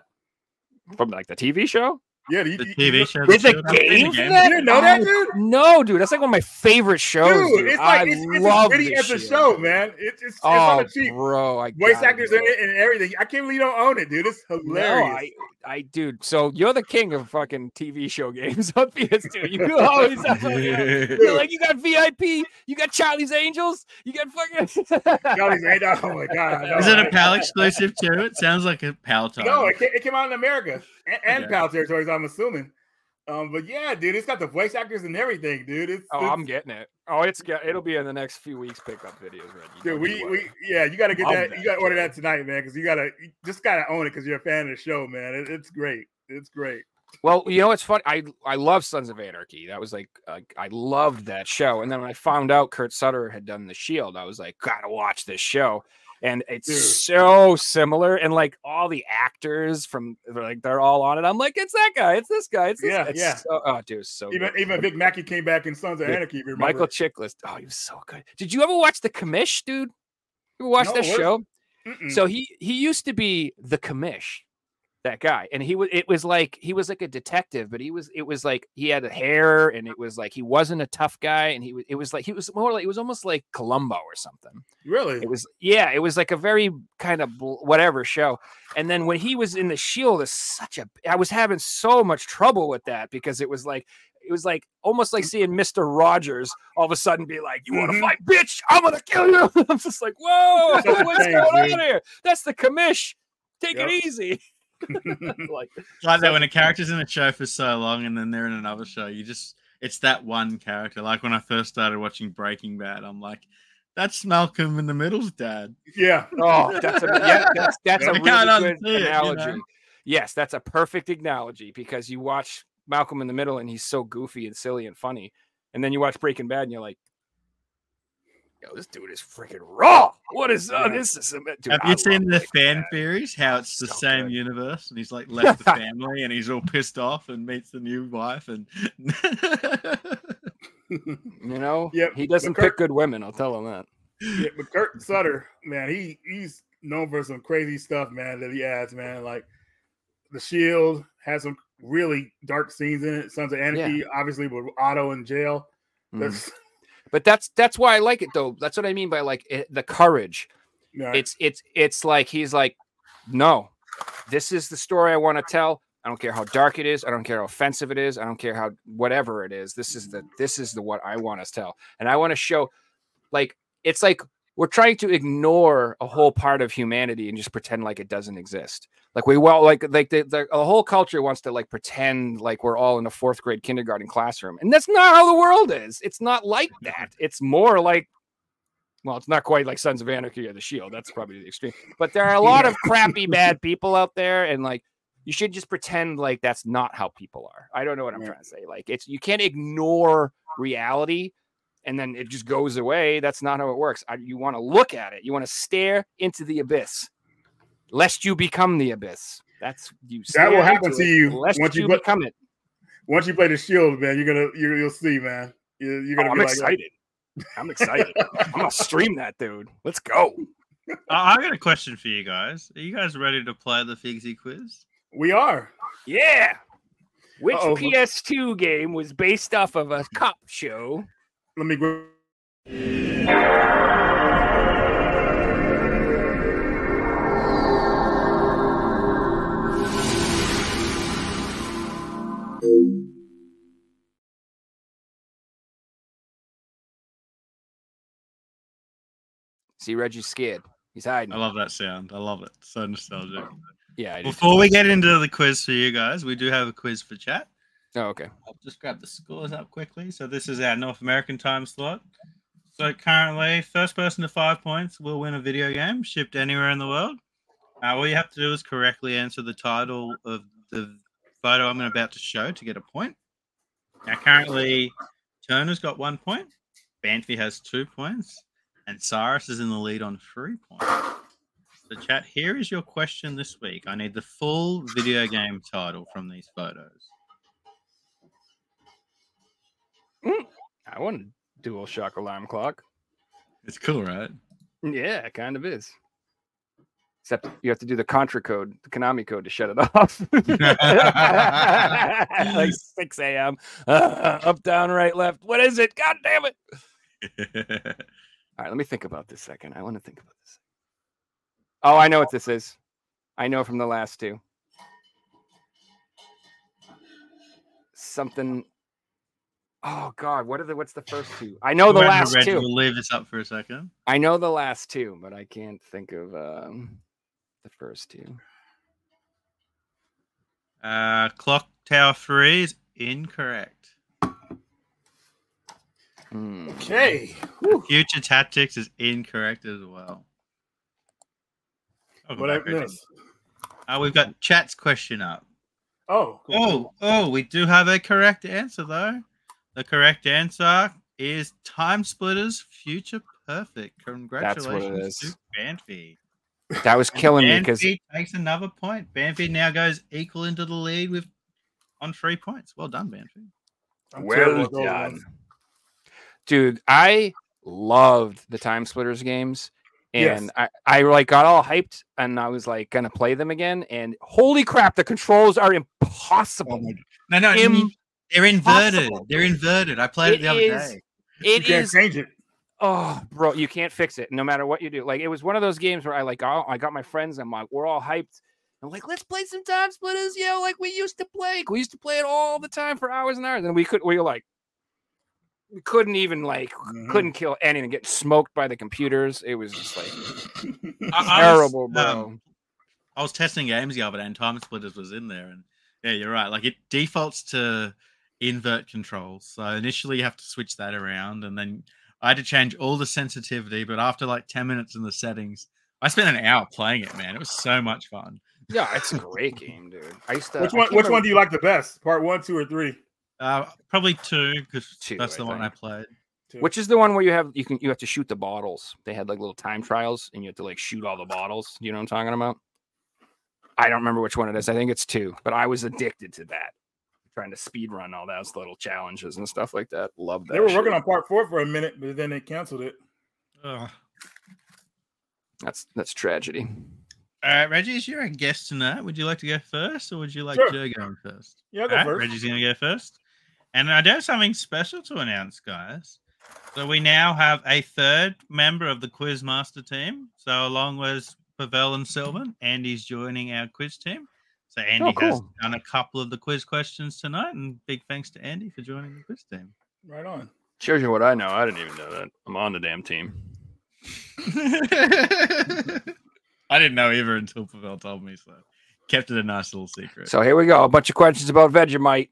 From like the TV show? Yeah, the TV show. It's a game. You didn't know that, dude? No, dude. That's like one of my favorite shows. Dude, it's like it's love as a show, man. It's on the cheap, bro. Voice actors in it and everything. I can't believe you don't own it, dude. It's hilarious. No, I dude. So you're the king of fucking TV show games on PS2. You always have like you got VIP, you got Charlie's Angels, you got fucking Charlie's Angels. Oh my god! Is it a PAL exclusive too? It sounds like a PAL title. No, it came out in America and PAL territories. I'm assuming, but yeah, dude, it's got the voice actors and everything, dude. It's I'm getting it. Oh, it'll be in the next few weeks pickup videos, Reggie. Dude, you got to get that. You got to order that tonight, man, because you just gotta own it because you're a fan of the show, man. It's great. It's great. Well, you know, it's fun. I love Sons of Anarchy. That was like I loved that show, and then when I found out Kurt Sutter had done The Shield, I was like, gotta watch this show. And it's so similar, and like all the actors they're all on it. I'm like, it's that guy, it's this guy, it's this. Yeah. So, oh, dude, so even Big Mackie came back in Sons of Anarchy. Remember? Michael Chiklis. Oh, he was so good. Did you ever watch The Commish, dude? You watch that show? Mm-mm. So he used to be The Commish, that guy, and he was like a detective, but it was like he had hair, and it was like he wasn't a tough guy, and it was almost like Columbo or something. Really? It was like a very kind of whatever show. And then when he was in The Shield, I was having so much trouble with that because it was like it was like almost like seeing Mr. Rogers all of a sudden be like, you want to fight, bitch? I'm going to kill you. I'm just like, whoa, what's going on here? That's the commish. Take it easy. Like that when a character's in a show for so long and then they're in another show, it's that one character. Like when I first started watching Breaking Bad, I'm like, that's Malcolm in the Middle's dad. Yeah. Oh, that's a really good analogy. You know? Yes, that's a perfect analogy because you watch Malcolm in the Middle and he's so goofy and silly and funny, and then you watch Breaking Bad and you're like, yo, this dude is freaking raw. What is this? Have you seen the fan theories? How it's the same universe, and he's like left the family, and he's all pissed off, and meets the new wife, and he doesn't pick good women. I'll tell him that. Yeah, but Kurt Sutter, man, he's known for some crazy stuff, man, that he adds, man. Like The Shield has some really dark scenes in it. Sons of Anarchy, obviously, with Otto in jail. But that's why I like it, though. That's what I mean by like the courage. Yeah. It's like he's like, no, this is the story I want to tell. I don't care how dark it is. I don't care how offensive it is. I don't care how whatever it is. This is the what I want to tell, and I want to show. Like it's like we're trying to ignore a whole part of humanity and just pretend like it doesn't exist. Like the whole culture wants to like pretend like we're all in a 4th grade kindergarten classroom, and that's not how the world is. It's not like that. It's more like, well, it's not quite like Sons of Anarchy or The Shield. That's probably the extreme. But there are a lot of crappy bad people out there, and like you should just pretend like that's not how people are. I don't know what I'm trying to say. Like it's you can't ignore reality. And then it just goes away. That's not how it works. You want to look at it. You want to stare into the abyss, lest you become the abyss. That will happen to you once you become it. Once you play The Shield, man, you'll see, man. You're gonna. I'm excited. I'm gonna stream that, dude. Let's go. I got a question for you guys. Are you guys ready to play the Figsy quiz? We are. Yeah. Which PS2 game was based off of a cop show? Let me go. See, Reggie's scared. He's hiding. I love that sound. I love it. So nostalgic. Yeah. Before we get into the quiz for you guys, we do have a quiz for chat. Oh, okay. I'll just grab the scores up quickly. So this is our North American time slot. So currently, first person to 5 points will win a video game shipped anywhere in the world. All you have to do is correctly answer the title of the photo I'm about to show to get a point. Now, currently, Turner's got 1 point. Banfi has 2 points. And Cyrus is in the lead on 3 points. So chat, here is your question this week. I need the full video game title from these photos. I want a dual shock alarm clock. It's cool, right? Yeah, it kind of is. Except you have to do the Contra code, the Konami code to shut it off. Like 6 a.m. Up, down, right, left. What is it? God damn it. All right, let me think about this second. I want to think about this. Oh, I know what this is. I know from the last two. Something... Oh God! What's the first two? I know the last two. We'll leave this up for a second. I know the last two, but I can't think of the first two. Clock Tower 3 is incorrect. Okay. Future Tactics is incorrect as well. We've got chat's question up. Oh! We do have a correct answer though. The correct answer is Time Splitters Future Perfect. Congratulations to Banfi. That was killing me because Banfi takes another point. Banfi now goes equal into the lead on 3 points. Well done, Banfi. Well done. Dude, I loved the Time Splitters games. And yes. I like got all hyped and I was like gonna play them again. And holy crap, the controls are impossible. No. They're inverted. Possible. They're inverted. I played it the other day. You can't change it. Oh, bro, you can't fix it no matter what you do. Like it was one of those games where I got my friends and I'm like, we're all hyped. I'm like, let's play some Time Splitters, yo, like we used to play. We used to play it all the time for hours and hours. And we couldn't even couldn't kill anything, get smoked by the computers. It was just like terrible, bro. I was testing games the other day and Time Splitters was in there, and yeah, you're right. Like it defaults to invert controls. So initially you have to switch that around, and then I had to change all the sensitivity, but after like 10 minutes in the settings, I spent an hour playing it, man. It was so much fun. Yeah, it's a great game, dude. Which one do you like the best? Part 1, 2, or 3? Probably 2, because that's the one I played. 2. Which is the one where you have to shoot the bottles. They had like little time trials, and you have to like shoot all the bottles. You know what I'm talking about? I don't remember which one it is. I think it's 2, but I was addicted to that. Trying to speed run all those little challenges and stuff like that. Love that. They were working on part 4 for a minute, but then they canceled it. That's tragedy. All right, Reggie, as you're a guest tonight, would you like to go first, or would you like Joe going first? Yeah, go first. Reggie's going to go first. And I do have something special to announce, guys. So we now have a third member of the Quizmaster team. So along with Pavel and Sylvan, Andy's joining our quiz team. So Andy has done a couple of the quiz questions tonight, and big thanks to Andy for joining the quiz team. Right on. Shows you what I know. I didn't even know that. I'm on the damn team. I didn't know either until Pavel told me, so kept it a nice little secret. So here we go. A bunch of questions about Vegemite.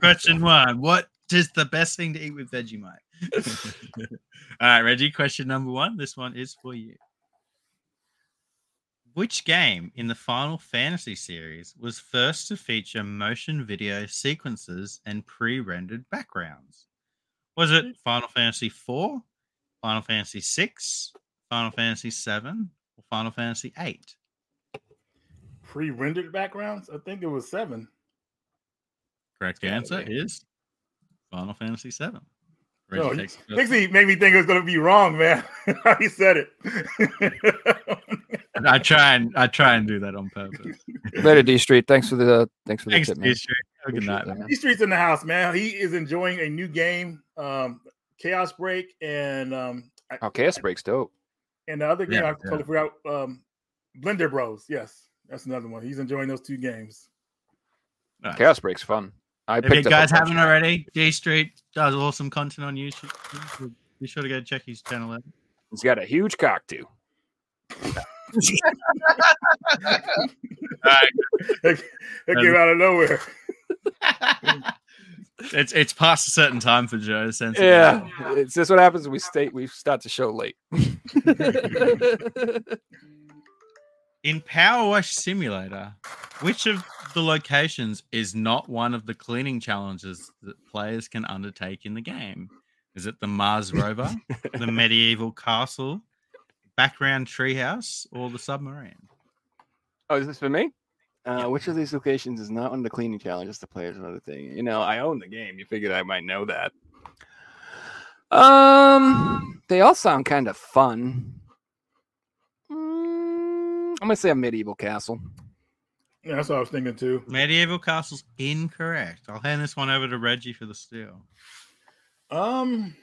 Question 1. What is the best thing to eat with Vegemite? All right, Reggie, question number 1. This one is for you. Which game in the Final Fantasy series was first to feature motion video sequences and pre-rendered backgrounds? Was it Final Fantasy 4, Final Fantasy 6, Final Fantasy 7, or Final Fantasy 8? Pre-rendered backgrounds? I think it was 7. Correct answer is Final Fantasy 7. Figsy made me think it was going to be wrong, man. He said it. I try and do that on purpose. Later, D Street. Thanks for the tip, man. D Street. Good night, man. D Street's in the house, man. He is enjoying a new game, Chaos Break, and Chaos Break's dope. And the other game I totally forgot, Blender Bros. Yes, that's another one. He's enjoying those two games. Nice. Chaos Break's fun. If you guys haven't already, D Street does awesome content on YouTube. Be sure to go check his channel out. He's got a huge cock too. It came out of nowhere. It's past a certain time for Joe. Yeah, it's just what happens when we start to show late. In Power Wash Simulator, which of the locations is not one of the cleaning challenges that players can undertake in the game? Is it the Mars rover, the medieval castle, background treehouse, or the submarine? Oh, is this for me? Which of these locations is not one of the cleaning challenges to players? Another thing, you know, I own the game. You figured I might know that. They all sound kind of fun. I'm gonna say a medieval castle. Yeah, that's what I was thinking too. Medieval castle's incorrect. I'll hand this one over to Reggie for the steal. Submarine.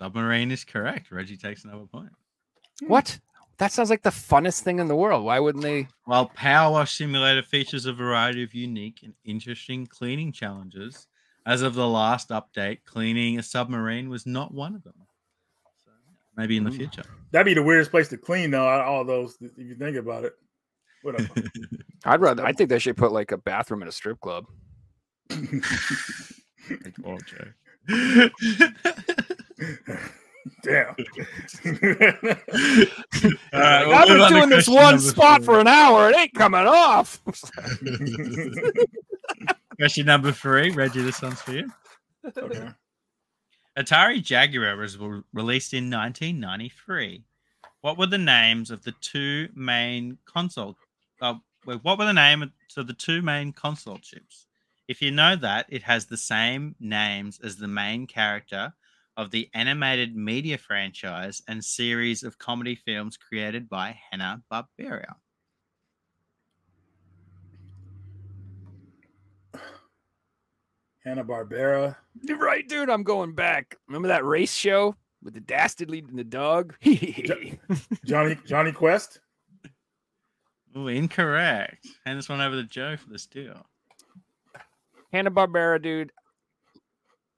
Submarine is correct. Reggie takes another point. What? That sounds like the funnest thing in the world. Why wouldn't they? Well, Power Wash Simulator features a variety of unique and interesting cleaning challenges. As of the last update, cleaning a submarine was not one of them. So maybe in the future. That'd be the weirdest place to clean, though, out of all those, if you think about it. I think they should put like a bathroom in a strip club. Okay. Damn. I've been doing this one spot for an hour. It ain't coming off. Question number 3. Reggie, this one's for you. Okay. Atari Jaguar was released in 1993. What were the names of the two main console? What were the names of the two main console chips? If you know that, it has the same names as the main character of the animated media franchise and series of comedy films created by Hanna-Barbera. Hanna-Barbera. You're right, dude. I'm going back. Remember that race show? with the dastardly and the dog. Johnny Quest. Ooh, incorrect. Hand this one over to Joe for this deal. Hanna-Barbera, dude.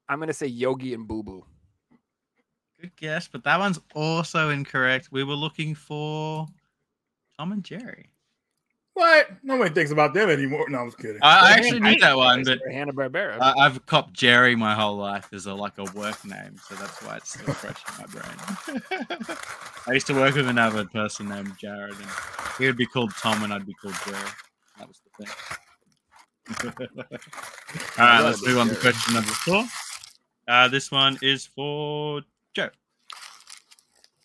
I'm gonna say Yogi and Boo Boo. Good guess, but that one's also incorrect. We were looking for Tom and Jerry. What? Nobody thinks about them anymore. No, I was kidding. I actually knew that one, but Hanna-Barbera. I've copped Jerry my whole life as like a work name, so that's why it's still fresh in my brain. I used to work with another person named Jared, and he would be called Tom, and I'd be called Jerry. That was the thing. All right, let's move on to question number 4. This one is for Joe.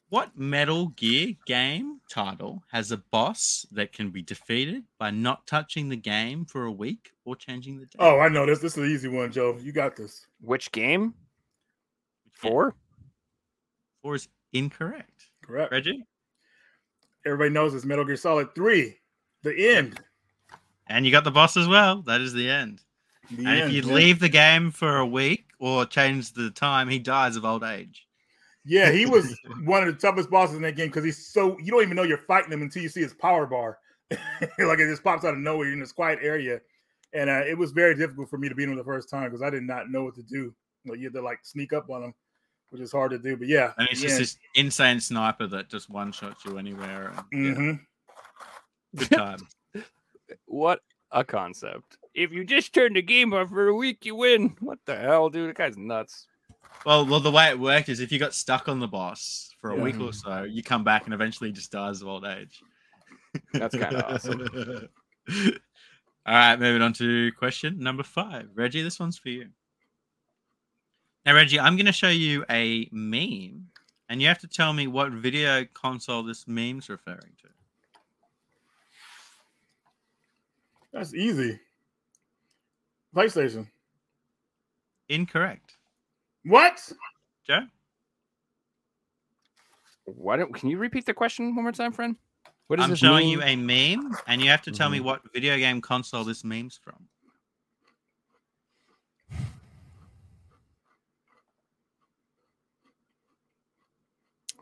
What Metal Gear game title has a boss that can be defeated by not touching the game for a week or changing the day? Oh, I know this. This is an easy one, Joe. You got this. Which game? 4? 4 is incorrect. Correct. Reggie? Everybody knows it's Metal Gear Solid 3. The end. And you got the boss as well. That is the end. If you leave the game for a week or change the time, he dies of old age. Yeah, he was one of the toughest bosses in that game because he's so you don't even know you're fighting him until you see his power bar. Like it just pops out of nowhere. You're in this quiet area, and it was very difficult for me to beat him the first time because I did not know what to do. Like you had to sneak up on him, which is hard to do. But yeah, and it's just this insane sniper that just one shots you anywhere. And, Good time. What a concept! If you just turn the game off for a week, you win. What the hell, dude? That guy's nuts. Well, the way it worked is if you got stuck on the boss for a week or so, you come back and eventually he just dies of old age. That's kind of awesome. All right, moving on to question number 5. Reggie, this one's for you. Now, Reggie, I'm going to show you a meme, and you have to tell me what video console this meme's referring to. That's easy. PlayStation. Incorrect. What? Joe? Can you repeat the question one more time, friend? What is I'm showing you a meme, and you have to tell me what video game console this meme's from.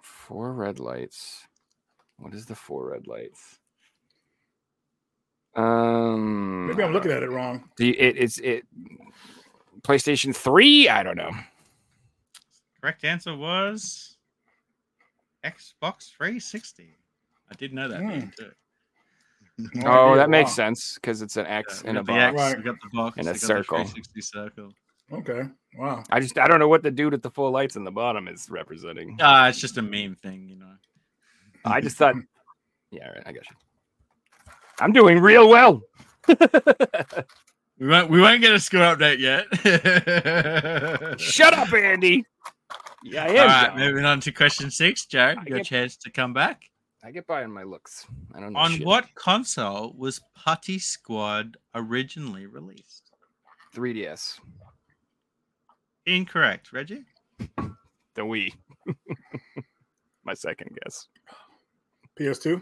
Four red lights. What is the 4 red lights? Maybe I'm looking at it wrong. It's PlayStation 3? I don't know. Correct answer was Xbox 360. I did know that name too. Oh, that makes sense because it's an X and a box. Right. You got the box and a circle. 360 circle. Okay. Wow. I don't know what the dude with the full lights in the bottom is representing. It's just a meme thing, you know. I just thought. Yeah, right. I got you. I'm doing real well. We won't get a score update yet. Shut up, Andy. Yeah, I am. All right, moving on to question 6, Jared. Your chance to come back. I get by on my looks. I don't know. On what console was Putty Squad originally released? 3DS. Incorrect, Reggie. The Wii. My second guess. PS2.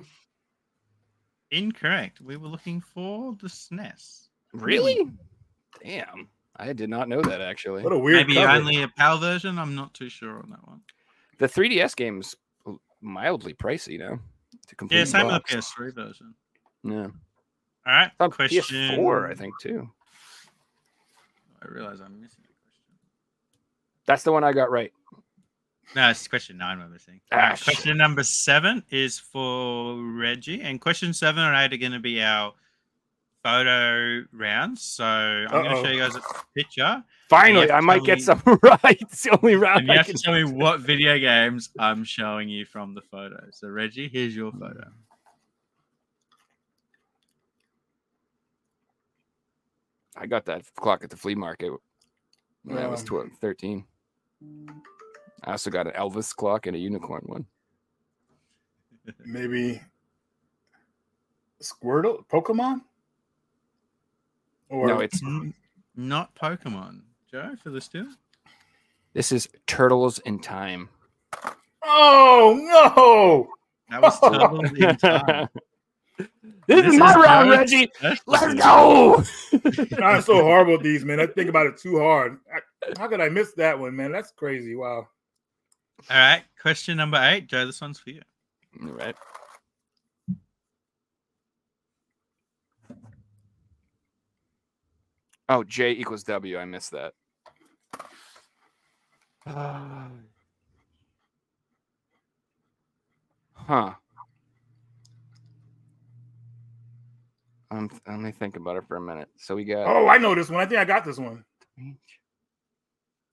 Incorrect. We were looking for the SNES. Really? Damn. I did not know that, actually. What a weird Maybe cover. Only a PAL version? I'm not too sure on that one. The 3DS game's mildly pricey now. Yeah, same with the PS3 version. Yeah. All right. Question PS4, I think, too. I realize I'm missing a question. That's the one I got right. No, it's question 9 we're missing. Question number 7 is for Reggie. And question 7 and 8 are going to be our photo rounds, so I'm going to show you guys a picture. Finally, I might get some right. It's the only round. And you have to tell me what video games I'm showing you from the photo. So, Reggie, here's your photo. I got that clock at the flea market when I was 12, 13. I also got an Elvis clock and a unicorn one. Maybe Squirtle? Pokemon? Or... No, it's not Pokemon. Joe, for this deal? This is Turtles in Time. Oh, no! That was Turtles in Time. This is my round, Reggie! Let's go! I'm so horrible at these, man. I think about it too hard. How could I miss that one, man? That's crazy. Wow. All right. Question number 8. Joe, this one's for you. All right. Oh, J equals W. I missed that. Huh. Let me think about it for a minute. So we got... Oh, I know this one. I think I got this one.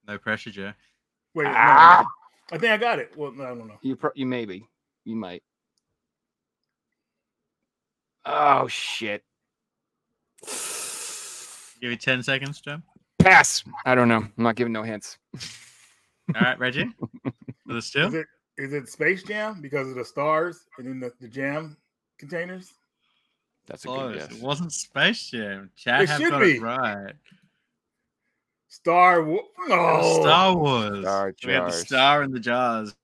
No pressure, Joe. Wait. Ah! No. I think I got it. Well, I don't know. You maybe. You might. Oh, shit. Give you 10 seconds, Joe. Pass. I don't know. I'm not giving no hints. All right, Reggie. Is it Space Jam because of the stars and then the jam containers? That's a good guess. It wasn't Space Jam. Chad has got it right. Star Wars. Star we had the star in the jars.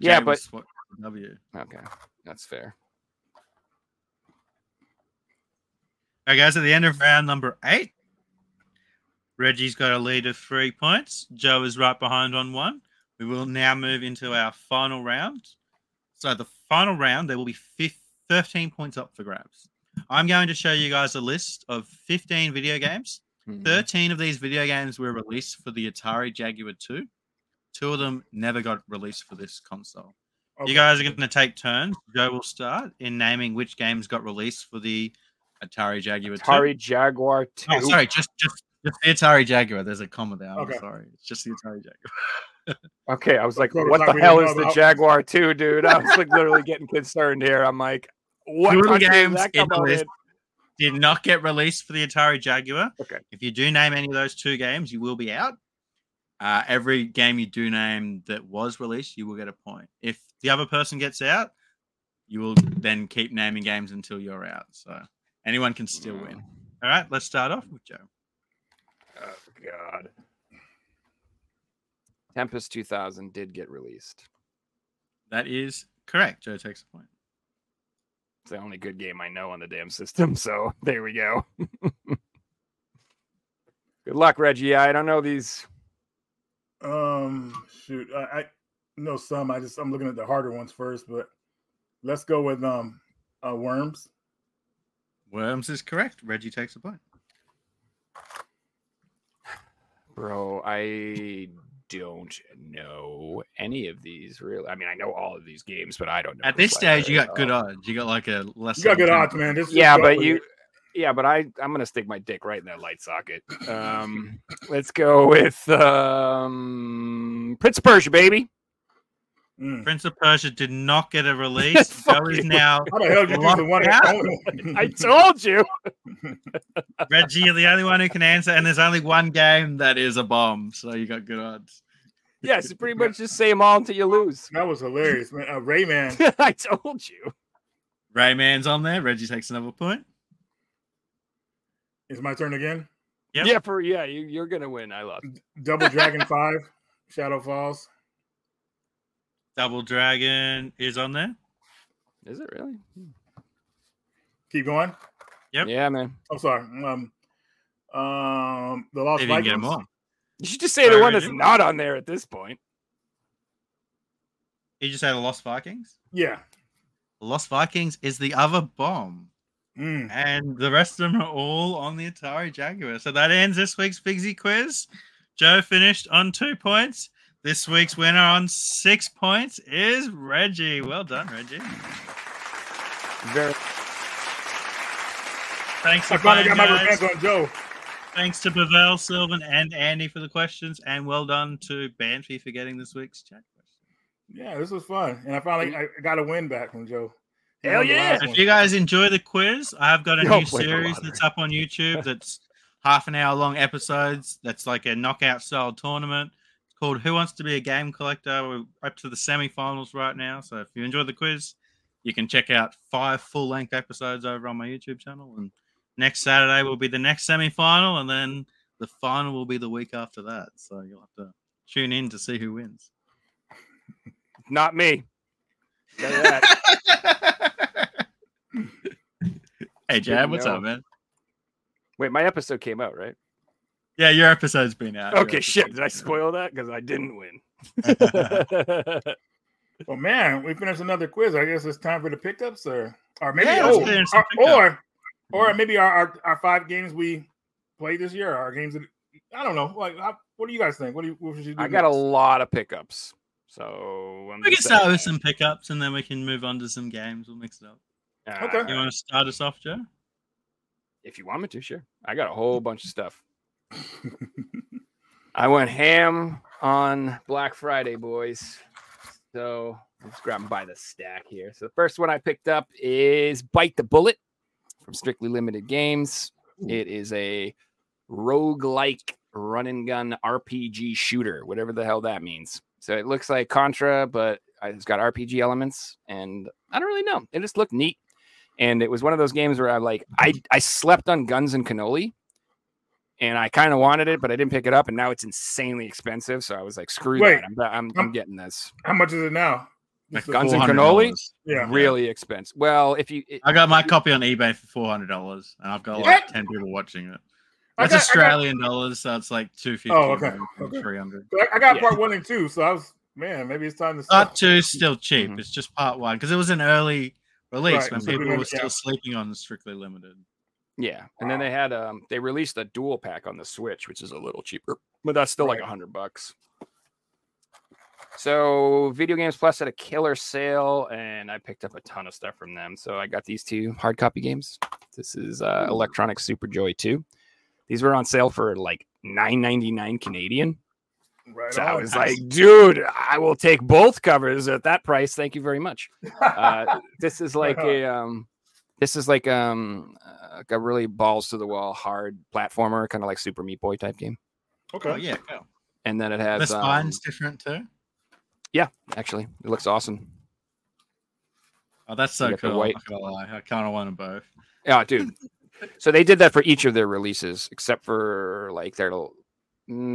Yeah, but W. Okay, that's fair. All right, guys. At the end of round number 8, Reggie's got a lead of 3 points. Joe is right behind on 1. We will now move into our final round. So the final round, there will be 13 points up for grabs. I'm going to show you guys a list of 15 video games. 13 of these video games were released for the Atari Jaguar 2. 2 of them never got released for this console. Okay. You guys are going to take turns. Joe will start in naming which games got released for the Atari Jaguar 2. Atari Jaguar 2. Oh, sorry, just the Atari Jaguar. There's a comma there. Okay. I'm sorry. It's just the Atari Jaguar. Okay, I was like, what the hell is the Jaguar 2, dude? I was like literally getting concerned here. I'm like, what games did not get released for the Atari Jaguar? Okay. If you do name any of those 2 games, you will be out. Every game you do name that was released, you will get a point. If the other person gets out, you will then keep naming games until you're out. So anyone can still win. All right, let's start off with Joe. Oh, God. Tempest 2000 did get released. That is correct. Joe takes a point. It's the only good game I know on the damn system, so there we go. Good luck, Reggie. I don't know these. Shoot, I know some. I'm looking at the harder ones first, but let's go with Worms. Worms is correct. Reggie takes a point. Bro, I don't know any of these really. I mean, I know all of these games, but I don't know. At this stage, you got good odds. You got like a less. You got good odds, man. I'm gonna stick my dick right in that light socket. Let's go with Prince of Persia, baby. Prince of Persia did not get a release. Joe is now. How the hell did you do the one I told you. Reggie, you're the only one who can answer, and there's only one game that is a bomb, so you got good odds. Yes, pretty much just say them all until you lose. That was hilarious, man. Rayman. I told you. Rayman's on there. Reggie takes another point. It's my turn again. Yep. Yeah, you're gonna win. I love it. Double Dragon 5, Shadow Falls. Double Dragon is on there. Is it really? Keep going. Yep. Yeah, man. I'm sorry. The Lost Vikings. Didn't get them all. You should just say the one that's not on there at this point. You just say the Lost Vikings? Yeah. The Lost Vikings is the other bomb. And the rest of them are all on the Atari Jaguar. So that ends this week's Figsy quiz. Joe finished on 2 points. This week's winner on 6 points is Reggie. Well done, Reggie. Thanks for playing, guys. On Joe. Thanks to Pavel, Sylvan, and Andy for the questions, and well done to Banfi for getting this week's chat question. Yeah, this was fun, and I got a win back from Joe. Hell yeah! If you guys enjoy the quiz, I've got a new series that's up on YouTube. That's half an hour long episodes. That's like a knockout style tournament. Called Who Wants to Be a Game Collector. We're up to the semi-finals right now. So if you enjoyed the quiz, you can check out 5 full-length episodes over on my YouTube channel. And next Saturday will be the next semi-final, and then the final will be the week after that. So you'll have to tune in to see who wins. Not me. Tell you that. Hey, Jab, what's up, man? Wait, my episode came out, right? Yeah, your episode's been out. Okay, shit. Did I spoil that? Because I didn't win. Well, man, we finished another quiz. I guess it's time for the pickups, or maybe maybe our five games we played this year. Our games that I don't know. Like, what do you guys think? What should you do? I got a lot of pickups, so we can start with some pickups, and then we can move on to some games. We'll mix it up. Okay. You want to start us off, Joe? If you want me to, sure. I got a whole bunch of stuff. I went ham on Black Friday, boys. So let's grab them by the stack here. So the first one I picked up is Bite the Bullet from Strictly Limited Games. It is a roguelike run and gun RPG shooter, whatever the hell that means. So it looks like Contra, but it's got RPG elements, and I don't really know. It just looked neat. And it was one of those games where I slept on Guns and Cannoli. And I kind of wanted it, but I didn't pick it up. And now it's insanely expensive. So I was like, screw that. I'm getting this. How much is it now? Like Guns and Cannoli? Yeah. Really expensive. Well, if you... I got my copy on eBay for $400. And I've got like 10 people watching it. That's Australian dollars. So it's like $250. Oh, okay. $300. I got part one and two. So I was... Man, maybe it's time to... Part two is still cheap. Mm-hmm. It's just part one. Because it was an early release when people were still sleeping on Strictly Limited. Yeah, and then they had they released a dual pack on the Switch, which is a little cheaper, but that's still like $100. So Video Games Plus had a killer sale, and I picked up a ton of stuff from them. So I got these two hard copy games. This is Electronic Super Joy 2. These were on sale for like $9.99 Canadian. Right, so I was like, dude, I will take both covers at that price. Thank you very much. This is like a really balls to the wall hard platformer, kind of like Super Meat Boy type game. Okay. Oh, yeah. Cool. And then it has the spine's different too. Yeah, actually, it looks awesome. Oh, that's so cool! I'm not gonna lie. I kind of want them both. Yeah, dude. So they did that for each of their releases, except for like their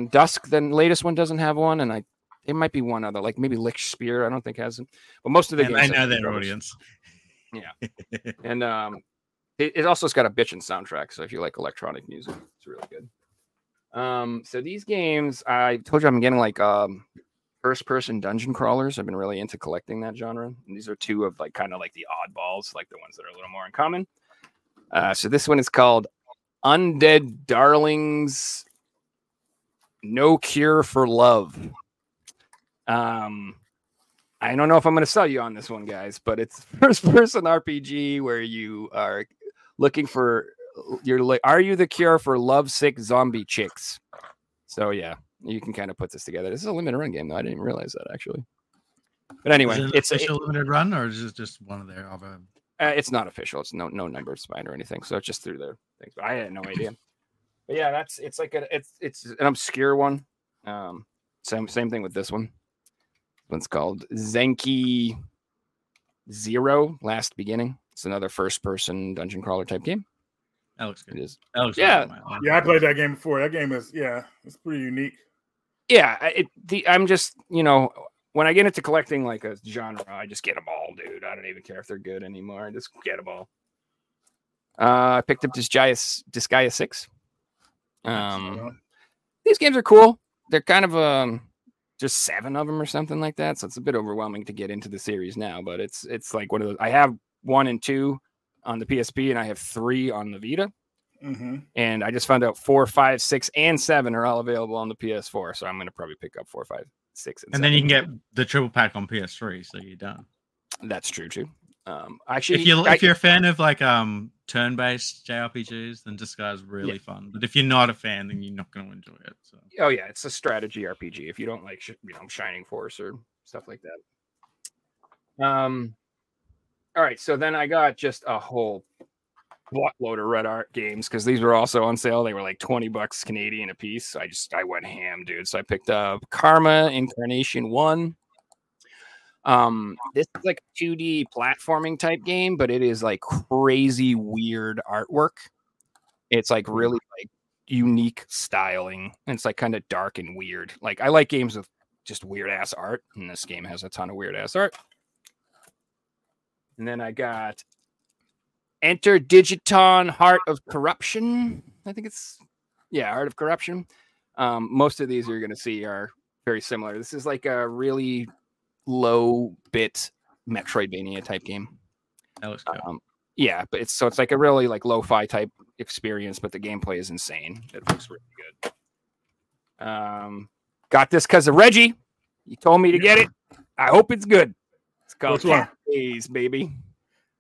Dusk. Then latest one doesn't have one, and it might be one other, like maybe Lick Spear. I don't think has it, but most of the games. I know their audience. Yeah, and it also's got a bitchin' soundtrack. So if you like electronic music, it's really good. So these games, I told you I'm getting like first-person dungeon crawlers. I've been really into collecting that genre, and these are two of like kind of like the oddballs, like the ones that are a little more uncommon. So this one is called Undead Darlings: No Cure for Love. I don't know if I'm going to sell you on this one, guys, but it's first-person RPG where you are looking for... are you the cure for lovesick zombie chicks? So, yeah, you can kind of put this together. This is a limited run game, though. I didn't even realize that, actually. But anyway... Is it official limited run, or is it just one of their... it's not official. It's no number spine or anything, so it's just through their things. But I had no idea. But, yeah, it's an obscure one. Same thing with this one. One's called Zenki Zero Last Beginning. It's another first-person dungeon crawler type game. That looks good. It is. I played that game before. That game is it's pretty unique. Yeah, I'm just when I get into collecting like a genre, I just get them all, dude. I don't even care if they're good anymore. I just get them all. I picked up Disgaea 6. These games are cool. They're kind of just 7 of them or something like that. So it's a bit overwhelming to get into the series now, but it's like one of those. I have 1 and 2 on the PSP and I have 3 on the Vita. Mm-hmm. And I just found out 4, 5, 6, and 7 are all available on the PS4. So I'm going to probably pick up 4, 5, 6. And 7. Then you can get the triple pack on PS3. So you're done. That's true too. Actually, if you're a fan of like turn-based JRPGs, then Disgaea's really fun. But if you're not a fan, then you're not going to enjoy it. So. Oh yeah, it's a strategy RPG. If you don't like Shining Force or stuff like that. All right, so then I got just a whole blockload of Red Art games because these were also on sale. They were like $20 Canadian a piece. So I went ham, dude. So I picked up Karma Incarnation 1. This is like a 2D platforming type game, but it is like crazy weird artwork. It's like really like unique styling, and it's like kind of dark and weird. Like I like games with just weird ass art, and this game has a ton of weird ass art. And then I got Enter Digiton: Heart of Corruption. I think it's Heart of Corruption. Most of these you're gonna see are very similar. This is like a really low bit Metroidvania type game. That looks cool. Yeah, but it's like a really like lo-fi type experience, but the gameplay is insane. It looks really good. Got this because of Reggie. You told me to get it. I hope it's good. It's called Days, baby.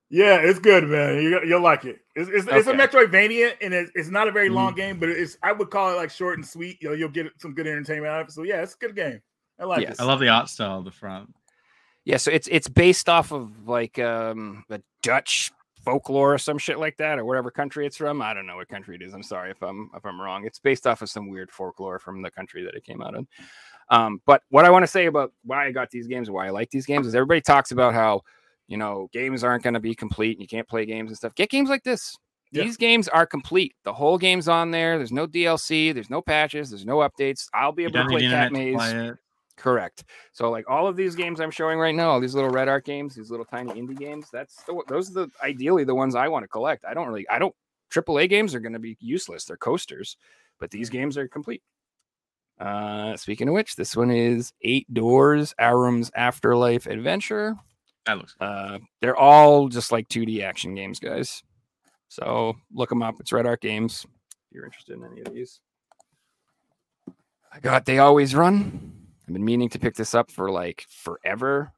Yeah, it's good, man. You'll like it. It's a Metroidvania, and it's not a very long game, but I would call it like short and sweet. You'll get some good entertainment out of it. So yeah, it's a good game. I like it. I love the art style of the front. Yeah, so it's based off of like the Dutch folklore or some shit like that, or whatever country it's from. I don't know what country it is. I'm sorry if I'm wrong. It's based off of some weird folklore from the country that it came out of. But what I want to say about why I got these games, why I like these games, is everybody talks about how, you know, games aren't going to be complete and you can't play games and stuff. Get games like this. Yeah. These games are complete. The whole game's on there. There's no DLC. There's no patches. There's no updates. I'll be able to play Cat Maze. Correct. So like all of these games I'm showing right now, all these little red art games, these little tiny indie games, those are ideally the ones I want to collect. I don't AAA games are going to be useless. They're coasters, but these games are complete. Speaking of which, this one is 8 Doors, Aram's Afterlife Adventure. That looks cool. They're all just like 2D action games, guys. So look them up. It's Red Art Games. If you're interested in any of these. I got They Always Run. I've been meaning to pick this up for like forever.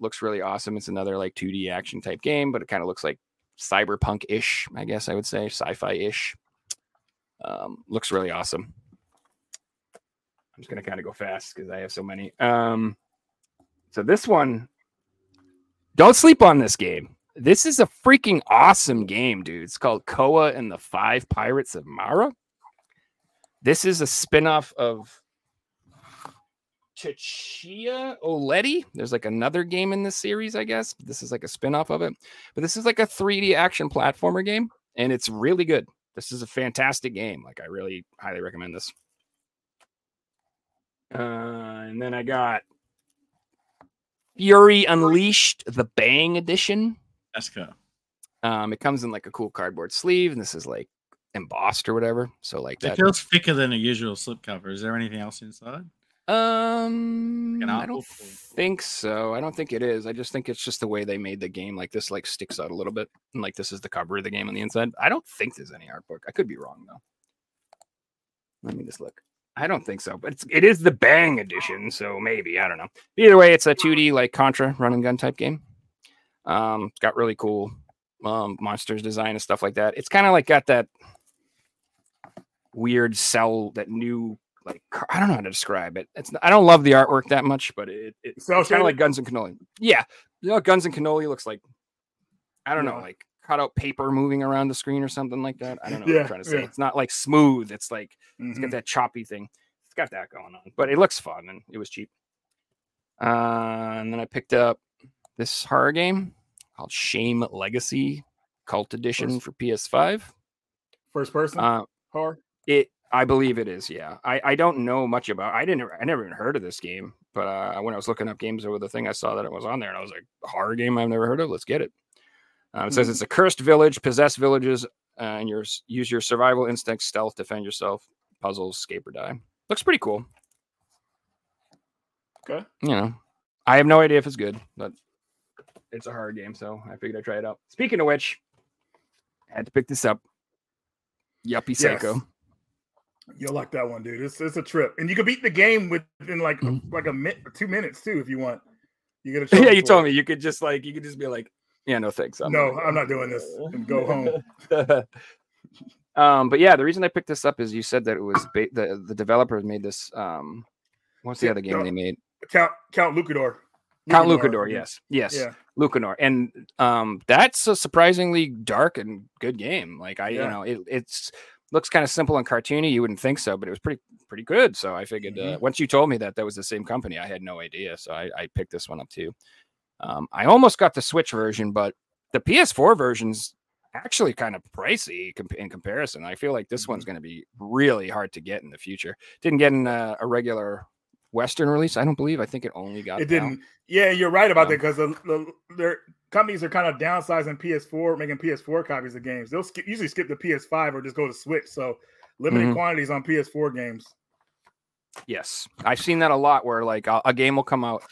Looks really awesome. It's another like 2D action type game, but it kind of looks like cyberpunk-ish, I guess I would say, sci-fi-ish. Looks really awesome. I'm just going to kind of go fast because I have so many. So this one, don't sleep on this game. This is a freaking awesome game, dude. It's called Koa and the 5 Pirates of Mara. This is a spinoff of Tachia Oleti. There's like another game in this series, I guess. This is like a spinoff of it. But this is like a 3D action platformer game, and it's really good. This is a fantastic game. Like, I really highly recommend this. And then I got Fury Unleashed, the Bang Edition. That's cool. It comes in like a cool cardboard sleeve, and this is like embossed or whatever. So like that. It feels thicker than a usual slipcover. Is there anything else inside? I don't think so. I don't think it is. I just think it's just the way they made the game. Like this, like sticks out a little bit, and like this is the cover of the game on the inside. I don't think there's any art book. I could be wrong though. Let me just look. I don't think so, but it is the Bang Edition, so maybe, I don't know. Either way, it's a 2D like Contra run and gun type game. It's got really cool monsters design and stuff like that. It's kind of like got that weird cell, that new like I don't know how to describe it. I don't love the artwork that much, but it's kind of like Guns and Cannoli. Yeah, you know, Guns and Cannoli looks like I don't know, like cut out paper moving around the screen or something like that. I don't know what I'm trying to say. Yeah. It's not like smooth. It's like, it's got that choppy thing. It's got that going on, but it looks fun and it was cheap. And then I picked up this horror game called Shame Legacy Cult Edition for PS5. First person horror? I believe it is. Yeah. I don't know much about, I never even heard of this game, but when I was looking up games over the thing, I saw that it was on there and I was like, horror game I've never heard of. Let's get it. It says it's a cursed village, possess villages, and use your survival instincts, stealth, defend yourself, puzzles, escape or die. Looks pretty cool. Okay. You know, I have no idea if it's good, but it's a horror game, so I figured I'd try it out. Speaking of which, I had to pick this up. Yuppie Psycho. You'll like that one, dude. It's a trip. And you can beat the game within like a minute or 2 minutes, too, if you want. You get a you told me. You could just like, be like, yeah, no thanks. I'm not doing this. Go home. But yeah, the reason I picked this up is you said that it was the developers made this. What's the other game they made? Count Luchador. Count Luchador. Yes. Yeah. Luchador, and that's a surprisingly dark and good game. Like you know, it looks kind of simple and cartoony. You wouldn't think so, but it was pretty good. So I figured once you told me that was the same company, I had no idea. So I picked this one up too. I almost got the Switch version, but the PS4 version's actually kind of pricey in comparison. I feel like this one's going to be really hard to get in the future. Didn't get in a regular Western release, I don't believe. I think it only got it didn't. Out. Yeah, you're right about that because their companies are kind of downsizing PS4, making PS4 copies of games. They'll usually skip the PS5 or just go to Switch. So limited quantities on PS4 games. Yes, I've seen that a lot where like a game will come out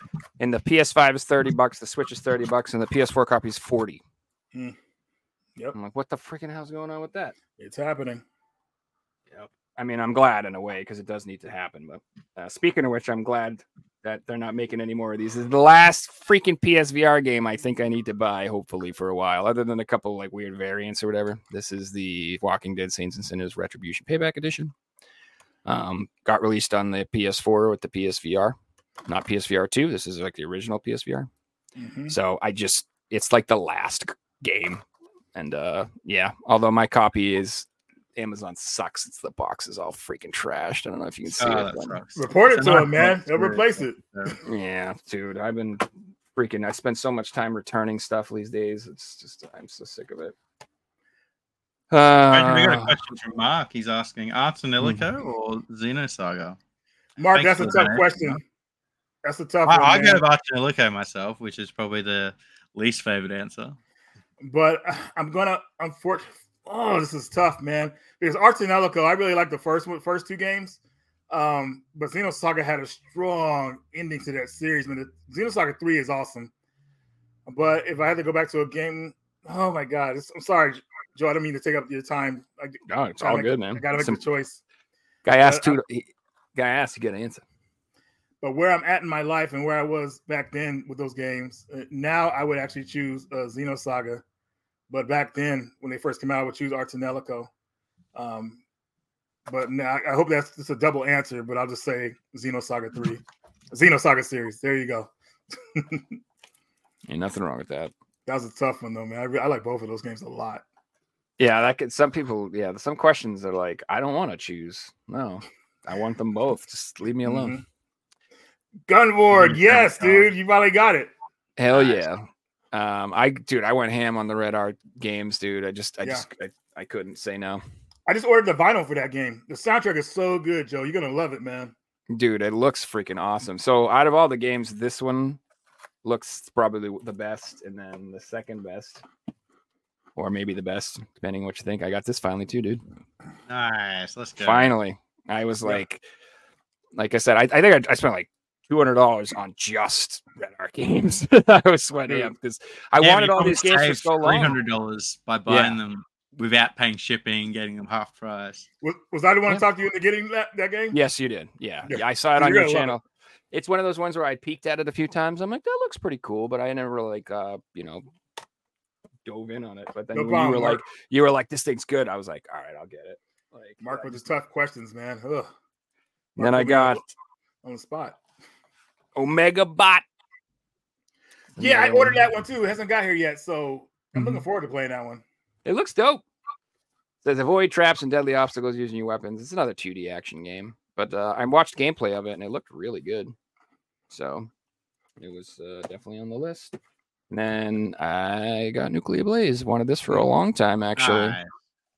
and the PS5 is $30, the Switch is $30, and the PS4 copy is $40. Mm. Yep. I'm like, what the freaking hell's going on with that? It's happening. Yep. I mean, I'm glad in a way because it does need to happen. But speaking of which, I'm glad that they're not making any more of these. This is the last freaking PSVR game I think I need to buy, hopefully, for a while, other than a couple like weird variants or whatever. This is the Walking Dead Saints and Sinners Retribution Payback Edition. Got released on the PS4 with the PSVR, not PSVR 2. This is like the original PSVR. Mm-hmm. So it's like the last game. And although my copy is Amazon sucks. It's the box is all freaking trashed. I don't know if you can see it. Report it to him, man. They'll replace it. Yeah, dude. I've been freaking. I spend so much time returning stuff these days. It's just I'm so sick of it. We got a question from Mark. He's asking Ar Tonelico or Xenosaga. Mark, that's a tough question. That's a tough one. I go with Ar Tonelico myself, which is probably the least favorite answer. But I'm gonna unfortunately. Oh, this is tough, man. Because Ar Tonelico, I really like the first two games. But Xenosaga had a strong ending to that series. Man, Xenosaga 3 is awesome. But if I had to go back to a game, oh my god, I'm sorry, Joe. I don't mean to take up your time. No, it's all good, man. I gotta make the choice. Guy asked to get an answer. But where I'm at in my life and where I was back then with those games, now I would actually choose Xenosaga. But back then, when they first came out, I would choose Ar Tonelico. But now I hope that's just a double answer, but I'll just say Xenosaga 3. Xenosaga series. There you go. Ain't nothing wrong with that. That was a tough one, though, man. I like both of those games a lot. Yeah, some questions are like, I don't want to choose. No, I want them both. Just leave me alone. Mm-hmm. Gunward, yes, dude. You finally got it. Hell yeah. I went ham on the Red Art games, dude. I couldn't say no. I just ordered the vinyl for that game. The soundtrack is so good, Joe. You're gonna love it, man. Dude, it looks freaking awesome. So out of all the games, this one looks probably the best, and then the second best, or maybe the best, depending on what you think. I got this finally too, dude. Nice, let's go. Finally, I was like I said, I think I spent like $200 on just Red Art games. I was sweating up because I wanted all these games for so long. $300 by buying them without paying shipping, getting them half price. Was I the one to talk to you into getting that game? Yes, you did. Yeah. I saw it on your channel. It's one of those ones where I peeked at it a few times. I'm like, that looks pretty cool, but I never like dove in on it. But then you were like, this thing's good. I was like, all right, I'll get it. Like Mark with his tough questions, man. Ugh. Then I got on the spot. Omega Bot. Yeah, I ordered that one too. It hasn't got here yet, so I'm looking forward to playing that one. It looks dope. It says avoid traps and deadly obstacles using your weapons. It's another 2D action game, but I watched gameplay of it and it looked really good. So it was definitely on the list. And then I got Nuclear Blaze. Wanted this for a long time, actually. Right.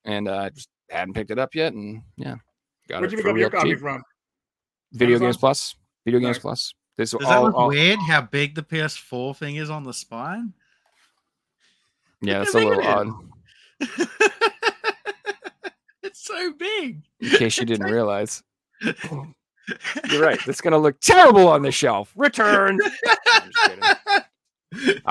And I just hadn't picked it up yet. And got Where'd you pick up your copy from? Video Games Plus. Video Games Plus. Does that look weird how big the PS4 thing is on the spine? Yeah, that's a little odd. It's so big. In case you didn't realize. You're right. It's going to look terrible on the shelf. Return. I'm just kidding.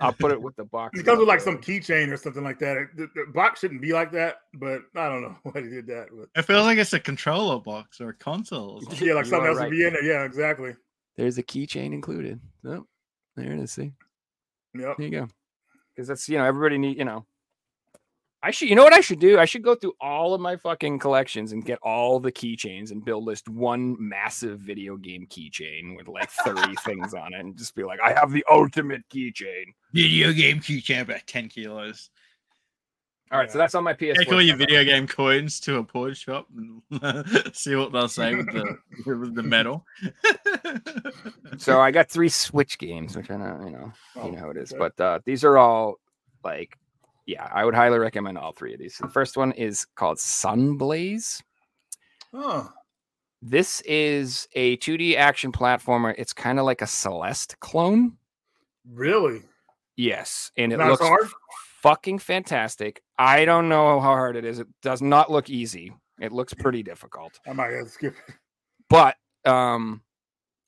I'll put it with the box. It comes with like some keychain or something like that. The box shouldn't be like that, but I don't know why he did that. But... It feels like it's a controller box or a console. Yeah, like something else would be in there. Yeah, exactly. There's a keychain included. Oh, there it is. See? Yep. There you go. Because that's, everybody need, what I should do? I should go through all of my fucking collections and get all the keychains and build list one massive video game keychain with like 30 things on it and just be like, I have the ultimate keychain. Video game keychain about 10 kilos. All right, so that's on my PS4. Take all your video game coins to a pawn shop and see what they'll say with the metal. So I got 3 Switch games, which I know, you know how it is. But these are all like, I would highly recommend all 3 of these. So the first one is called Sunblaze. Oh. This is a 2D action platformer. It's kind of like a Celeste clone. Really? Yes, and it looks hard. Fucking fantastic. I don't know how hard it is. It does not look easy. It looks pretty difficult. I might have to skip it. But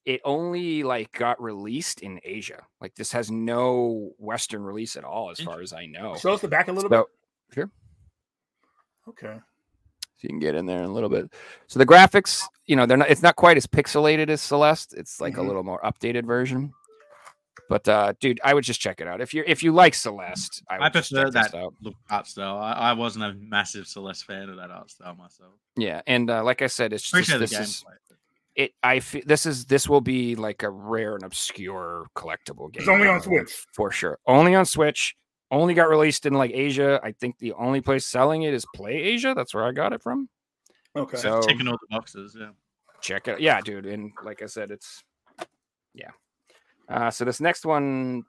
It only like got released in Asia. Like this has no Western release at all, as far as I know. Show us the back a little bit. Sure. Okay. So you can get in there in a little bit. So the graphics, you know, they're not. It's not quite as pixelated as Celeste. It's like a little more updated version. But dude, I would just check it out if you like Celeste. I prefer that art style. I wasn't a massive Celeste fan of that art style myself. Yeah, and like I said, it's just this will be like a rare and obscure collectible game. It's only on Switch for sure. Only on Switch. Only got released in like Asia. I think the only place selling it is PlayAsia. That's where I got it from. Okay, so taking all the boxes. Yeah, check it. Yeah, dude. And like I said, it's yeah. So this next one,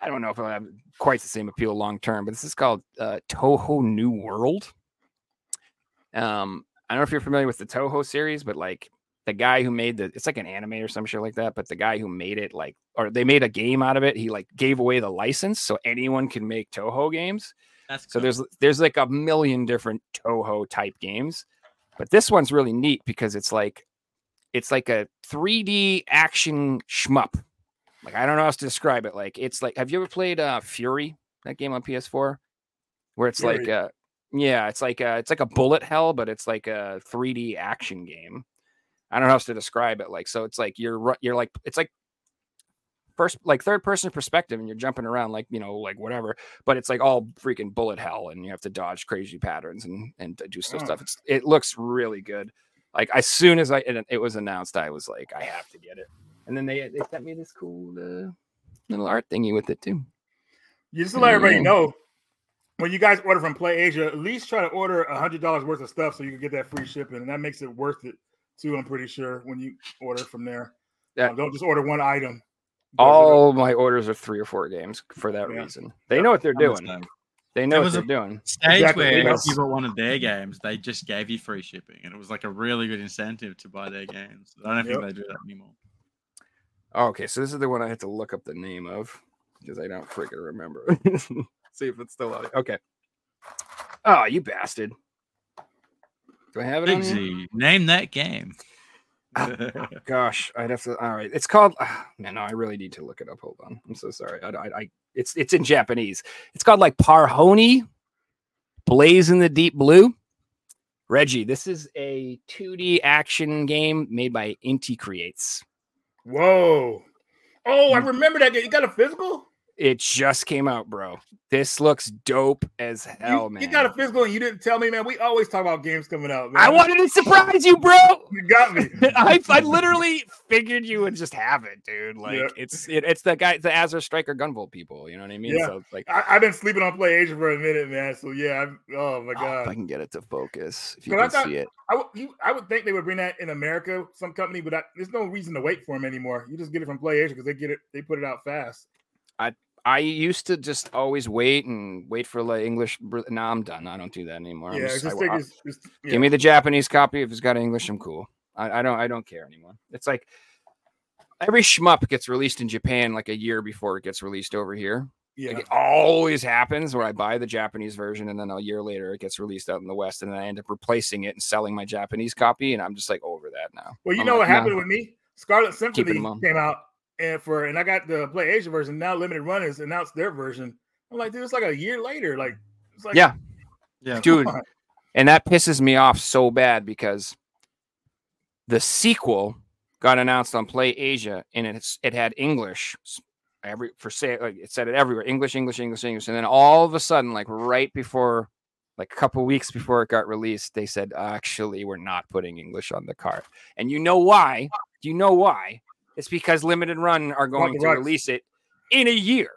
I don't know if it'll have quite the same appeal long term, but this is called Toho New World. I don't know if you're familiar with the Toho series, but like the guy who made it's like an anime or some shit like that. But the guy who made it, like, or they made a game out of it. He like gave away the license so anyone can make Toho games. That's cool. So there's like a million different Toho type games, but this one's really neat because it's like a 3D action shmup. Like, I don't know how else to describe it. Like, it's like, have you ever played Fury, that game on PS4? Where it's Fury. Like, it's like a bullet hell, but it's like a 3D action game. I don't know how else to describe it. Like, so it's like you're like, it's like first, like third person perspective, and you're jumping around, like, you know, like whatever. But it's like all freaking bullet hell, and you have to dodge crazy patterns and do stuff. It looks really good. Like, as soon as it was announced, I was like, I have to get it. And then they sent me this cool little art thingy with it, too. Just to let everybody know, when you guys order from PlayAsia, at least try to order $100 worth of stuff so you can get that free shipping. And that makes it worth it, too, I'm pretty sure, when you order from there. Yeah. Don't just order one item. All my orders are 3 or 4 games for that reason. They know what they're doing. They know what they're doing. Stage where if you bought one of their games, they just gave you free shipping. And it was like a really good incentive to buy their games. I don't think they do that anymore. Okay, so this is the one I had to look up the name of because I don't freaking remember. See if it's still out. Okay. Oh, you bastard. Do I have it on here? Name that game. Gosh, I'd have to. All right. It's called. Man, no, I really need to look it up. Hold on. I'm so sorry. It's in Japanese. It's called like Parhony, Blaze in the Deep Blue. Reggie, this is a 2D action game made by Inti Creates. Whoa. Oh, I remember that game. You got a physical? It just came out, bro. This looks dope as hell, man. You got a physical and you didn't tell me, man. We always talk about games coming out, man. I wanted to surprise you, bro. You got me. I literally figured you would just have it, dude. Like, it's the guy, the Azure Striker Gunvolt people. You know what I mean? Yeah. So, like, I've been sleeping on PlayAsia for a minute, man. So, yeah. Oh, my God. If I can get it to focus. If you can see it. I would think they would bring that in America, some company, but there's no reason to wait for them anymore. You just get it from PlayAsia because they put it out fast. I used to just always wait for the English. Now I'm done. I don't do that anymore. Yeah, give me the Japanese copy. If it's got English, I'm cool. I don't care anymore. It's like every shmup gets released in Japan like a year before it gets released over here. Yeah, like it always happens where I buy the Japanese version and then a year later it gets released out in the West and then I end up replacing it and selling my Japanese copy and I'm just like over that now. Well, you know what happened with me? Scarlet Symphony came out. And I got the PlayAsia version. Now Limited Run has announced their version. I'm like, dude, it's like a year later. Like, it's like, yeah, dude. On. And that pisses me off so bad because the sequel got announced on PlayAsia, and it had English it said it everywhere, English, and then all of a sudden, like right before, like a couple weeks before it got released, they said actually we're not putting English on the cart, and you know why? Do you know why? It's because Limited Run are going to release it in a year.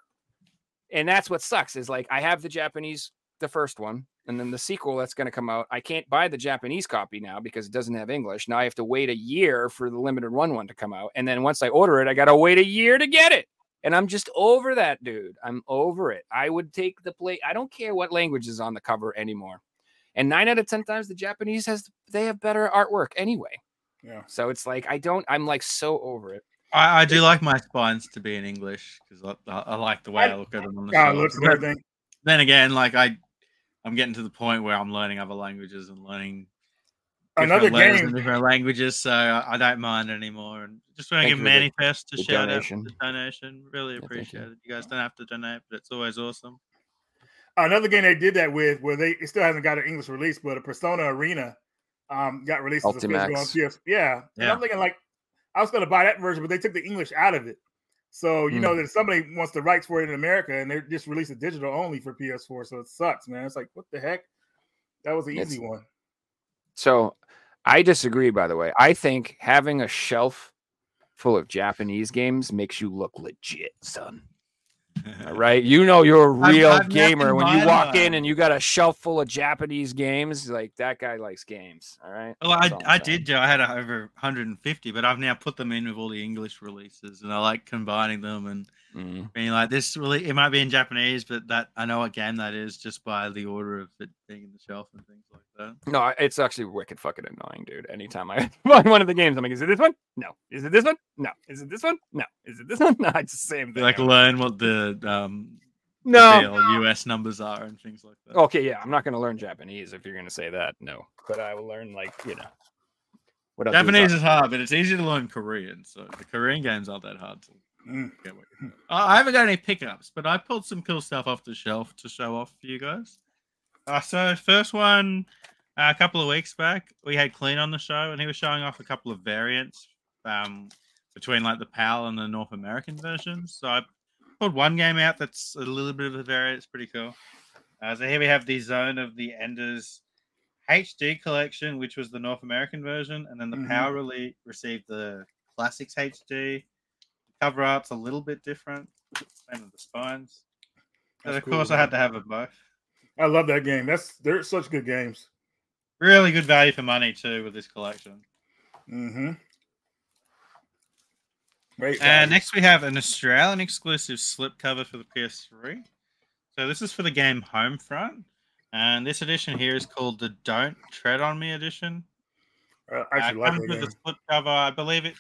And that's what sucks is like, I have the Japanese, the first one, and then the sequel that's going to come out. I can't buy the Japanese copy now because it doesn't have English. Now I have to wait a year for the Limited Run one to come out. And then once I order it, I got to wait a year to get it. And I'm just over that, dude. I'm over it. I would take the play. I don't care what language is on the cover anymore. And 9 out of 10 times the Japanese have better artwork anyway. Yeah. So it's like, I'm like so over it. I do like my spines to be in English because I like the way I look at them on the show. Then again, like I'm getting to the point where I'm learning other languages and learning another game, different languages, so I don't mind anymore. And just want to give Manifest a shout out for the donation. Really appreciate it. You guys don't have to donate, but it's always awesome. Another game they did that with, where they it still hasn't got an English release, but a Persona Arena got released as a physical on PS. And I'm thinking like I was going to buy that version, but they took the English out of it. So you know that somebody wants the rights for it in America, and they just released it digital only for PS4. So it sucks, man. It's like what the heck? That was an easy one. So I disagree, by the way. I think having a shelf full of Japanese games makes you look legit, son. All right? You know you're a real gamer when you walk in and you got a shelf full of Japanese games. Like, that guy likes games, all right? Well, I did, Joe. I had over 150, but I've now put them in with all the English releases, and I like combining them and being like, this really, it might be in Japanese, but that I know what game that is just by the order of it being in the shelf and things like that. No, it's actually wicked fucking annoying, dude. Anytime I find one of the games, I'm like, is it this one? No. Is it this one? No. Is it this one? No. Is it this one? No, it's the same thing. Like, learn what the US numbers are and things like that. Okay, yeah, I'm not going to learn Japanese if you're going to say that. No. But I will learn, like, you know. What Japanese is hard, but it's easy to learn Korean. So the Korean games aren't that hard to I haven't got any pickups, but I pulled some cool stuff off the shelf to show off for you guys. So first one, a couple of weeks back, we had Clean on the show, and he was showing off a couple of variants between like the PAL and the North American version. So I pulled one game out that's a little bit of a variant. It's pretty cool. So here we have the Zone of the Enders HD collection, which was the North American version, and then the PAL really received the Classics HD. Cover art's a little bit different. Same with the spines. But of course, I had to have it both. I love that game. They're such good games. Really good value for money, too, with this collection. Great. Next, we have an Australian exclusive slipcover for the PS3. So this is for the game Homefront. And this edition here is called the Don't Tread On Me edition. I like that game. With the slipcover. I believe it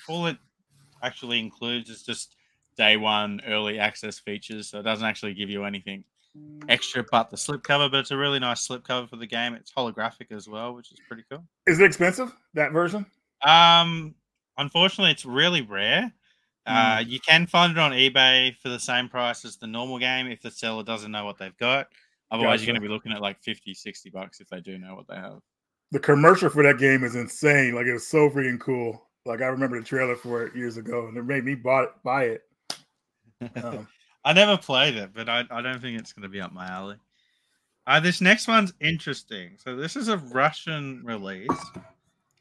actually includes is just day one early access features, so it doesn't actually give you anything extra but the slipcover, but it's a really nice slipcover for the game. It's holographic as well, which is pretty cool. Is it expensive, that version? Unfortunately, it's really rare. You can find it on eBay for the same price as the normal game if the seller doesn't know what they've got. Otherwise, you're going to be looking at like $50-$60 if they do know what they have. The commercial for that game is insane. Like, it was so freaking cool. Like, I remember the trailer for it years ago, and it made me buy it. I never played it, but I don't think it's going to be up my alley. This next one's interesting. So this is a Russian release.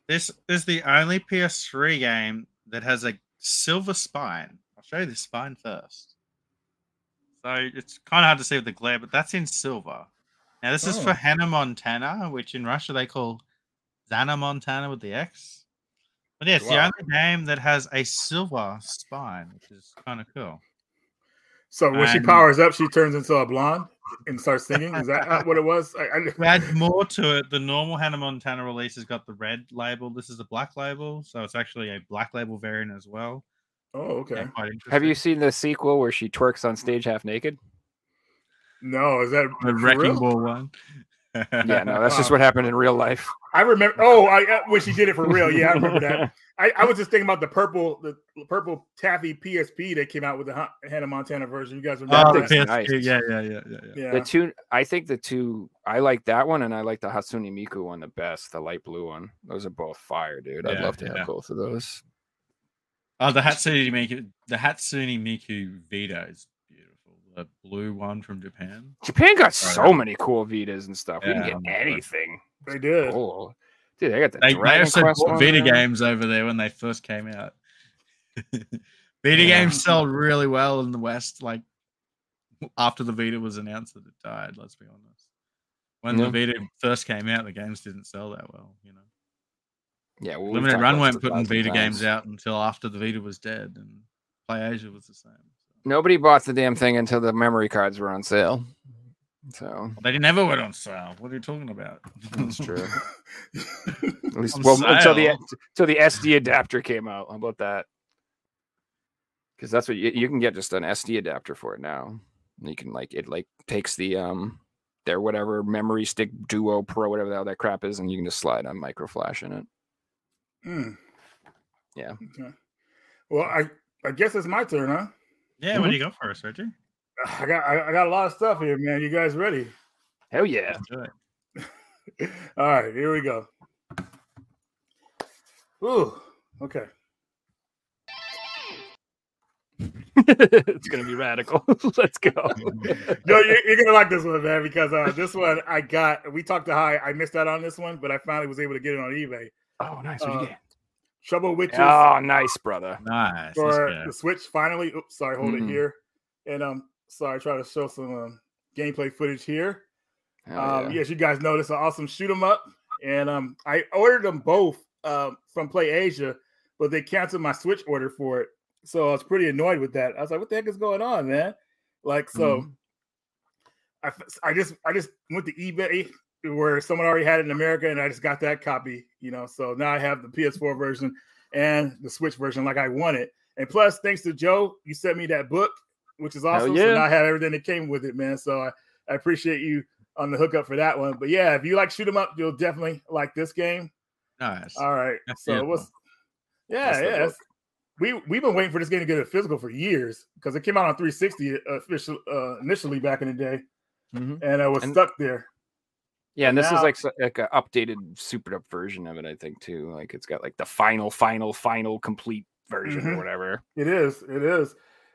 This is the only PS3 game that has a silver spine. I'll show you the spine first. So it's kind of hard to see with the glare, but that's in silver. Now, this is for Hannah Montana, which in Russia they call Zana Montana with the X. But yeah, it's the only game that has a silver spine, which is kind of cool. So when she powers up, she turns into a blonde and starts singing? Is that what it was? We add more to it. The normal Hannah Montana release has got the red label. This is a black label, so it's actually a black label variant as well. Oh, okay. Have you seen the sequel where she twerks on stage half naked? No, is that the Wrecking Ball one? Yeah, no, that's just what happened in real life. I remember. Oh, I when she did it for real. Yeah, I remember that. I was just thinking about the purple taffy PSP that came out with the Hannah Montana version. You guys remember that? PSP. Nice. Yeah. I think I like that one, and I like the Hatsune Miku one the best, the light blue one. Those are both fire, dude. I'd love to have both of those. Oh, the Hatsune Miku Vita is beautiful. The blue one from Japan. Japan got so many cool Vitas and stuff. We didn't get anything. They did. Cool. Dude, they got the Dragon Quest Vita games over there when they first came out. Vita games sold really well in the West. Like, after the Vita was announced that it died, let's be honest. When the Vita first came out, the games didn't sell that well, you know. Yeah, well, Limited Run weren't putting Vita games out until after the Vita was dead, and PlayAsia was the same. So. Nobody bought the damn thing until the memory cards were on sale. So they never went on sale. What are you talking about? That's true. At least until the SD adapter came out. How about that? Because that's what you can get, just an SD adapter for it now. And you can, like, it takes the their whatever memory stick Duo Pro, whatever the hell that crap is, and you can just slide on micro flash in it. Mm. Yeah. Okay. Well, I guess it's my turn, huh? Yeah. Mm-hmm. What do you go first, Reggie? I got a lot of stuff here, man. You guys ready? Hell yeah! All right, here we go. Ooh, okay. It's gonna be radical. Let's go. No, you're gonna like this one, man, because this one I got. We talked to High. I missed out on this one, but I finally was able to get it on eBay. Oh, nice! What'd you get? Trouble Witches. Oh, nice, brother. Nice for the Switch. Finally. Oops, sorry. Hold it here. And sorry, try to show some gameplay footage here. Yes, you guys know this is an awesome shoot 'em up, and I ordered them both from PlayAsia, but they canceled my Switch order for it. So I was pretty annoyed with that. I was like, "What the heck is going on, man?" Like, so I just went to eBay where someone already had it in America, and I just got that copy, you know. So now I have the PS4 version and the Switch version, like I wanted. And plus, thanks to Joe, you sent me that book, which is awesome. Yeah. So now I have everything that came with it, man. So I appreciate you on the hookup for that one. But yeah, if you like shoot 'em up, you'll definitely like this game. Nice. All right. That's so what's We've been waiting for this game to get a physical for years because it came out on 360 official initially back in the day, and I was stuck there. Yeah, and this is like an updated, supered up version of it, I think too. Like it's got like the final complete version or whatever. It is.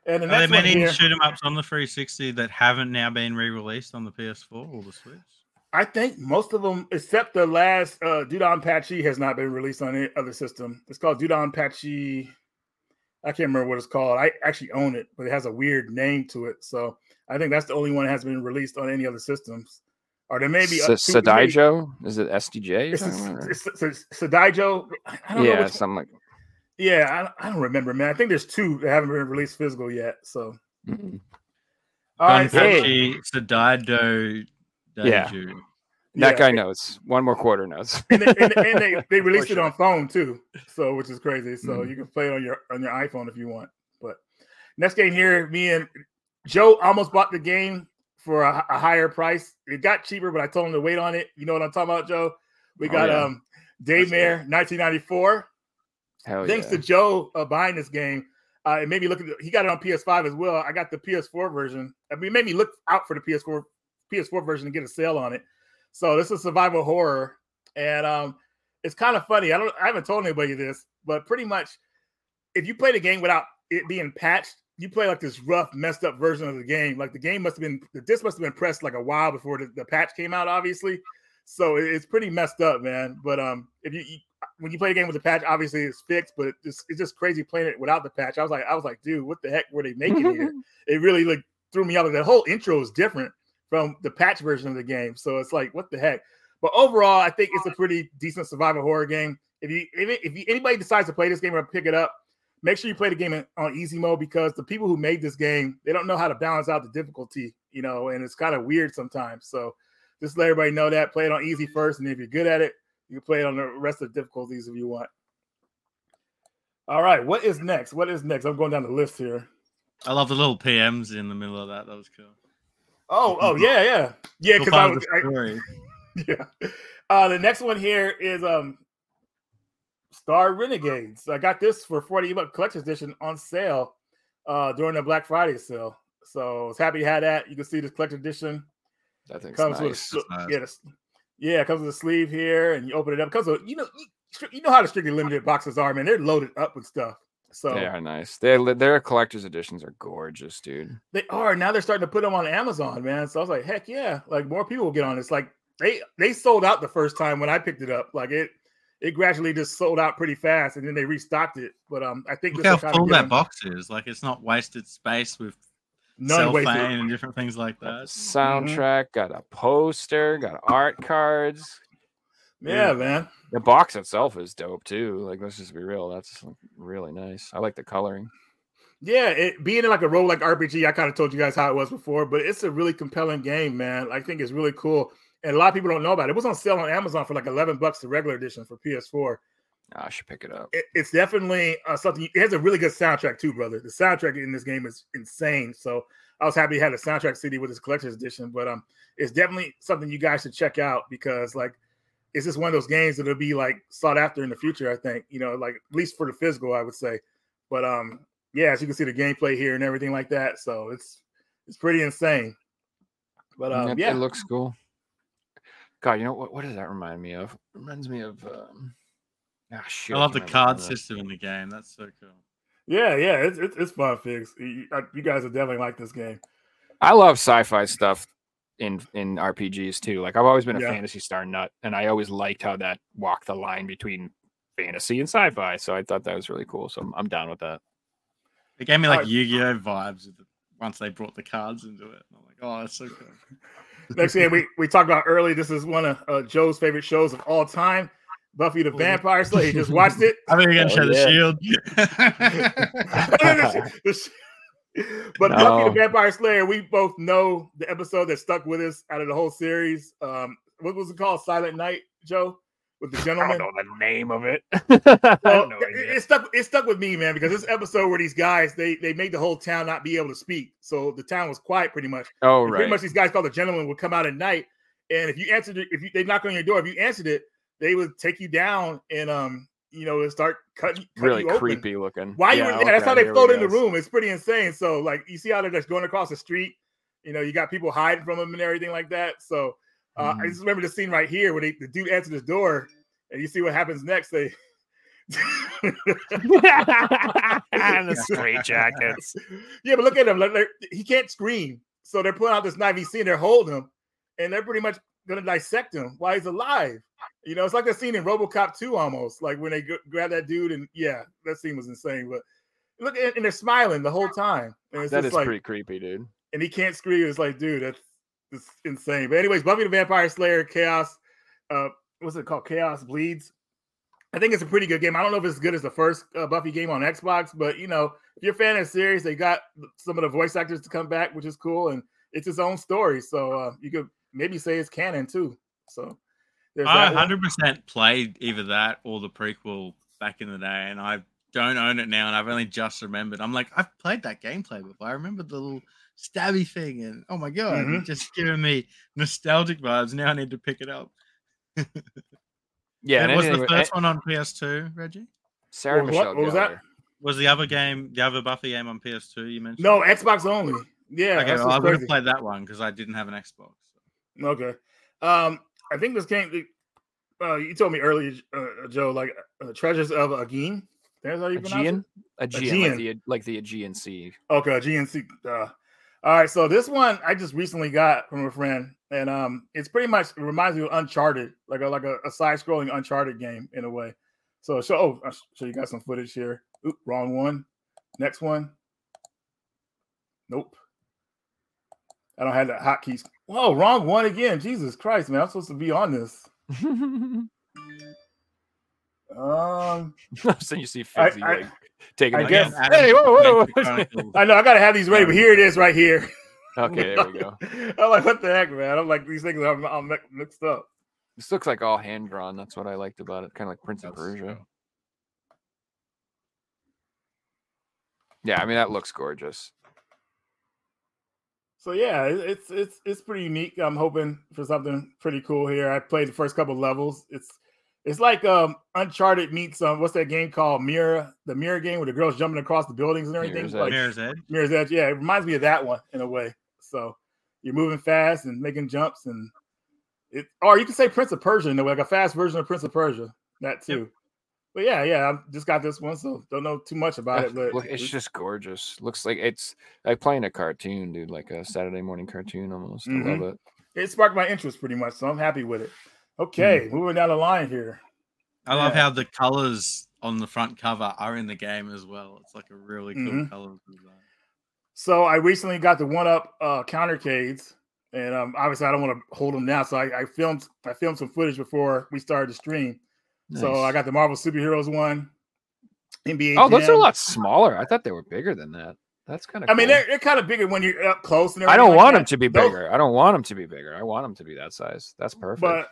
And the next many shoot 'em ups on the 360 that haven't now been re-released on the PS4 or the Switch? I think most of them, except the last Dodonpachi, has not been released on any other system. It's called Dodonpachi. I can't remember what it's called. I actually own it, but it has a weird name to it. So I think that's the only one that has been released on any other systems. Or there may be Sodaijo. Is it SDJ? It's Sodaijo. I don't know. Something like. Yeah, I don't remember, man. I think there's two that haven't been released physical yet. So. Mm-hmm. All right, Sodaijo. Yeah. That guy knows. One more quarter knows. and they released it on phone too, so which is crazy. So you can play it on your iPhone if you want. But next game here, me and Joe almost bought the game for a higher price. It got cheaper, but I told him to wait on it. You know what I'm talking about, Joe? We got Daymare 1994. Hell Thanks to Joe buying this game. It made me look at he got it on PS5 as well. I got the PS4 version. I mean, it made me look out for the PS4 version to get a sale on it. So this is survival horror, and it's kind of funny. I haven't told anybody this, but pretty much, if you play the game without it being patched, you play like this rough, messed up version of the game. Like the disc must have been pressed like a while before the patch came out, obviously. So it's pretty messed up, man. But if you when you play the game with the patch, obviously it's fixed. But it's just crazy playing it without the patch. I was like, dude, what the heck were they making here? It really like threw me out. Like, the whole intro is different from the patch version of the game. So it's like, what the heck? But overall, I think it's a pretty decent survival horror game. If anybody decides to play this game or pick it up, make sure you play the game on easy mode, because the people who made this game, they don't know how to balance out the difficulty, you know, and it's kind of weird sometimes. So just let everybody know that. Play it on easy first, and if you're good at it, you can play it on the rest of the difficulties if you want. All right, what is next? I'm going down the list here. I love the little PMs in the middle of that. That was cool. Oh yeah. Because the next one here is Star Renegades. I got this for $40 collector's edition on sale during the Black Friday sale. So I was happy to have that. You can see this collector's edition. That thing comes it comes with a sleeve here, and you open it up. Comes with you know how the Strictly Limited boxes are, man. They're loaded up with stuff. So they are nice. Their collector's editions are gorgeous, dude. They are. Now they're starting to put them on Amazon, man. So I was like, heck yeah. Like more people will get on this. Like they sold out the first time when I picked it up. Like it gradually just sold out pretty fast, and then they restocked it. But I think look how full that box is. Like it's not wasted space with cellophane and different things like that. Soundtrack, got a poster, got art cards. Yeah, man. The box itself is dope too. Like, let's just be real. That's really nice. I like the coloring. Yeah, it being in like a roguelike RPG, I kind of told you guys how it was before, but it's a really compelling game, man. I think it's really cool. And a lot of people don't know about it. It was on sale on Amazon for like $11 the regular edition for PS4. I should pick it up. It's definitely something. It has a really good soundtrack too, brother. The soundtrack in this game is insane. So I was happy he had a soundtrack CD with his collector's edition. But it's definitely something you guys should check out, because like it's just one of those games that'll be like sought after in the future. I think, you know, like at least for the physical, I would say. But yeah, as you can see the gameplay here and everything like that. So it's pretty insane. But yeah, it looks cool. God, you know what? What does that remind me of? It reminds me of. Shoot, I love the card system in the game. That's so cool. Yeah, it's fun, Figs. You guys will definitely like this game. I love sci-fi stuff in RPGs too. Like I've always been a Phantasy Star nut, and I always liked how that walked the line between fantasy and sci-fi. So I thought that was really cool. So I'm down with that. It gave me like Yu-Gi-Oh vibes once they brought the cards into it. I'm like, oh, that's so cool. Next game we talked about earlier. This is one of Joe's favorite shows of all time. Buffy the Vampire Slayer. You just watched it. I think you're going to show The Shield. But no. Buffy the Vampire Slayer, we both know the episode that stuck with us out of the whole series. What was it called? Silent Night, Joe? With the gentleman? I don't know the name of it. It stuck with me, man, because this episode where these guys, they made the whole town not be able to speak. So the town was quiet pretty much. Oh, and right. Pretty much these guys called The Gentleman would come out at night. And if you answered it, they knock on your door, if you answered it, they would take you down and you know, start cutting really you open. Creepy looking. Why you? Yeah, that's how they float in the room. It's pretty insane. So like you see how they're just going across the street. You know, you got people hiding from them and everything like that. So I just remember the scene right here where the dude answered his door, and you see what happens next. They and the street jackets. Yeah, but look at him. Like, he can't scream, so they're pulling out this knife. He's seen. They're holding him, and they're pretty much going to dissect him while he's alive. You know, it's like that scene in RoboCop 2 almost, like when they grab that dude, and yeah, that scene was insane. But look, and they're smiling the whole time. And it's that is like, pretty creepy, dude. And he can't scream. It's like, dude, that's insane. But anyways, Buffy the Vampire Slayer, Chaos, what's it called? Chaos Bleeds. I think it's a pretty good game. I don't know if it's as good as the first Buffy game on Xbox, but you know, if you're a fan of the series, they got some of the voice actors to come back, which is cool, and it's its own story. So you could maybe say it's canon too. So. I 100% played either that or the prequel back in the day, and I don't own it now, and I've only just remembered. I'm like, I've played that gameplay before. I remember the little stabby thing, and oh my God, it's just giving me nostalgic vibes. Now I need to pick it up. Yeah. And was the first one on PS2, Reggie? Sarah Michelle. What was that? Was the other game, the other Buffy game on PS2 you mentioned? No, Xbox only. Yeah. Okay, well, I would have played that one because I didn't have an Xbox. So. Okay. I think this game, you told me earlier, Joe, like Treasures of Aegean. That's how you pronounce it? Aegean. Like the Aegean Sea. Okay, Aegean Sea. All right, so this one I just recently got from a friend, and it's pretty much it reminds me of Uncharted, like a side-scrolling Uncharted game in a way. So, I'll show you guys some footage here. Oop, wrong one. Next one. Nope. I don't have the hotkeys. Whoa, wrong one again. Jesus Christ, man. I'm supposed to be on this. So you see Figsy like taking it again. Hey, whoa. I know I gotta have these ready, but here it is right here. Okay, there we go. I'm like, what the heck, man? I'm like, these things are mixed up. This looks like all hand drawn. That's what I liked about it. Kind of like Prince of Persia. Yeah, I mean that looks gorgeous. So yeah, it's pretty unique. I'm hoping for something pretty cool here. I played the first couple levels. It's like Uncharted meets what's that game called? Mirror, the mirror game where the girls jumping across the buildings and everything. Mirror's Edge. Yeah, it reminds me of that one in a way. So you're moving fast and making jumps, and or you can say Prince of Persia in a way, like a fast version of Prince of Persia. That too. Yep. But yeah, I just got this one, so don't know too much about it. But it's just gorgeous. Looks like it's like playing a cartoon, dude, like a Saturday morning cartoon almost. Mm-hmm. I love it. It sparked my interest pretty much, so I'm happy with it. Okay, moving down the line here. I love how the colors on the front cover are in the game as well. It's like a really cool color design. So I recently got the one-up countercades, and obviously I don't want to hold them now, so I filmed some footage before we started the stream. Nice. So I got the Marvel Superheroes one, NBA. Oh, those are a lot smaller. I thought they were bigger than that. That's kind of. I mean, they're kind of bigger when you're up close. And I don't want them to be bigger. I don't want them to be bigger. I want them to be that size. That's perfect. But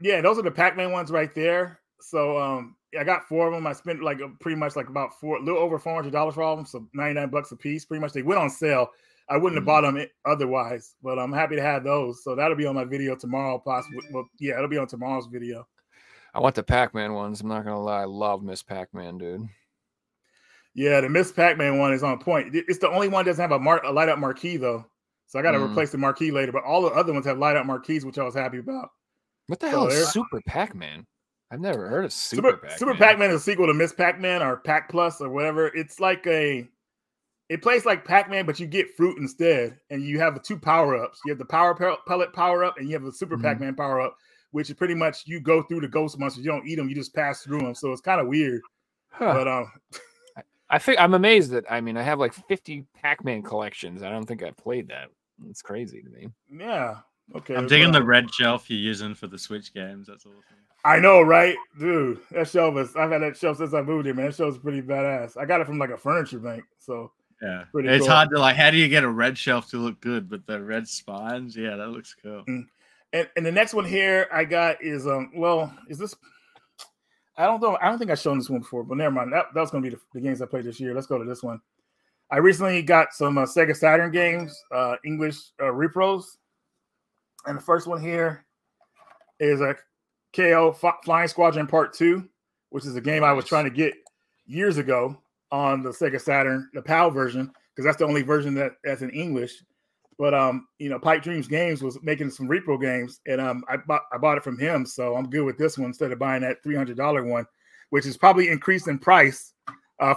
yeah, those are the Pac-Man ones right there. So I got four of them. I spent like pretty much like about a little over $400 for all of them. So $99 a piece. Pretty much they went on sale. I wouldn't have bought them otherwise, but I'm happy to have those. So that'll be on my video tomorrow, possibly. Well, yeah, it'll be on tomorrow's video. I want the Pac-Man ones. I'm not going to lie. I love Miss Pac-Man, dude. Yeah, the Miss Pac-Man one is on point. It's the only one that doesn't have a light-up marquee, though. So I got to replace the marquee later. But all the other ones have light-up marquees, which I was happy about. What the hell is Super Pac-Man? I've never heard of Super Pac-Man. Super Pac-Man is a sequel to Miss Pac-Man or Pac Plus or whatever. It's like it plays like Pac-Man, but you get fruit instead. And you have the two power-ups. You have the Power Pellet power-up, and you have the Super Pac-Man power-up, which is pretty much you go through the ghost monsters. You don't eat them. You just pass through them. So it's kind of weird. Huh. But I think I'm amazed that, I mean, I have like 50 Pac-Man collections. I don't think I played that. It's crazy to me. Yeah. Okay. I'm digging the red shelf you're using for the Switch games. That's awesome. I know, right? Dude, that shelf is, I've had that shelf since I moved here, man. That shelf's pretty badass. I got it from like a furniture bank. So yeah, it's cool. Hard to like, how do you get a red shelf to look good? But the red spines, yeah, that looks cool. And the next one here I got is, is this? I don't know. I don't think I've shown this one before, but never mind. That was going to be the games I played this year. Let's go to this one. I recently got some Sega Saturn games, English repros. And the first one here is a KO Flying Squadron Part 2, which is a game I was trying to get years ago on the Sega Saturn, the PAL version, because that's the only version that's in English. But, Pipe Dreams Games was making some repro games, and I bought it from him, so I'm good with this one instead of buying that $300 one, which is probably increased in price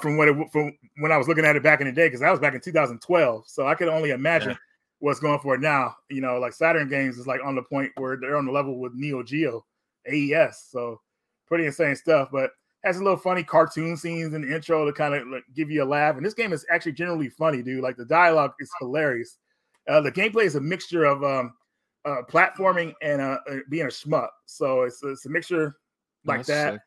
from when I was looking at it back in the day, because that was back in 2012. So I could only imagine what's going for it now. You know, like Saturn Games is like on the point where they're on the level with Neo Geo, AES, so pretty insane stuff. But has a little funny cartoon scenes in the intro to kind of like give you a laugh. And this game is actually generally funny, dude. Like the dialogue is hilarious. The gameplay is a mixture of platforming and being a shmup. So it's a mixture like that. Sick.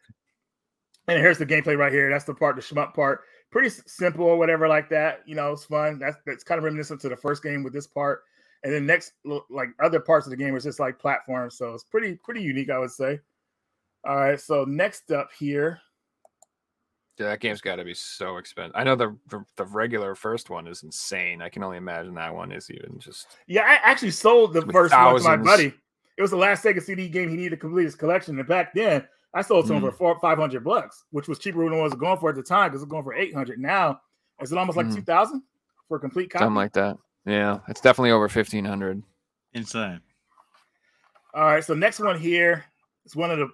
And here's the gameplay right here. That's the part, the shmup part. Pretty simple or whatever like that. You know, it's fun. That's kind of reminiscent to the first game with this part. And then next, like other parts of the game is just like platforms. So it's pretty unique, I would say. All right. So next up here. Dude, that game's got to be so expensive. I know the regular first one is insane. I can only imagine that one is even just... Yeah, I actually sold the first thousands. One to my buddy. It was the last Sega CD game he needed to complete his collection. And back then, I sold some for $500, which was cheaper than what it was going for at the time, because it was going for $800. Now, is it almost like $2,000 for a complete copy? Something like that. Yeah, it's definitely over $1,500. Insane. All right, so next one here is one of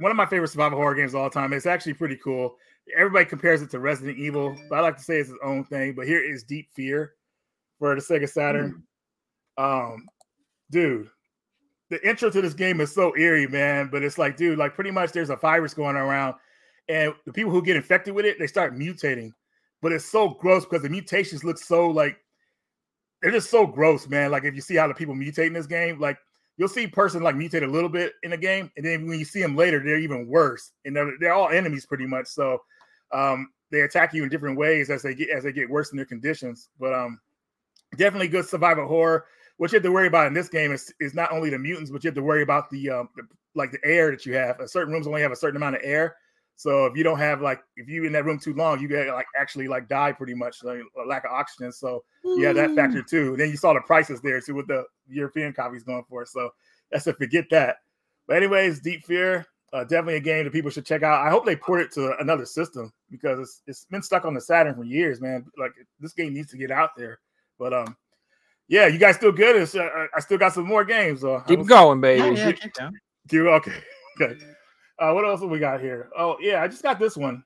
my favorite survival horror games of all time. It's actually pretty cool. Everybody compares it to Resident Evil, but I like to say it's its own thing. But here is Deep Fear for the Sega Saturn. Dude, the intro to this game is so eerie, man. But it's like, dude, like pretty much there's a virus going around, and the people who get infected with it, they start mutating. But it's so gross because the mutations look so like they're just so gross, man. Like if you see how the people mutate in this game, like you'll see a person like mutate a little bit in the game, and then when you see them later, they're even worse, and they're all enemies pretty much. So they attack you in different ways as they get worse in their conditions. But definitely good survival horror. What you have to worry about in this game is not only the mutants, but you have to worry about the air that you have. Certain rooms only have a certain amount of air, so if you don't have if you in that room too long, you get actually die pretty much, like a lack of oxygen. So yeah, that factor too. Then you saw the prices there too with the European copies going for. So that's a forget that. But anyways, Deep Fear, definitely a game that people should check out. I hope they port it to another system because it's been stuck on the Saturn for years, man. Like this game needs to get out there. But yeah, you guys still good? I still got some more games. So keep going, baby. Yeah, keep going. Okay. What else have we got here? Oh, yeah, I just got this one.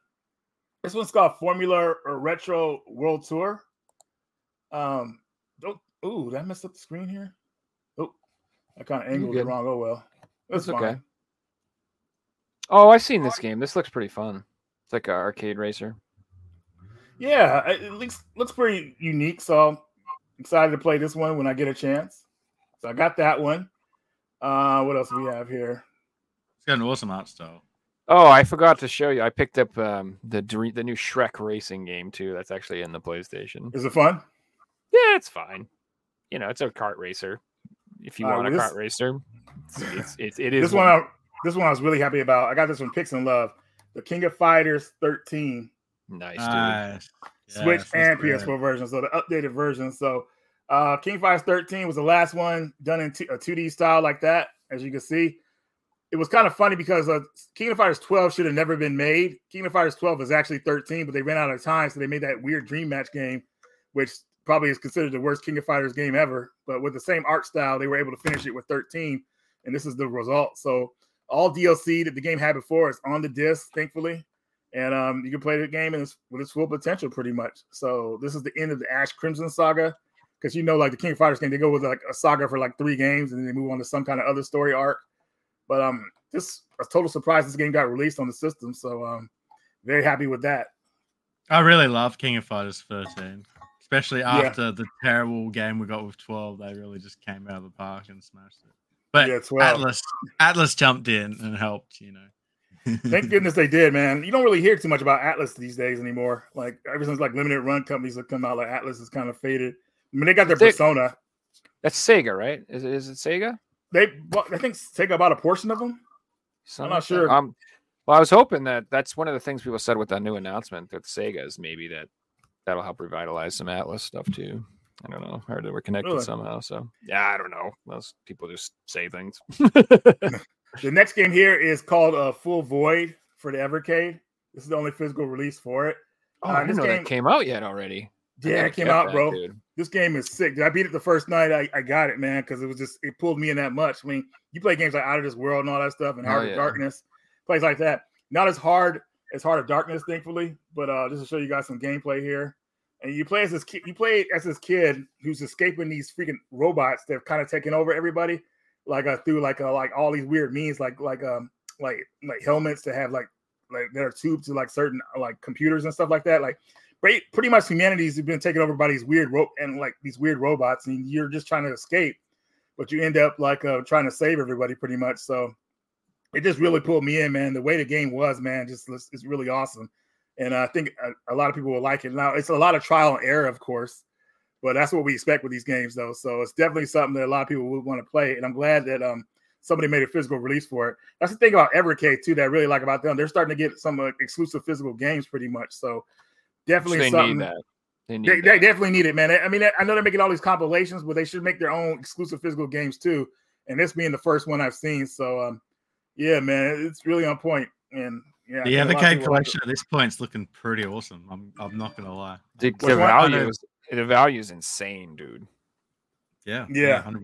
This one's called Formula or Retro World Tour. Did I mess up the screen here? Oh, I kind of angled it wrong. Oh, well. That's okay. Oh, I've seen this game. This looks pretty fun. It's like an arcade racer. Yeah, it looks pretty unique, so I'm excited to play this one when I get a chance. So I got that one. What else do we have here? It's got an awesome art style. Oh, I forgot to show you. I picked up the new Shrek racing game, too. That's actually in the PlayStation. Is it fun? Yeah, it's fine. You know, it's a kart racer. If you want a kart racer, it is. This one. This one I was really happy about. I got this from Picks and Love. The King of Fighters 13. Nice, dude. Switch and PS4 version. So the updated version. So King of Fighters 13 was the last one done in a 2D style like that, as you can see. It was kind of funny because King of Fighters 12 should have never been made. King of Fighters 12 is actually 13, but they ran out of time, so they made that weird dream match game, which probably is considered the worst King of Fighters game ever. But with the same art style, they were able to finish it with 13, and this is the result. So all DLC that the game had before is on the disc, thankfully, and you can play the game in with its full potential, pretty much. So this is the end of the Ash Crimson saga, because you know, like the King of Fighters game, they go with like a saga for like 3 games, and then they move on to some kind of other story arc. But just a total surprise this game got released on the system, so very happy with that. I really love King of Fighters 13, especially after the terrible game we got with 12. They really just came out of the park and smashed it. But Atlas jumped in and helped, you know. Thank goodness they did, man. You don't really hear too much about Atlas these days anymore. Like ever since like limited run companies have come out, like Atlas is kind of faded. I mean, they got their Persona. That's Sega, right? Is it Sega? I think Sega bought a portion of them. I'm not sure. Well, I was hoping that's one of the things people said with that new announcement that Sega is maybe that'll help revitalize some Atlas stuff too. I don't know. I heard they were connected somehow. So yeah, I don't know. Most people just say things. The next game here is called Full Void for the Evercade. This is the only physical release for it. Oh, I didn't know that came out yet already. Yeah, it came out, bro. Dude. This game is sick. I beat it the first night. I got it, man, because it pulled me in that much. I mean, you play games like Out of This World and all that stuff, and Heart of Darkness, plays like that. Not as hard as Heart of Darkness, thankfully, but just to show you guys some gameplay here. And you play as this kid who's escaping these freaking robots that have kind of taken over everybody, like through like all these weird means, like helmets that have like that are tubed to like certain like computers and stuff like that, like. Pretty much humanity's been taken over by these weird robots, and you're just trying to escape, but you end up like trying to save everybody pretty much. So it just really pulled me in, man. The way the game was, man, just it's really awesome, and I think a lot of people will like it. Now it's a lot of trial and error, of course, but that's what we expect with these games, though. So it's definitely something that a lot of people would want to play, and I'm glad that somebody made a physical release for it. That's the thing about Evercade too that I really like about them. They're starting to get some exclusive physical games, pretty much. So. Definitely they something. Need that. They definitely need it, man. I mean, I know they're making all these compilations, but they should make their own exclusive physical games too. And this being the first one I've seen, so yeah, man, it's really on point. And yeah, the Evercade collection at this point is looking pretty awesome. I'm not gonna lie. The value is insane, dude. Yeah, 100%.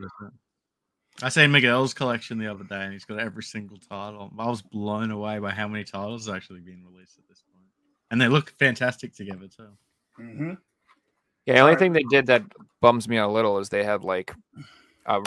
I seen Miguel's collection the other day, and he's got every single title. I was blown away by how many titles are actually being released at this point. And they look fantastic together, too. Mm-hmm. Yeah, the only thing they did that bums me out a little is they have, like, a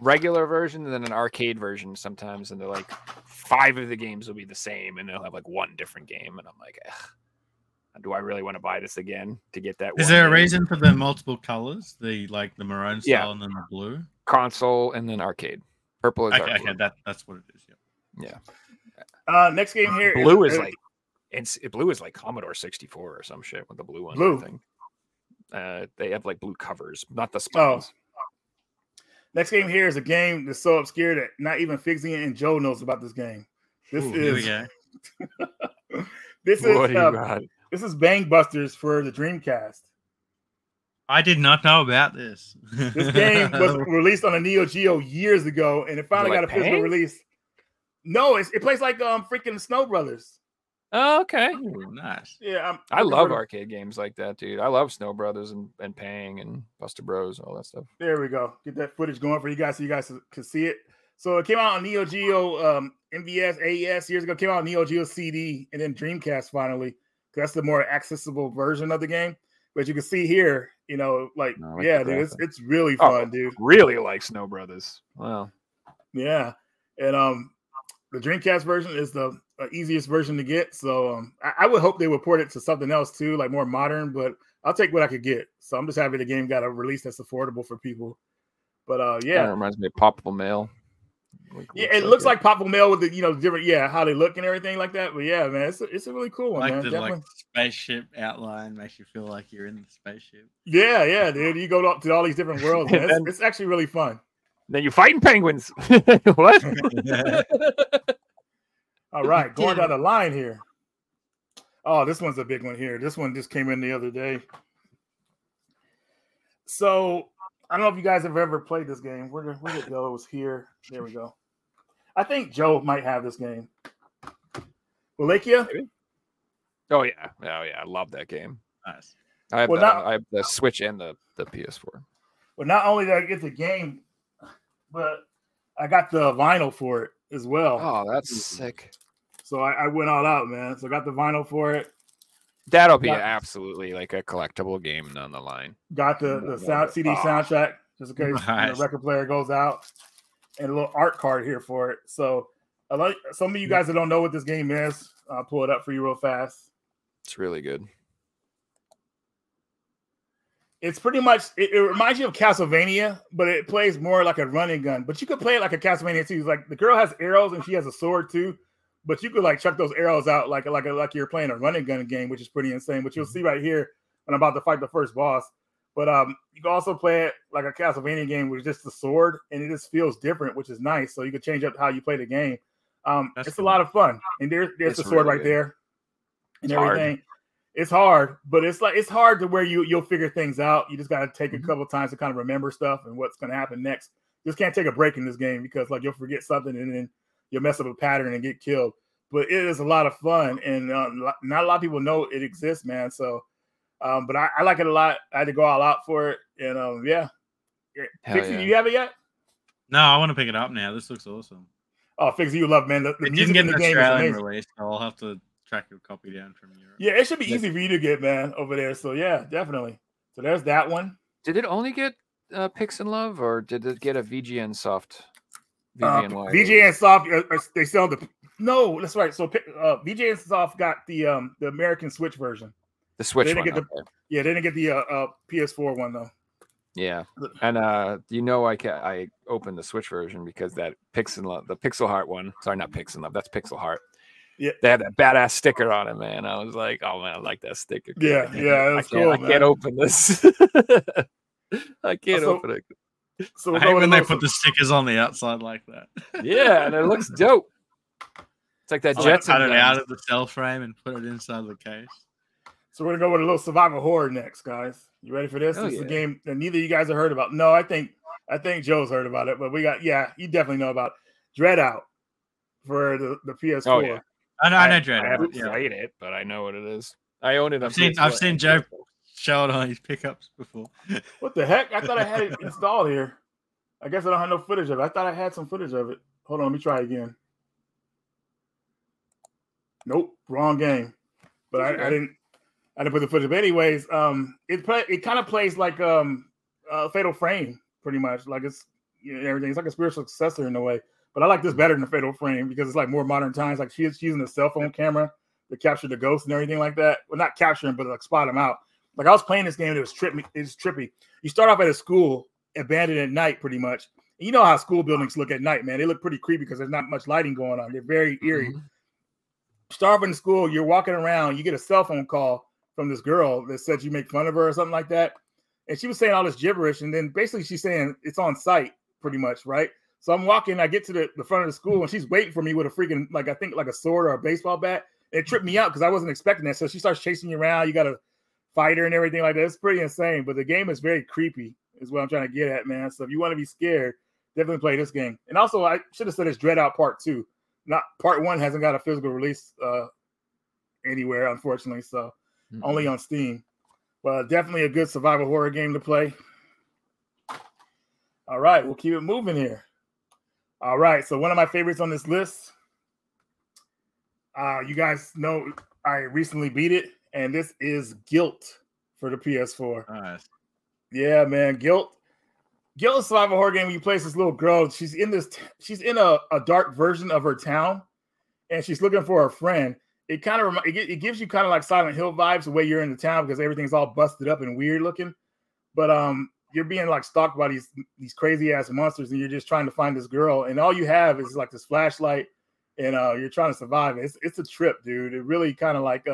regular version and then an arcade version sometimes. And they're like, 5 of the games will be the same, and they'll have, like, 1 different game. And I'm like, ugh, do I really want to buy this again to get that? Is there a reason for the multiple colors? The maroon style and then the blue? Console and then arcade. Purple is arcade. Okay, that's what it is, yeah. Next game here. Blue is like... And blue is like Commodore 64 or some shit with the blue one. Blue. They have like blue covers, not the spells. Oh. Next game here is a game that's so obscure that not even Figsy and Joe knows about this game. This is Bang Busters for the Dreamcast. I did not know about this. This game was released on a Neo Geo years ago, and it finally got a physical release. No, it plays like freaking Snow Brothers. Oh, okay. Ooh, nice. Yeah, I love arcade games like that, dude. I love Snow Brothers and Pang and Buster Bros and all that stuff. There we go. Get that footage going for you guys so you guys can see it. So it came out on Neo Geo MVS, AES years ago. Came out on Neo Geo CD and then Dreamcast finally. That's the more accessible version of the game. But you can see here, you know, dude, it's really fun, dude. Really like Snow Brothers. Wow. Yeah. And the Dreamcast version is the easiest version to get, so I would hope they would port it to something else too, like more modern, but I'll take what I could get. So I'm just happy the game got a release that's affordable for people. But yeah, that reminds me of Popple Mail. It looks like Popple Mail with the, you know, different how they look and everything like that. But yeah, man, it's a really cool one. Like the spaceship outline makes you feel like you're in the spaceship. Yeah, dude, you go to all these different worlds. Man. It's actually really fun. Then you're fighting penguins. What? All right, going down the line here. Oh, this one's a big one here. This one just came in the other day. So I don't know if you guys have ever played this game. Where it goes here. There we go. I think Joe might have this game. Wallachia? Oh, yeah. Oh, yeah. I love that game. Nice. I have the Switch and the PS4. Well, not only did I get the game, but I got the vinyl for it as well. Oh, that's sick. So I went all out, man. So I got the vinyl for it. That'll be absolutely like a collectible game down the line. Got the CD soundtrack just in case the record player goes out. And a little art card here for it. So I like some of you guys that don't know what this game is, I'll pull it up for you real fast. It's really good. It's pretty much, it reminds you of Castlevania, but it plays more like a running gun. But you could play it like a Castlevania too. It's like the girl has arrows and she has a sword too. But you could like chuck those arrows out like you're playing a running gun game, which is pretty insane. But you'll see right here when I'm about to fight the first boss. But you can also play it like a Castlevania game with just the sword, and it just feels different, which is nice. So you can change up how you play the game. It's cool. A lot of fun. And there's the sword really right there, and it's everything. Hard. It's hard, but it's hard to where you'll figure things out. You just got to take a couple times to kind of remember stuff and what's going to happen next. You just can't take a break in this game because like you'll forget something and then you'll mess up a pattern and get killed. But it is a lot of fun, and not a lot of people know it exists, man. So. But I like it a lot. I had to go all out for it. And Figsy, do you have it yet? No, I want to pick it up now. This looks awesome. Oh, Figsy, you love, man. It didn't get an Australian release, so I'll have to track your copy down from Europe. Yeah, it should be easy for you to get, man, over there. So, yeah, definitely. So there's that one. Did it only get Pix and Love, or did it get a VGN Soft? VGN Soft, they sell the... No, that's right. So VGN Soft got the American Switch version. The Switch one. They didn't get the PS4 one though. Yeah, and I opened the Switch version because that Pixel Heart one. Sorry, not Pixel Love. That's Pixel Heart. Yeah, they had that badass sticker on it, man. I was like, oh man, I like that sticker. Yeah, that's cool. I can't open this. I can't open it. So I hate when they put the stickers on the outside like that. Yeah, and it looks dope. It's like that Jetson. Cut it out of the cell frame and put it inside the case. So we're going to go with a little survival horror next, guys. You ready for this? This is a game that neither of you guys have heard about. No, I think Joe's heard about it, but you definitely know about it. Dread Out for the PS4. Oh, yeah. I know Dread Out. I haven't played it, but I know what it is. I own it. I've seen Joe show it on his pickups before. What the heck? I thought I had it installed here. I guess I don't have no footage of it. I thought I had some footage of it. Hold on, let me try again. Nope, wrong game. But I didn't. I didn't put the footage, but anyways, it kind of plays like Fatal Frame, pretty much. Like it's everything. It's like a spiritual successor in a way. But I like this better than Fatal Frame because it's like more modern times. Like she's using a cell phone camera to capture the ghosts and everything like that. Well, not capture them, but like spot them out. Like I was playing this game, and it's trippy. You start off at a school abandoned at night, pretty much. And you know how school buildings look at night, man. They look pretty creepy because there's not much lighting going on. They're very eerie. Mm-hmm. Start off in school, you're walking around, you get a cell phone call from this girl that said you make fun of her or something like that. And she was saying all this gibberish. And then basically she's saying it's on site pretty much. Right. So I'm walking, I get to the front of the school and she's waiting for me with a freaking, like, I think like a sword or a baseball bat. It tripped me out because I wasn't expecting that. So she starts chasing you around. You got to fight her and everything like that. It's pretty insane, but the game is very creepy is what I'm trying to get at, man. So if you want to be scared, definitely play this game. And also I should have said it's Dread Out Part 2. Not Part 1 hasn't got a physical release anywhere, unfortunately. So only on Steam. Well, definitely a good survival horror game to play. All right, we'll keep it moving here. All right, so one of my favorites on this list. You guys know I recently beat it, and this is Guilt for the PS4. Nice. Yeah, man, Guilt. Guilt is a survival horror game where you play this little girl. She's in a dark version of her town, and she's looking for her friend. It kind of it gives you kind of like Silent Hill vibes the way you're in the town because everything's all busted up and weird looking. But you're being like stalked by these crazy ass monsters and you're just trying to find this girl and all you have is like this flashlight and you're trying to survive. It's a trip, dude. It really kind of like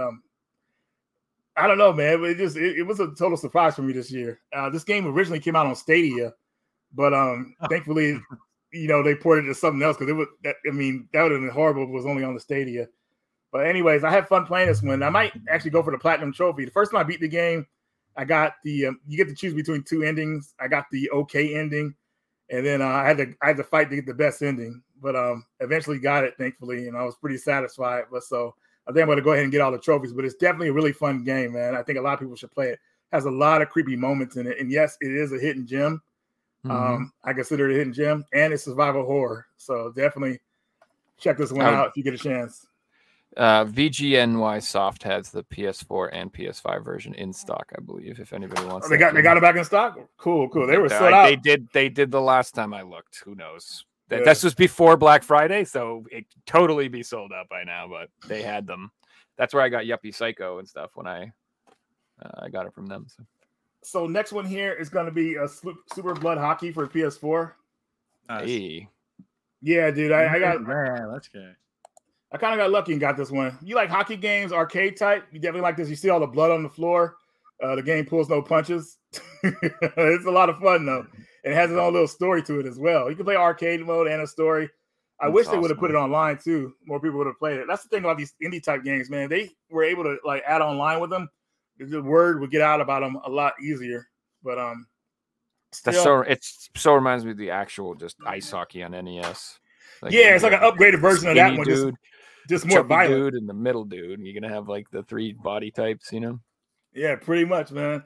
I don't know, man. But it was a total surprise for me this year. This game originally came out on Stadia, but thankfully you know, they ported it to something else, because it would, I mean, that would have been horrible if it was only on the Stadia. But anyways, I had fun playing this one. I might actually go for the platinum trophy. The first time I beat the game, I got the you get to choose between two endings. I got the okay ending, and then I had to fight to get the best ending. But eventually got it, thankfully, and I was pretty satisfied. But so I think I'm going to go ahead and get all the trophies. But it's definitely a really fun game, man. I think a lot of people should play it. It has a lot of creepy moments in it, and yes, it is a hidden gem. Mm-hmm. I consider it a hidden gem, and it's survival horror. So definitely check this one out if you get a chance. VGNY Soft has the PS4 and PS5 version in stock, I believe. If anybody wants, they got it back in stock. Cool. They were sold out. They did the last time I looked. Who knows? Yeah. This was before Black Friday, so it totally be sold out by now. But they had them. That's where I got Yuppie Psycho and stuff when I got it from them. So next one here is going to be a Super Blood Hockey for PS4. Hey. Yeah, dude, I got. Man, let's go. I kind of got lucky and got this one. You like hockey games, arcade type? You definitely like this. You see all the blood on the floor. The game pulls no punches. It's a lot of fun, though. It has its own little story to it as well. You can play arcade mode and a story. I wish they would have put it online, too. More people would have played it. That's the thing about these indie type games, man. They were able to like add online with them. The word would get out about them a lot easier. But it reminds me of the actual just ice hockey on NES. Like, yeah, it's like an upgraded version of that one. Dude. Just more violent dude and the middle dude. You're gonna have like the three body types, you know? Yeah, pretty much, man.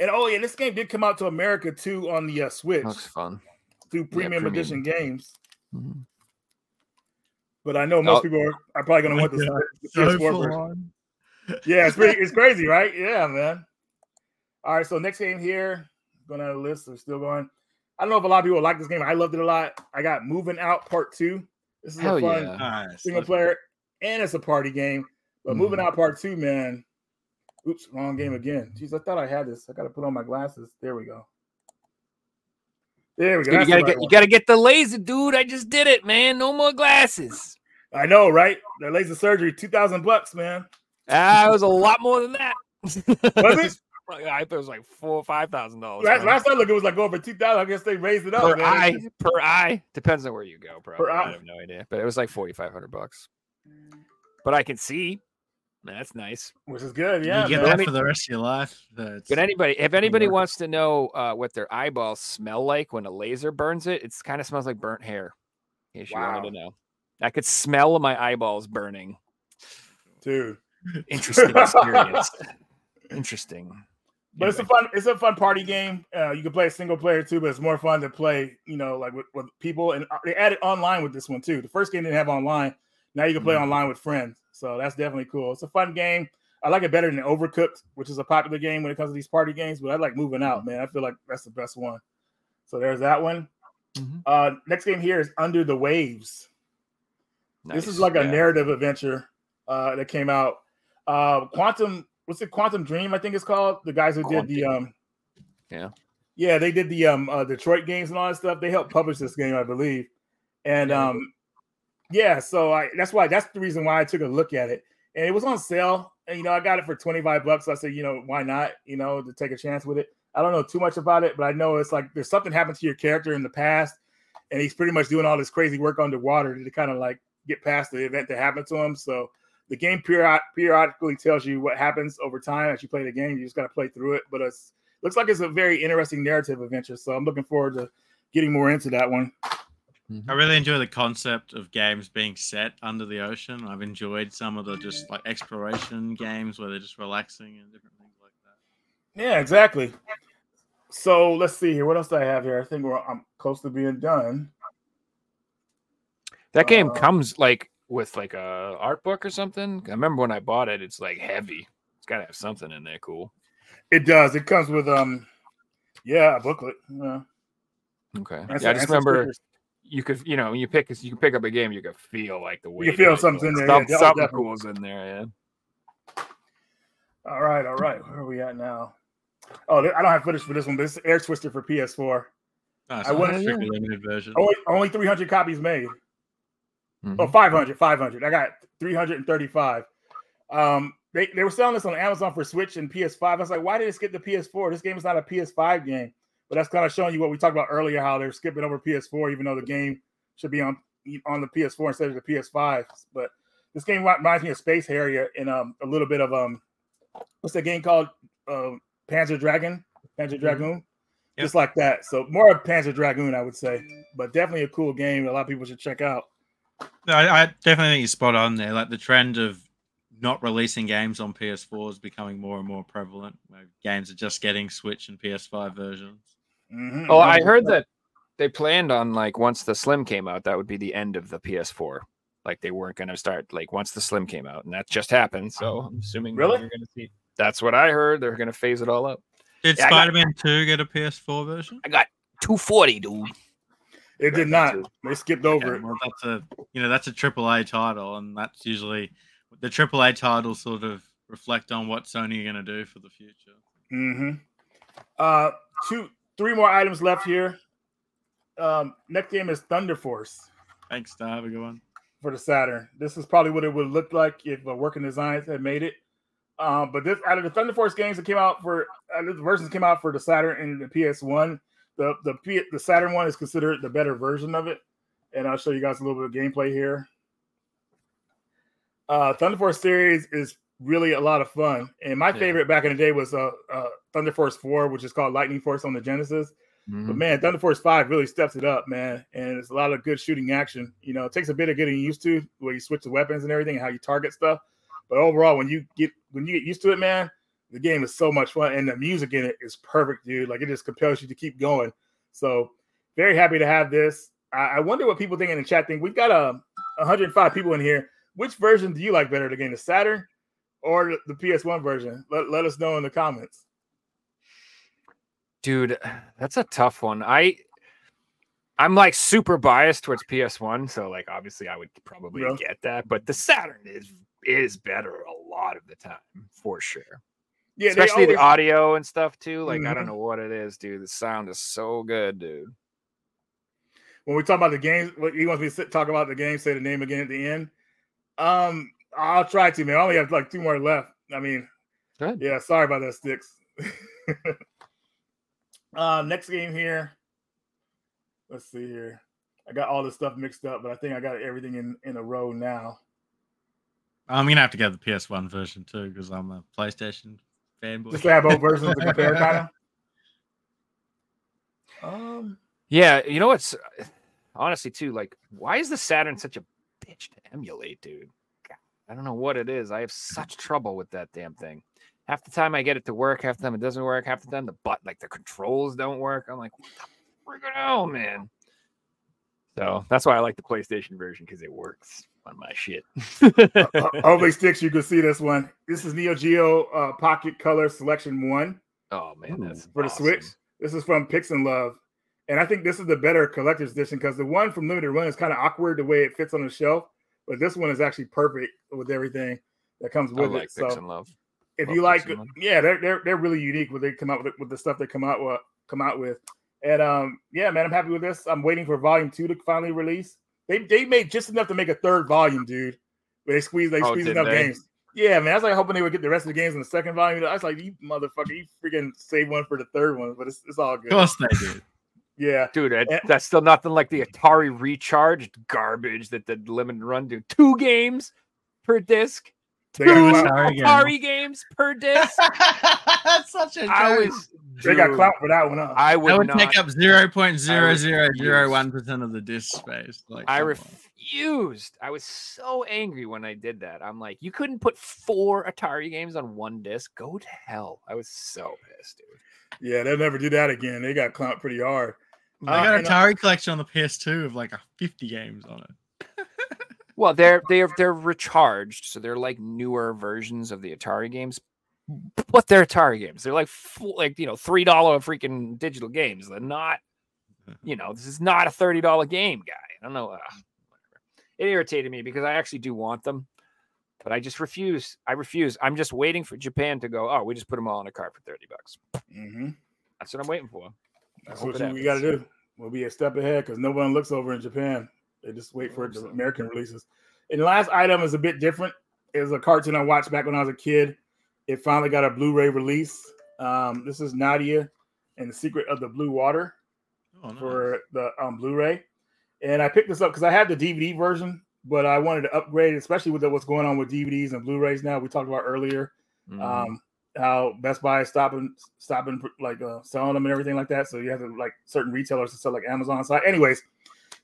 And oh yeah, this game did come out to America too on the Switch. Looks fun. Through premium edition games. Mm-hmm. But I know most people are probably gonna want this PS4 version. Yeah, it's crazy, right? Yeah, man. All right, so next game here. Going down the list. We're still going. I don't know if a lot of people like this game. I loved it a lot. I got Moving Out Part 2. This is a fun single-player. And it's a party game, but Moving Out Part 2, man. Oops, wrong game again. Jeez, I thought I had this. I got to put on my glasses. There we go. You gotta get the laser, dude. I just did it, man. No more glasses. I know, right? The laser surgery, $2,000, man. It was a lot more than that. Was it? I thought it was like $4,000 or $5,000. Last I looked, it was like going for $2,000. I guess they raised it up per eye. Depends on where you go, probably. I have no idea, but it was like $4,500. But I can see. That's nice, which is good. Yeah, you get that for the rest of your life. But if anybody wants to know what their eyeballs smell like when a laser burns it, it kind of smells like burnt hair. In case you wanted to know, I could smell my eyeballs burning. Dude, interesting experience. But it's a fun party game. You can play a single player too, but it's more fun to play, you know, like with people. And they added online with this one too. The first game didn't have online. Now you can play online with friends. So that's definitely cool. It's a fun game. I like it better than Overcooked, which is a popular game when it comes to these party games. But I like Moving Out, man. I feel like that's the best one. So there's that one. Mm-hmm. Next game here is Under the Waves. Nice. This is like a narrative adventure that came out. Quantum Dream, I think it's called. The guys who did the they did the Detroit games and all that stuff. They helped publish this game, I believe. And that's the reason why I took a look at it. And it was on sale, and I got it for $25. So I said, why not? To take a chance with it. I don't know too much about it, but I know it's like there's something happened to your character in the past, and he's pretty much doing all this crazy work underwater to kind of like get past the event that happened to him. So the game periodically tells you what happens over time as you play the game. You just got to play through it. But it looks like it's a very interesting narrative adventure. So I'm looking forward to getting more into that one. I really enjoy the concept of games being set under the ocean. I've enjoyed some of the just like exploration games where they're just relaxing and different things like that. Yeah, exactly. So let's see here. What else do I have here? I think I'm close to being done. That game comes like with like a art book or something. I remember when I bought it, it's like heavy. It's got to have something in there cool. It does. It comes with a booklet. Yeah. Okay. Yeah, I just remember you could, you pick up a game, you could feel like the weight. You feel something in there. Something cool's in there, yeah. All right. Where are we at now? Oh, I don't have footage for this one, but it's Air Twister for PS4. I want a limited version. Only 300 copies made. Mm-hmm. Oh, 500. I got 335. They were selling this on Amazon for Switch and PS5. I was like, why did it skip the PS4? This game is not a PS5 game. But that's kind of showing you what we talked about earlier, how they're skipping over PS4, even though the game should be on the PS4 instead of the PS5. But this game reminds me of Space Harrier and a little bit of what's that game called? Panzer Dragoon, yep. Just like that. So more of Panzer Dragoon, I would say, but definitely a cool game that a lot of people should check out. No, I definitely think you're spot on there. Like the trend of not releasing games on PS4 is becoming more and more prevalent. Where games are just getting Switch and PS5 versions. Mm-hmm. Oh, I heard that they planned on like once the Slim came out, that would be the end of the PS4. Like they weren't going to start like once the Slim came out, and that just happened. So I'm assuming really you're going to see. That's what I heard. They're going to phase it all up. Did Spider-Man 2 get a PS4 version? I got 240, dude. It did not. They skipped over it. Well, that's a AAA title, and that's usually the AAA titles sort of reflect on what Sony are going to do for the future. Mm-hmm. Three more items left here. Next game is Thunder Force. Thanks, Star. Have a good one. For the Saturn. This is probably what it would look like if Working Designs had made it. But this out of the Thunder Force games that came out for the versions came out for the Saturn and the PS1, the Saturn one is considered the better version of it, and I'll show you guys a little bit of gameplay here. Thunder Force series is really a lot of fun, and my favorite back in the day was Thunder Force 4, which is called Lightning Force on the Genesis. Mm-hmm. But man, Thunder Force 5 really steps it up, man, and it's a lot of good shooting action. You know, it takes a bit of getting used to where you switch the weapons and everything, and how you target stuff. But overall, when you get used to it, man, the game is so much fun, and the music in it is perfect, dude. Like it just compels you to keep going. So very happy to have this. I wonder what people think in the chat. We've got 105 people in here. Which version do you like better, the game, the Saturn or the PS1 version? Let us know in the comments. Dude, that's a tough one. I'm like super biased towards PS1, so like obviously I would probably get that, but the Saturn is better a lot of the time for sure. Yeah, especially the audio and stuff too. Like, mm-hmm. I don't know what it is, dude. The sound is so good, dude. When we talk about the games, he wants me to talk about the game, say the name again at the end. I'll try to, man. I only have like two more left. I mean, good. Yeah, sorry about that, Sticks. Next game here. Let's see here. I got all this stuff mixed up, but I think I got everything in a row now. I'm going to have to get the PS1 version too because I'm a PlayStation fanboy. Just have both versions to compare kind of. Yeah, you know what's honestly too, like, why is the Saturn such a bitch to emulate, dude? God, I don't know what it is. I have such trouble with that damn thing. Half the time I get it to work, half the time it doesn't work, half the time the controls don't work. I'm like, what the friggin' hell, man? So that's why I like the PlayStation version because it works on my shit. Hopefully, Sticks, you can see this one. This is Neo Geo Pocket Color Selection 1. Oh, man, that's for awesome. The Switch. This is from Pix and Love. And I think this is the better collector's edition because the one from Limited Run is kind of awkward the way it fits on the shelf. But this one is actually perfect with everything that comes with it. Pix and Love. If you like, yeah, they're really unique when they come out with the stuff they come out with. And yeah, man, I'm happy with this. I'm waiting for Volume 2 to finally release. They made just enough to make a third volume, dude. Where they squeezed enough games. Yeah, man, I was like hoping they would get the rest of the games in the second volume. I was like, you motherfucker, you freaking save one for the third one, but it's all good. Of course they did. Yeah, dude, that's still nothing like the Atari Recharged garbage that the Limited Run do. 2 games per disc. 2 Atari games per disc. That's such a joke. They got clout for that one. Huh? I would take up 0.0001% of the disc space. Like I refused. I was so angry when I did that. I'm like, you couldn't put 4 Atari games on one disc. Go to hell. I was so pissed, dude. Yeah, they'll never do that again. They got clout pretty hard. They got an Atari collection on the PS2 of like 50 games on it. Well, they're recharged, so they're like newer versions of the Atari games. But they're Atari games. They're like $3 freaking digital games. They're not, this is not a $30 game, guy. I don't know. Whatever. It irritated me because I actually do want them, but I just refuse. I'm just waiting for Japan to go. Oh, we just put them all in a cart for $30. Mm-hmm. That's what I'm waiting for. That's what we got to do. We'll be a step ahead because no one looks over in Japan. They just wait for the American releases. And the last item is a bit different. It was a cartoon I watched back when I was a kid. It finally got a Blu-ray release. This is Nadia and The Secret of the Blue Water for the Blu-ray. And I picked this up because I had the DVD version, but I wanted to upgrade, especially with what's going on with DVDs and Blu-rays now. We talked about earlier how Best Buy is stopping like selling them and everything like that. So you have to like certain retailers and stuff like Amazon. So anyways,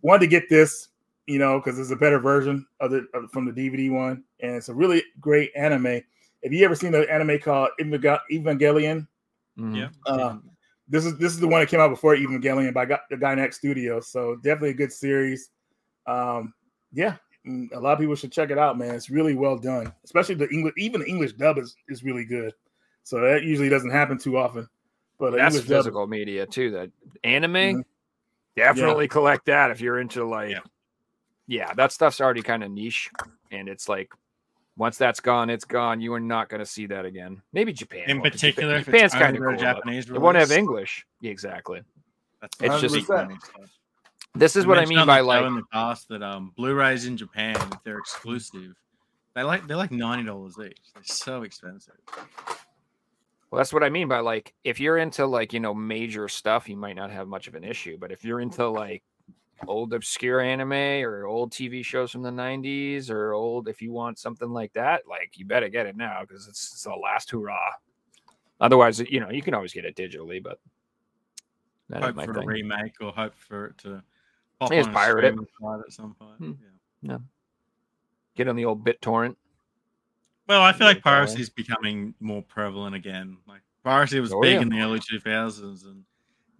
wanted to get this, you know, because it's a better version of the from the DVD one. And it's a really great anime. Have you ever seen the anime called Evangelion? Yeah. This is the one that came out before Evangelion by the Guy Next Studio. So definitely a good series. Yeah, a lot of people should check it out, man. It's really well done. Especially the English, even the English dub is really good. So that usually doesn't happen too often. But that's English physical dub, media too. The anime, definitely collect that if you're into like, that stuff's already kind of niche, and it's like, once that's gone, it's gone. You are not going to see that again. Maybe Japan. In particular, Japan's kind of cool. Japanese it won't have English. Yeah, exactly. It's just this is what I mean by like in the past that Blu-rays in Japan, if they're exclusive, they're like $90 each. They're so expensive. Well, that's what I mean by like if you're into like you know major stuff, you might not have much of an issue. But if you're into like old obscure anime or old TV shows from the 90s or old, if you want something like that, like you better get it now because it's the last hurrah. Otherwise, you know, you can always get it digitally, but that hope for a remake or hope for it to pop on pirate it at some point. Yeah. Get on the old BitTorrent. Well, I feel like piracy is becoming more prevalent again. Like piracy was big in the early 2000s, and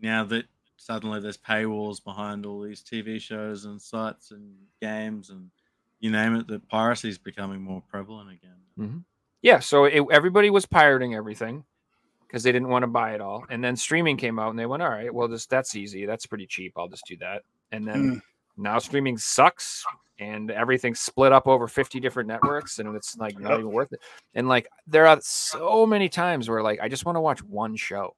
now that suddenly there's paywalls behind all these TV shows and sites and games and you name it, that piracy is becoming more prevalent again. Mm-hmm. Yeah, so everybody was pirating everything because they didn't want to buy it all. And then streaming came out and they went, all right, well, that's easy. That's pretty cheap. I'll just do that. And then now streaming sucks and everything's split up over 50 different networks and it's like not even worth it. And like there are so many times where like I just want to watch one show.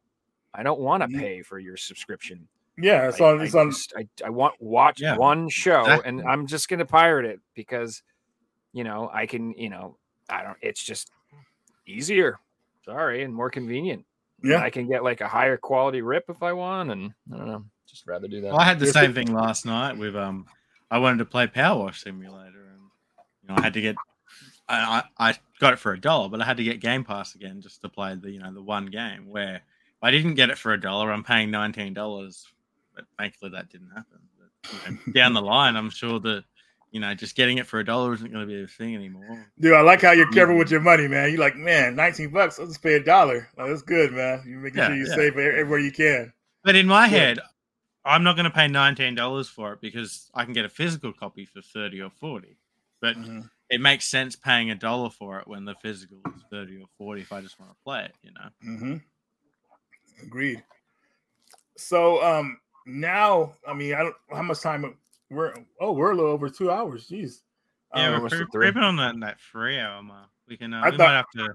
I don't want to pay for your subscription. Yeah, I want watch one show, exactly. And I'm just gonna pirate it because, you know, I can. You know, I don't. It's just easier, and more convenient. Yeah, and I can get like a higher quality rip if I want, and I don't know, just rather do that. Well, I had the same thing last night with I wanted to play Power Wash Simulator, and you know, I had to get. I got it for $1, but I had to get Game Pass again just to play the the one game where. I didn't get it for $1. I'm paying $19, but thankfully that didn't happen. But, down the line, I'm sure that just getting it for $1 isn't going to be a thing anymore. Dude, I like how you're careful with your money, man. You're like, man, $19, I'll just pay $1. Like, that's good, man. You're making sure you save everywhere you can. But in my head, I'm not going to pay $19 for it because I can get a physical copy for $30 or $40. But it makes sense paying $1 for it when the physical is $30 or $40 if I just want to play it. Mm-hmm. Agreed. So now, I mean, I don't how much time we're a little over 2 hours. Jeez. Yeah, we're creeping on that 3 hour mark. We can we might have to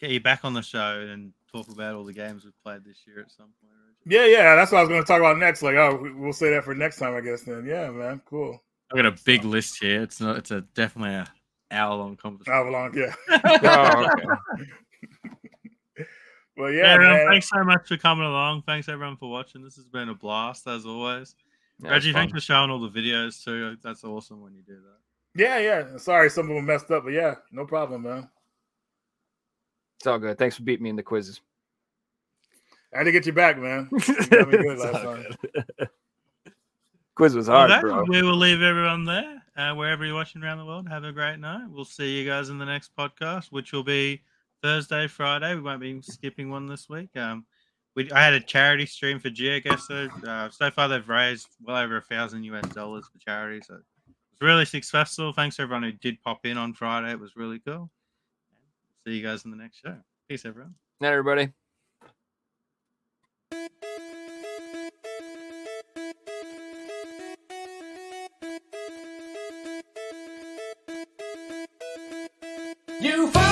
get you back on the show and talk about all the games we've played this year at some point. Yeah, that's what I was going to talk about next. Like, we'll say that for next time, I guess. Then, yeah, man, cool. I've got a big list here. It's a definitely an hour-long conversation. Oh, okay. Well, yeah, everyone, thanks so much for coming along. Thanks, everyone, for watching. This has been a blast, as always. Yeah, Reggie, thanks for showing all the videos, too. That's awesome when you do that. Yeah. Sorry, some of them messed up, but yeah, no problem, man. It's all good. Thanks for beating me in the quizzes. I had to get you back, man. You got me good last time. Quiz was hard, bro. We will leave everyone there, wherever you're watching around the world. Have a great night. We'll see you guys in the next podcast, which will be Thursday, Friday. We won't be skipping one this week. I had a charity stream for GeoGuessr. So far, they've raised well over $1,000 US for charity. So it's really successful. Thanks to everyone who did pop in on Friday. It was really cool. See you guys in the next show. Peace, everyone. Night, everybody. You.